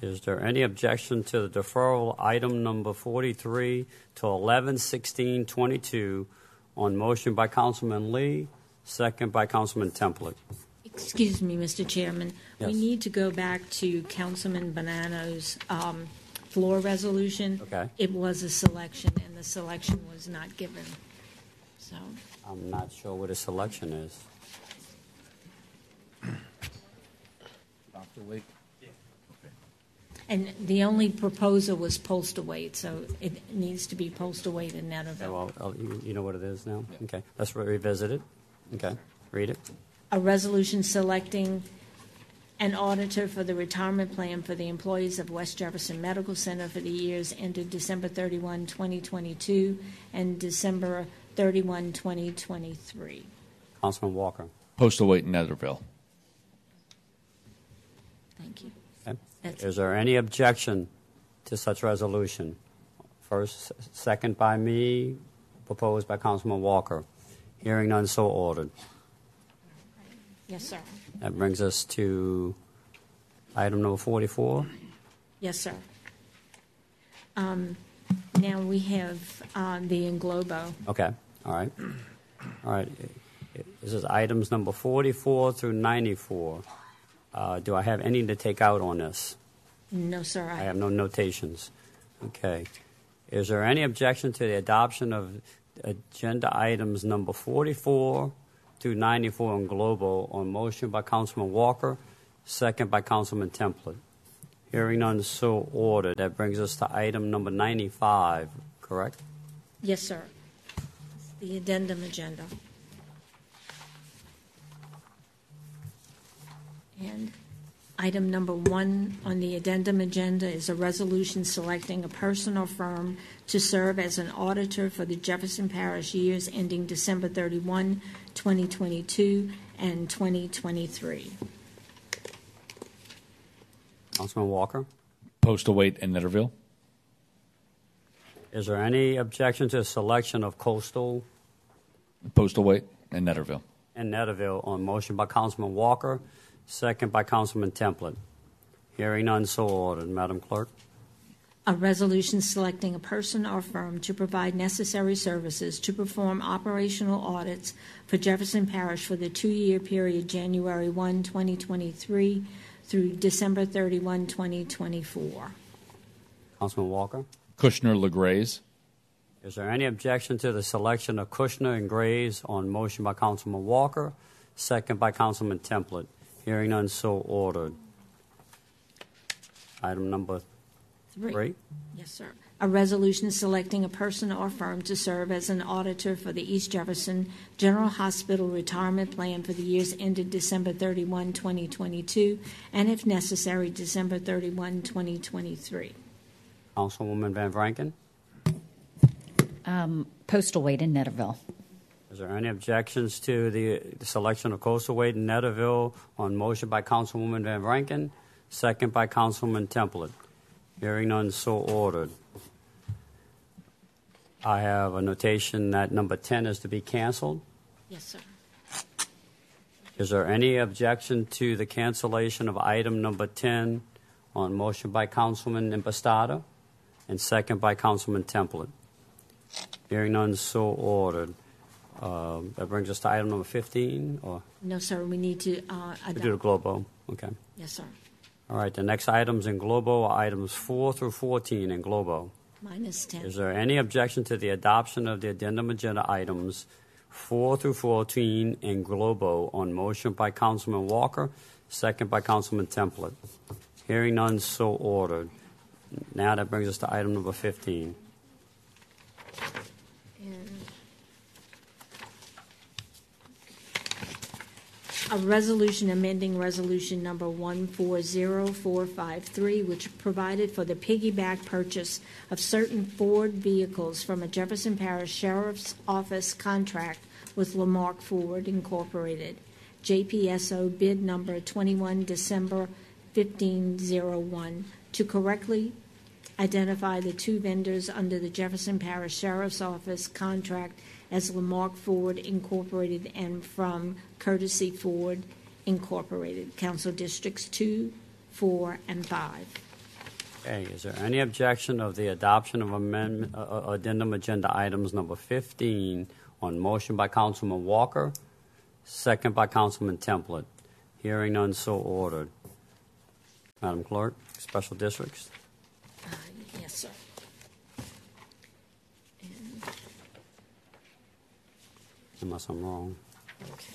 Is there any objection to the deferral item number 43 to 11/16/22? On motion by Councilman Lee, second by Councilman Templin. Excuse me, Mr. Chairman. Yes. We need to go back to Councilman Bonanno's floor resolution. Okay. It was a selection, and the selection was not given. So I'm not sure what a selection is. Dr. Wake. Yeah. Okay. And the only proposal was postal weight, so it needs to be postal weight in that event. Well, you know what it is now? Yeah. Okay. Let's revisit it. Okay. Read it. A resolution selecting an auditor for the retirement plan for the employees of West Jefferson Medical Center for the years ended December 31, 2022 and December 31, 2023. Councilman Walker. Postal Weight in Netherville. Thank you. Okay. Is there any objection to such resolution? First, second by me, proposed by Councilman Walker. Hearing none, so ordered. Yes, sir. That brings us to item number 44. Yes, sir. Now we have the englobo. Okay. All right. All right. This is items number 44 through 94. Do I have any to take out on this? No, sir. I have no notations. Okay. Is there any objection to the adoption of agenda items number 44 through 94 in globo on motion by Councilman Walker, second by Councilman Templet? Hearing none, so ordered. That brings us to item number 95, correct? Yes, sir. The addendum agenda. And item number 1 on the addendum agenda is a resolution selecting a person or firm to serve as an auditor for the Jefferson Parish years ending December 31, 2022 and 2023. Councilman Walker. Postal Weight in Netterville. Is there any objection to the selection of Postal Weight in Netterville. In Netterville on motion by Councilman Walker, second by Councilman Templet. Hearing none, so ordered. Madam Clerk. A resolution selecting a person or firm to provide necessary services to perform operational audits for Jefferson Parish for the 2-year period January 1, 2023 through December 31, 2024. Councilman Walker. Kushner LeGrays. Is there any objection to the selection of Kushner and Grays on motion by Councilman Walker, second by Councilman Templet? Hearing none, so ordered. Item number 3. Yes, sir. A resolution selecting a person or firm to serve as an auditor for the East Jefferson General Hospital Retirement Plan for the years ended December 31, 2022, and if necessary, December 31, 2023. Councilwoman Van Vranken. Postal Weight in Netterville. Is there any objections to the selection of Coastal Weight in Netterville on motion by Councilwoman Van Vranken, second by Councilman Templet? Hearing none, so ordered. I have a notation that number 10 is to be canceled. Yes, sir. Is there any objection to the cancellation of item number 10 on motion by Councilman Impastato and second by Councilman Templet? Hearing none, so ordered. That brings us to item number 15, or? No, sir, we need to do the globo. Okay. Yes, sir. All right, the next items in globo are items 4 through 14 in globo. Minus 10. Is there any objection to the adoption of the addendum agenda items 4 through 14 in globo on motion by Councilman Walker, second by Councilman Templet? Hearing none, so ordered. Now that brings us to item number 15. A resolution amending resolution number 140453, which provided for the piggyback purchase of certain Ford vehicles from a Jefferson Parish Sheriff's Office contract with Lamarck Ford Incorporated, JPSO bid number 21 December 1501, to correctly identify the two vendors under the Jefferson Parish Sheriff's Office contract as Lamarck Ford Incorporated and from Courtesy Ford Incorporated, Council Districts 2, 4, and 5. Okay, is there any objection of the adoption of amendment, addendum agenda items number 15 on motion by Councilman Walker, second by Councilman Templet? Hearing none, so ordered. Madam Clerk, special districts. Yes, sir. Unless I'm wrong. Okay.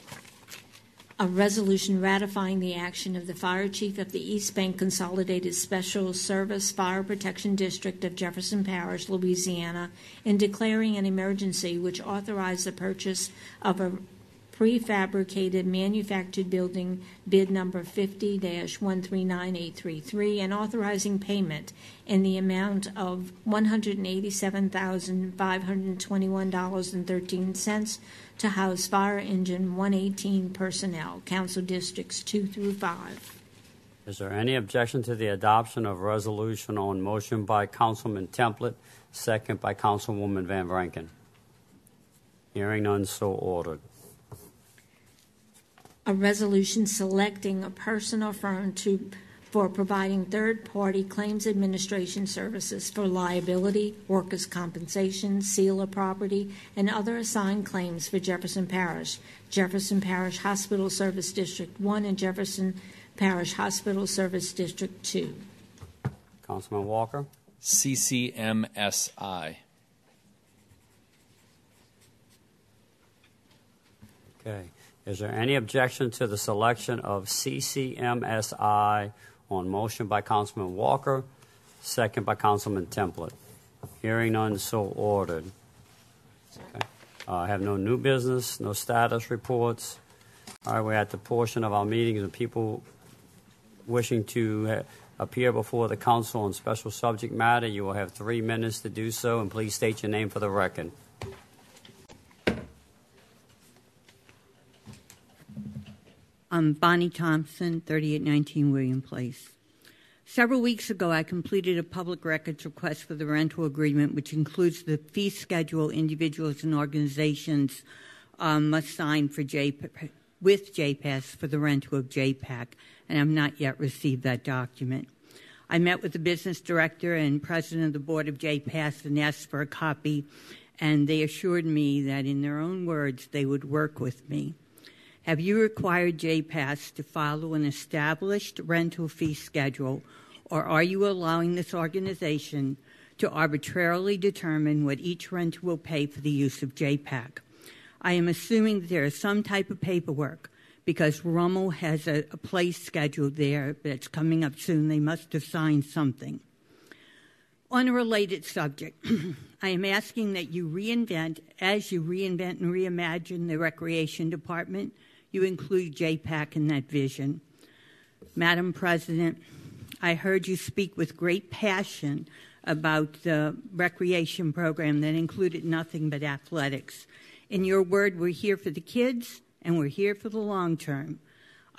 A resolution ratifying the action of the Fire Chief of the East Bank Consolidated Special Service Fire Protection District of Jefferson Parish, Louisiana, in declaring an emergency, which authorized the purchase of a prefabricated manufactured building bid number 50-139833 and authorizing payment in the amount of $187,521.13 to house Fire Engine 118 personnel, Council Districts 2 through 5. Is there any objection to the adoption of resolution on motion by Councilman Templet, second by Councilwoman Van Vranken? Hearing none, so ordered. A resolution selecting a person or firm for providing third-party claims administration services for liability, workers' compensation, seal of property, and other assigned claims for Jefferson Parish, Jefferson Parish Hospital Service District 1, and Jefferson Parish Hospital Service District 2. Councilman Walker. CCMSI. Okay. Is there any objection to the selection of CCMSI on motion by Councilman Walker, second by Councilman Templet? Hearing none, so ordered. Okay. I have no new business, no status reports. All right, we're at the portion of our meetings and people wishing to appear before the council on special subject matter. You will have 3 minutes to do so, and please state your name for the record. Bonnie Thompson, 3819 William Place. Several weeks ago, I completed a public records request for the rental agreement, which includes the fee schedule individuals and organizations must sign for JPAS for the rental of JPAC, and I've not yet received that document. I met with the business director and president of the board of JPAS and asked for a copy, and they assured me that, in their own words, they would work with me. Have you required JPAS to follow an established rental fee schedule, or are you allowing this organization to arbitrarily determine what each renter will pay for the use of JPAC? I am assuming that there is some type of paperwork, because Rummel has a place scheduled there that's coming up soon. They must have signed something. On a related subject, I am asking that you reinvent, as you reinvent and reimagine the recreation department, you include JPAC in that vision. Madam President, I heard you speak with great passion about the recreation program that included nothing but athletics. In your word, we're here for the kids and we're here for the long term.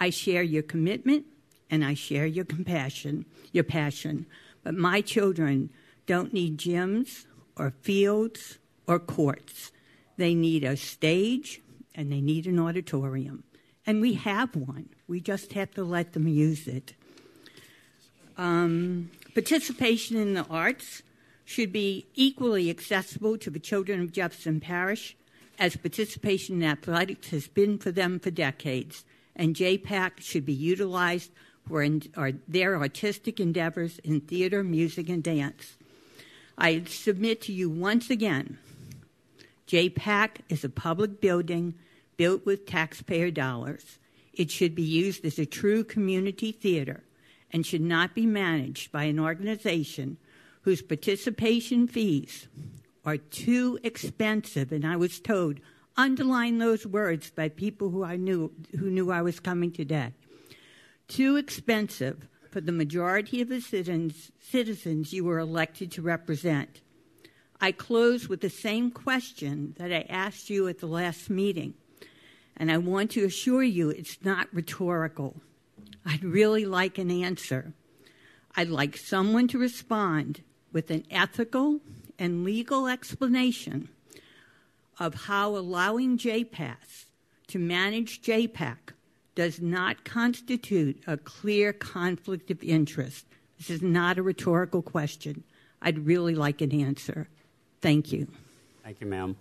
I share your commitment and I share your compassion, your passion, but my children don't need gyms or fields or courts. They need a stage and they need an auditorium. And we have one. We just have to let them use it. Participation in the arts should be equally accessible to the children of Jefferson Parish as participation in athletics has been for them for decades. And JPAC should be utilized for their artistic endeavors in theater, music, and dance. I submit to you once again, JPAC is a public building built with taxpayer dollars. It should be used as a true community theater and should not be managed by an organization whose participation fees are too expensive. And I was told, underline those words by people who I knew, who knew I was coming today, too expensive for the majority of the citizens you were elected to represent. I close with the same question that I asked you at the last meeting, and I want to assure you it's not rhetorical. I'd really like an answer. I'd like someone to respond with an ethical and legal explanation of how allowing JPAS to manage JPAC does not constitute a clear conflict of interest. This is not a rhetorical question. I'd really like an answer. Thank you. Thank you, ma'am.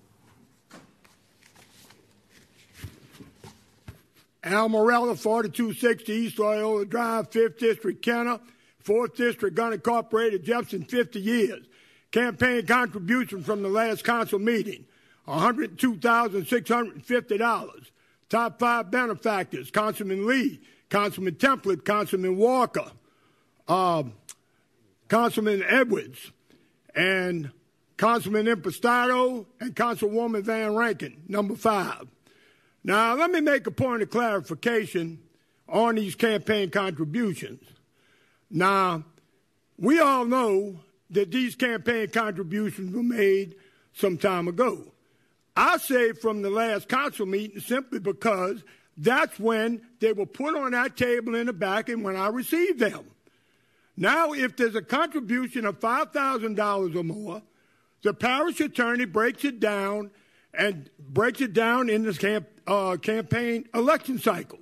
Al Morella, 4260 East Loyola Drive, 5th District, Kenner, 4th District, Gun Incorporated, Jefferson, 50 years. Campaign contribution from the last council meeting, $102,650. Top five benefactors, Councilman Lee, Councilman Templet, Councilman Walker, Councilman Edwards, and Councilman Impastato, and Councilwoman Van Rankin, number 5. Now, let me make a point of clarification on these campaign contributions. Now, we all know that these campaign contributions were made some time ago. I say from the last council meeting simply because that's when they were put on that table in the back and when I received them. Now, if there's a contribution of $5,000 or more, the parish attorney breaks it down and breaks it down in this campaign election cycles.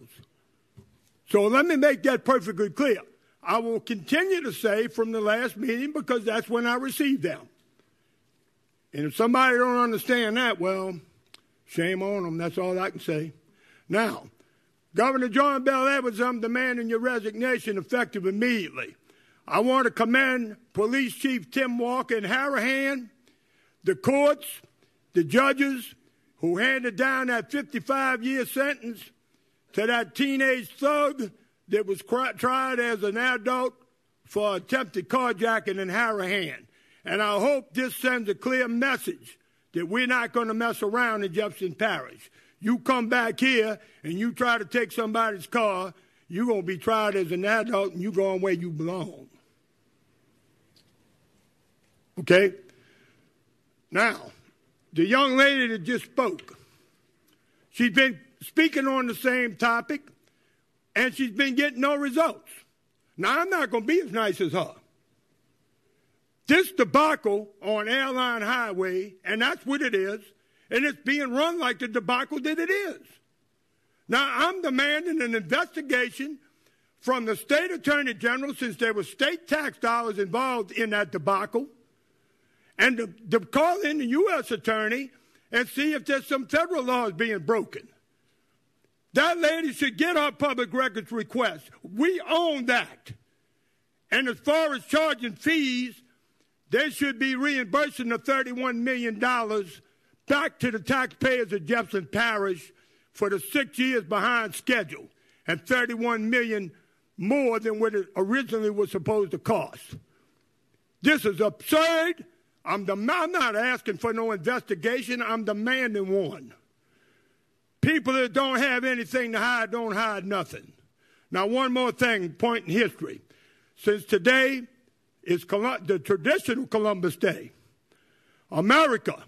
So let me make that perfectly clear. I will continue to say from the last meeting because that's when I received them. And if somebody don't understand that, well, shame on them. That's all I can say. Now, Governor John Bel Edwards, I'm demanding your resignation effective immediately. I want to commend Police Chief Tim Walker and Harahan, the courts, the judges who handed down that 55-year sentence to that teenage thug that was tried as an adult for attempted carjacking in Harahan. And I hope this sends a clear message that we're not going to mess around in Jefferson Parish. You come back here and you try to take somebody's car, you're going to be tried as an adult and you're going where you belong. Okay? Now, the young lady that just spoke, she's been speaking on the same topic and she's been getting no results. Now, I'm not going to be as nice as her. This debacle on Airline Highway, and that's what it is, and it's being run like the debacle that it is. Now, I'm demanding an investigation from the state attorney general since there were state tax dollars involved in that debacle, and to call in the U.S. attorney and see if there's some federal laws being broken. That lady should get our public records request. We own that. And as far as charging fees, they should be reimbursing the $31 million back to the taxpayers of Jefferson Parish for the 6 years behind schedule and $31 million more than what it originally was supposed to cost. This is absurd. I'm not asking for no investigation. I'm demanding one. People that don't have anything to hide don't hide nothing. Now, one more thing, point in history. Since today is the traditional Columbus Day, America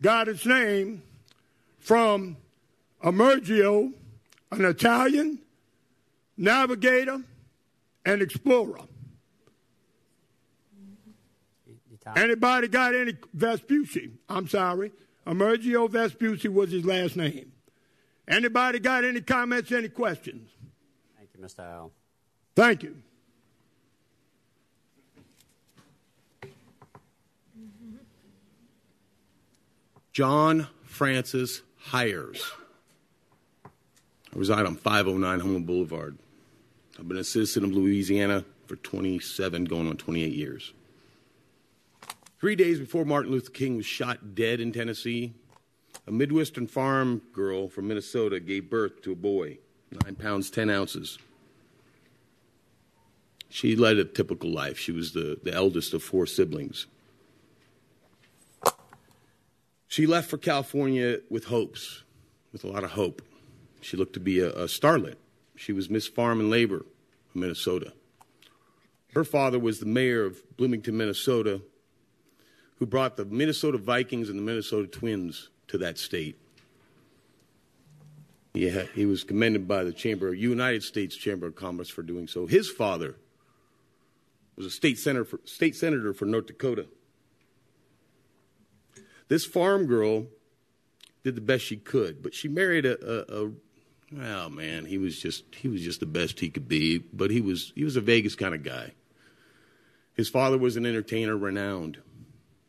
got its name from Emergio, an Italian navigator and explorer. Anybody got any Vespucci? I'm sorry. Emergio Vespucci was his last name. Anybody got any comments, any questions? Thank you, Mr. Howell. Thank you. John Francis Hires. I reside on 509 Humboldt Boulevard. I've been a citizen of Louisiana for 27, going on 28 years. 3 days before Martin Luther King was shot dead in Tennessee, a Midwestern farm girl from Minnesota gave birth to a boy, 9 pounds, 10 ounces. She led a typical life. She was the eldest of 4 siblings. She left for California with a lot of hope. She looked to be a starlet. She was Miss Farm and Labor of Minnesota. Her father was the mayor of Bloomington, Minnesota, who brought the Minnesota Vikings and the Minnesota Twins to that state. He was commended by the United States Chamber of Commerce for doing so. His father was a state senator for North Dakota. This farm girl did the best she could, but she married he was just the best he could be, but he was a Vegas kind of guy. His father was an entertainer renowned,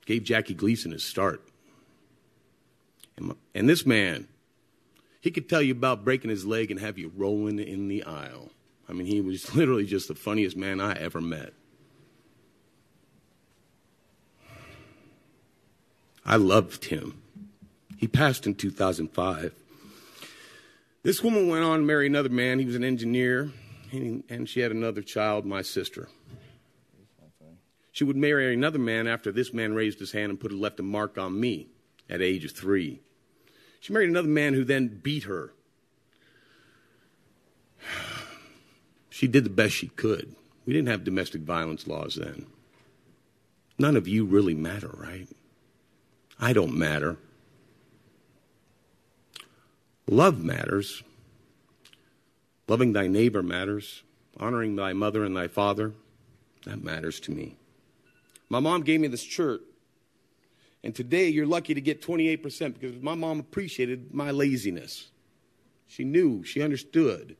gave Jackie Gleason his start. And this man, he could tell you about breaking his leg and have you rolling in the aisle. I mean, he was literally just the funniest man I ever met. I loved him. He passed in 2005. This woman went on to marry another man. He was an engineer, and she had another child, my sister. She would marry another man after this man raised his hand and left a mark on me at the age of 3. She married another man who then beat her. She did the best she could. We didn't have domestic violence laws then. None of you really matter, right? I don't matter. Love matters. Loving thy neighbor matters. Honoring thy mother and thy father, that matters to me. My mom gave me this shirt, and today you're lucky to get 28% because my mom appreciated my laziness. She knew, she understood,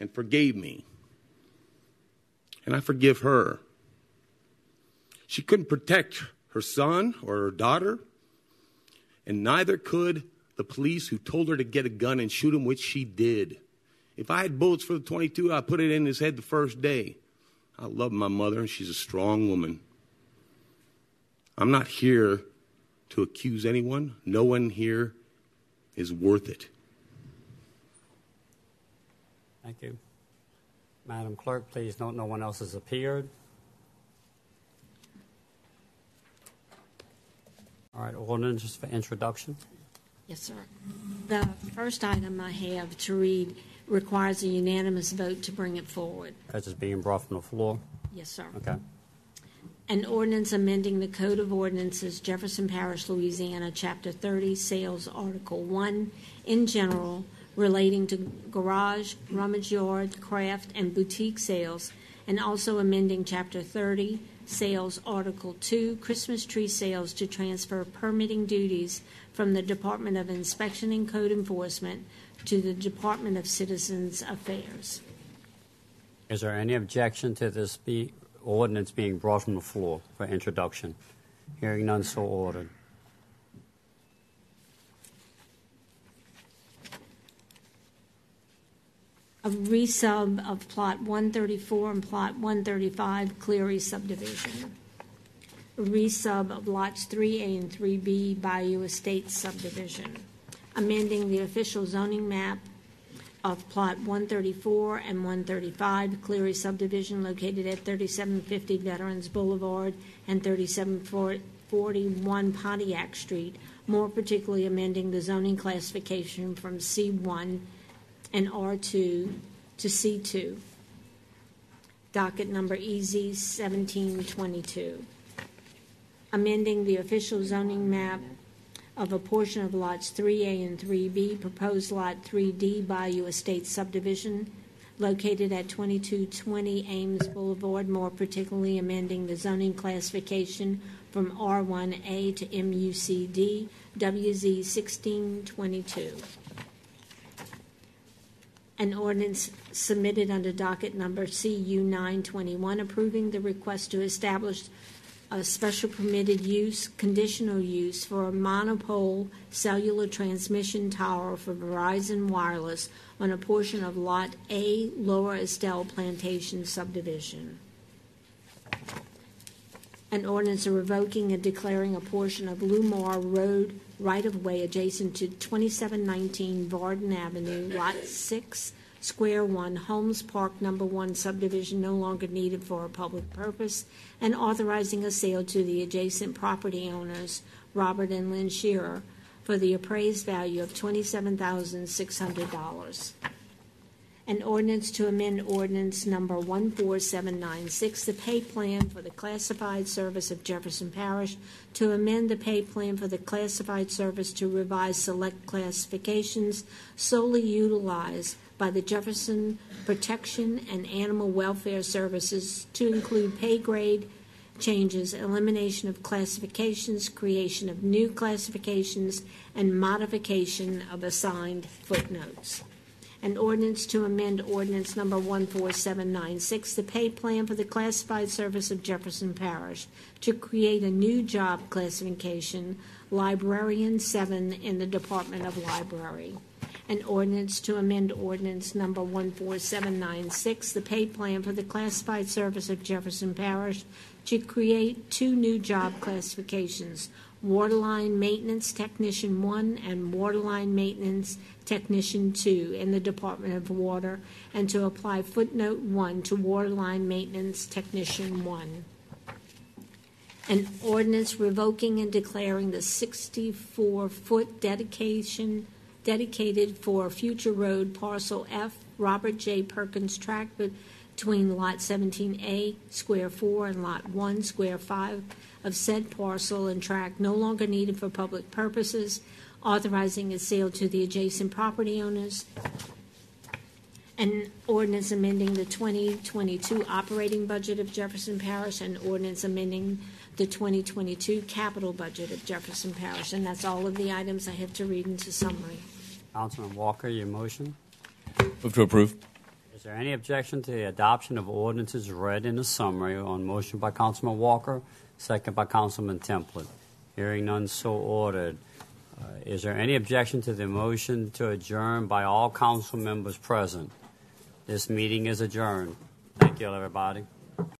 and forgave me. And I forgive her. She couldn't protect her son or her daughter, and neither could the police who told her to get a gun and shoot him, which she did. If I had bullets for the 22, I'd put it in his head the first day. I love my mother, and she's a strong woman. I'm not here to accuse anyone. No one here is worth it. Thank you. Madam Clerk, please note no one else has appeared. All right, ordinances for introduction. Yes, sir. The first item I have to read requires a unanimous vote to bring it forward. As is being brought from the floor? Yes, sir. Okay. An ordinance amending the Code of Ordinances, Jefferson Parish, Louisiana, Chapter 30, Sales, Article 1, in general, relating to garage, rummage yard, craft, and boutique sales, and also amending Chapter 30, Sales, Article 2, Christmas tree sales to transfer permitting duties from the Department of Inspection and Code Enforcement to the Department of Citizens Affairs. Is there any objection to this ordinance being brought from the floor for introduction? Hearing none, so ordered. A resub of Plot 134 and Plot 135, Cleary Subdivision. A resub of Lots 3A and 3B, Bayou Estates Subdivision. Amending the official zoning map of Plot 134 and 135, Cleary Subdivision, located at 3750 Veterans Boulevard and 3741 Pontiac Street, more particularly amending the zoning classification from C1 and R2 to C2. Docket number EZ-1722. Amending the official zoning map of a portion of Lots 3A and 3B, proposed Lot 3D, Bayou Estates Subdivision, located at 2220 Ames Boulevard, more particularly amending the zoning classification from R1A to MUCD, WZ-1622. An ordinance submitted under docket number CU-921, approving the request to establish a special permitted use, conditional use for a monopole cellular transmission tower for Verizon Wireless on a portion of Lot A, Lower Estelle Plantation Subdivision. An ordinance revoking and declaring a portion of Lumar Road right-of-way adjacent to 2719 Varden Avenue, Lot 6, Square 1, Holmes Park Number 1 Subdivision no longer needed for a public purpose, and authorizing a sale to the adjacent property owners, Robert and Lynn Shearer, for the appraised value of $27,600. An ordinance to amend ordinance number 14796, the pay plan for the classified service of Jefferson Parish, to amend the pay plan for the classified service to revise select classifications solely utilized by the Jefferson Protection and Animal Welfare Services to include pay grade changes, elimination of classifications, creation of new classifications, and modification of assigned footnotes. An ordinance to amend ordinance number 14796, the pay plan for the classified service of Jefferson Parish, to create a new job classification, Librarian 7, in the Department of Library. An ordinance to amend ordinance number 14796, the pay plan for the classified service of Jefferson Parish, to create two new job classifications, Waterline Maintenance Technician 1 and Waterline Maintenance Technician 2 in the Department of Water, and to apply footnote 1 to Waterline Maintenance Technician 1. an ordinance revoking and declaring the 64-foot dedicated for Future Road Parcel F, Robert J. Perkins Tract between Lot 17A, Square 4, and Lot 1, Square 5 of said parcel and tract no longer needed for public purposes, authorizing its sale to the adjacent property owners. An ordinance amending the 2022 operating budget of Jefferson Parish, and ordinance amending the 2022 capital budget of Jefferson Parish. And that's all of the items I have to read into summary. Councilman Walker, your motion? Move to approve. Is there any objection to the adoption of ordinances read in the summary on motion by Councilman Walker, second by Councilman Templin? Hearing none, so ordered. Is there any objection to the motion to adjourn by all council members present? This meeting is adjourned. Thank you, everybody.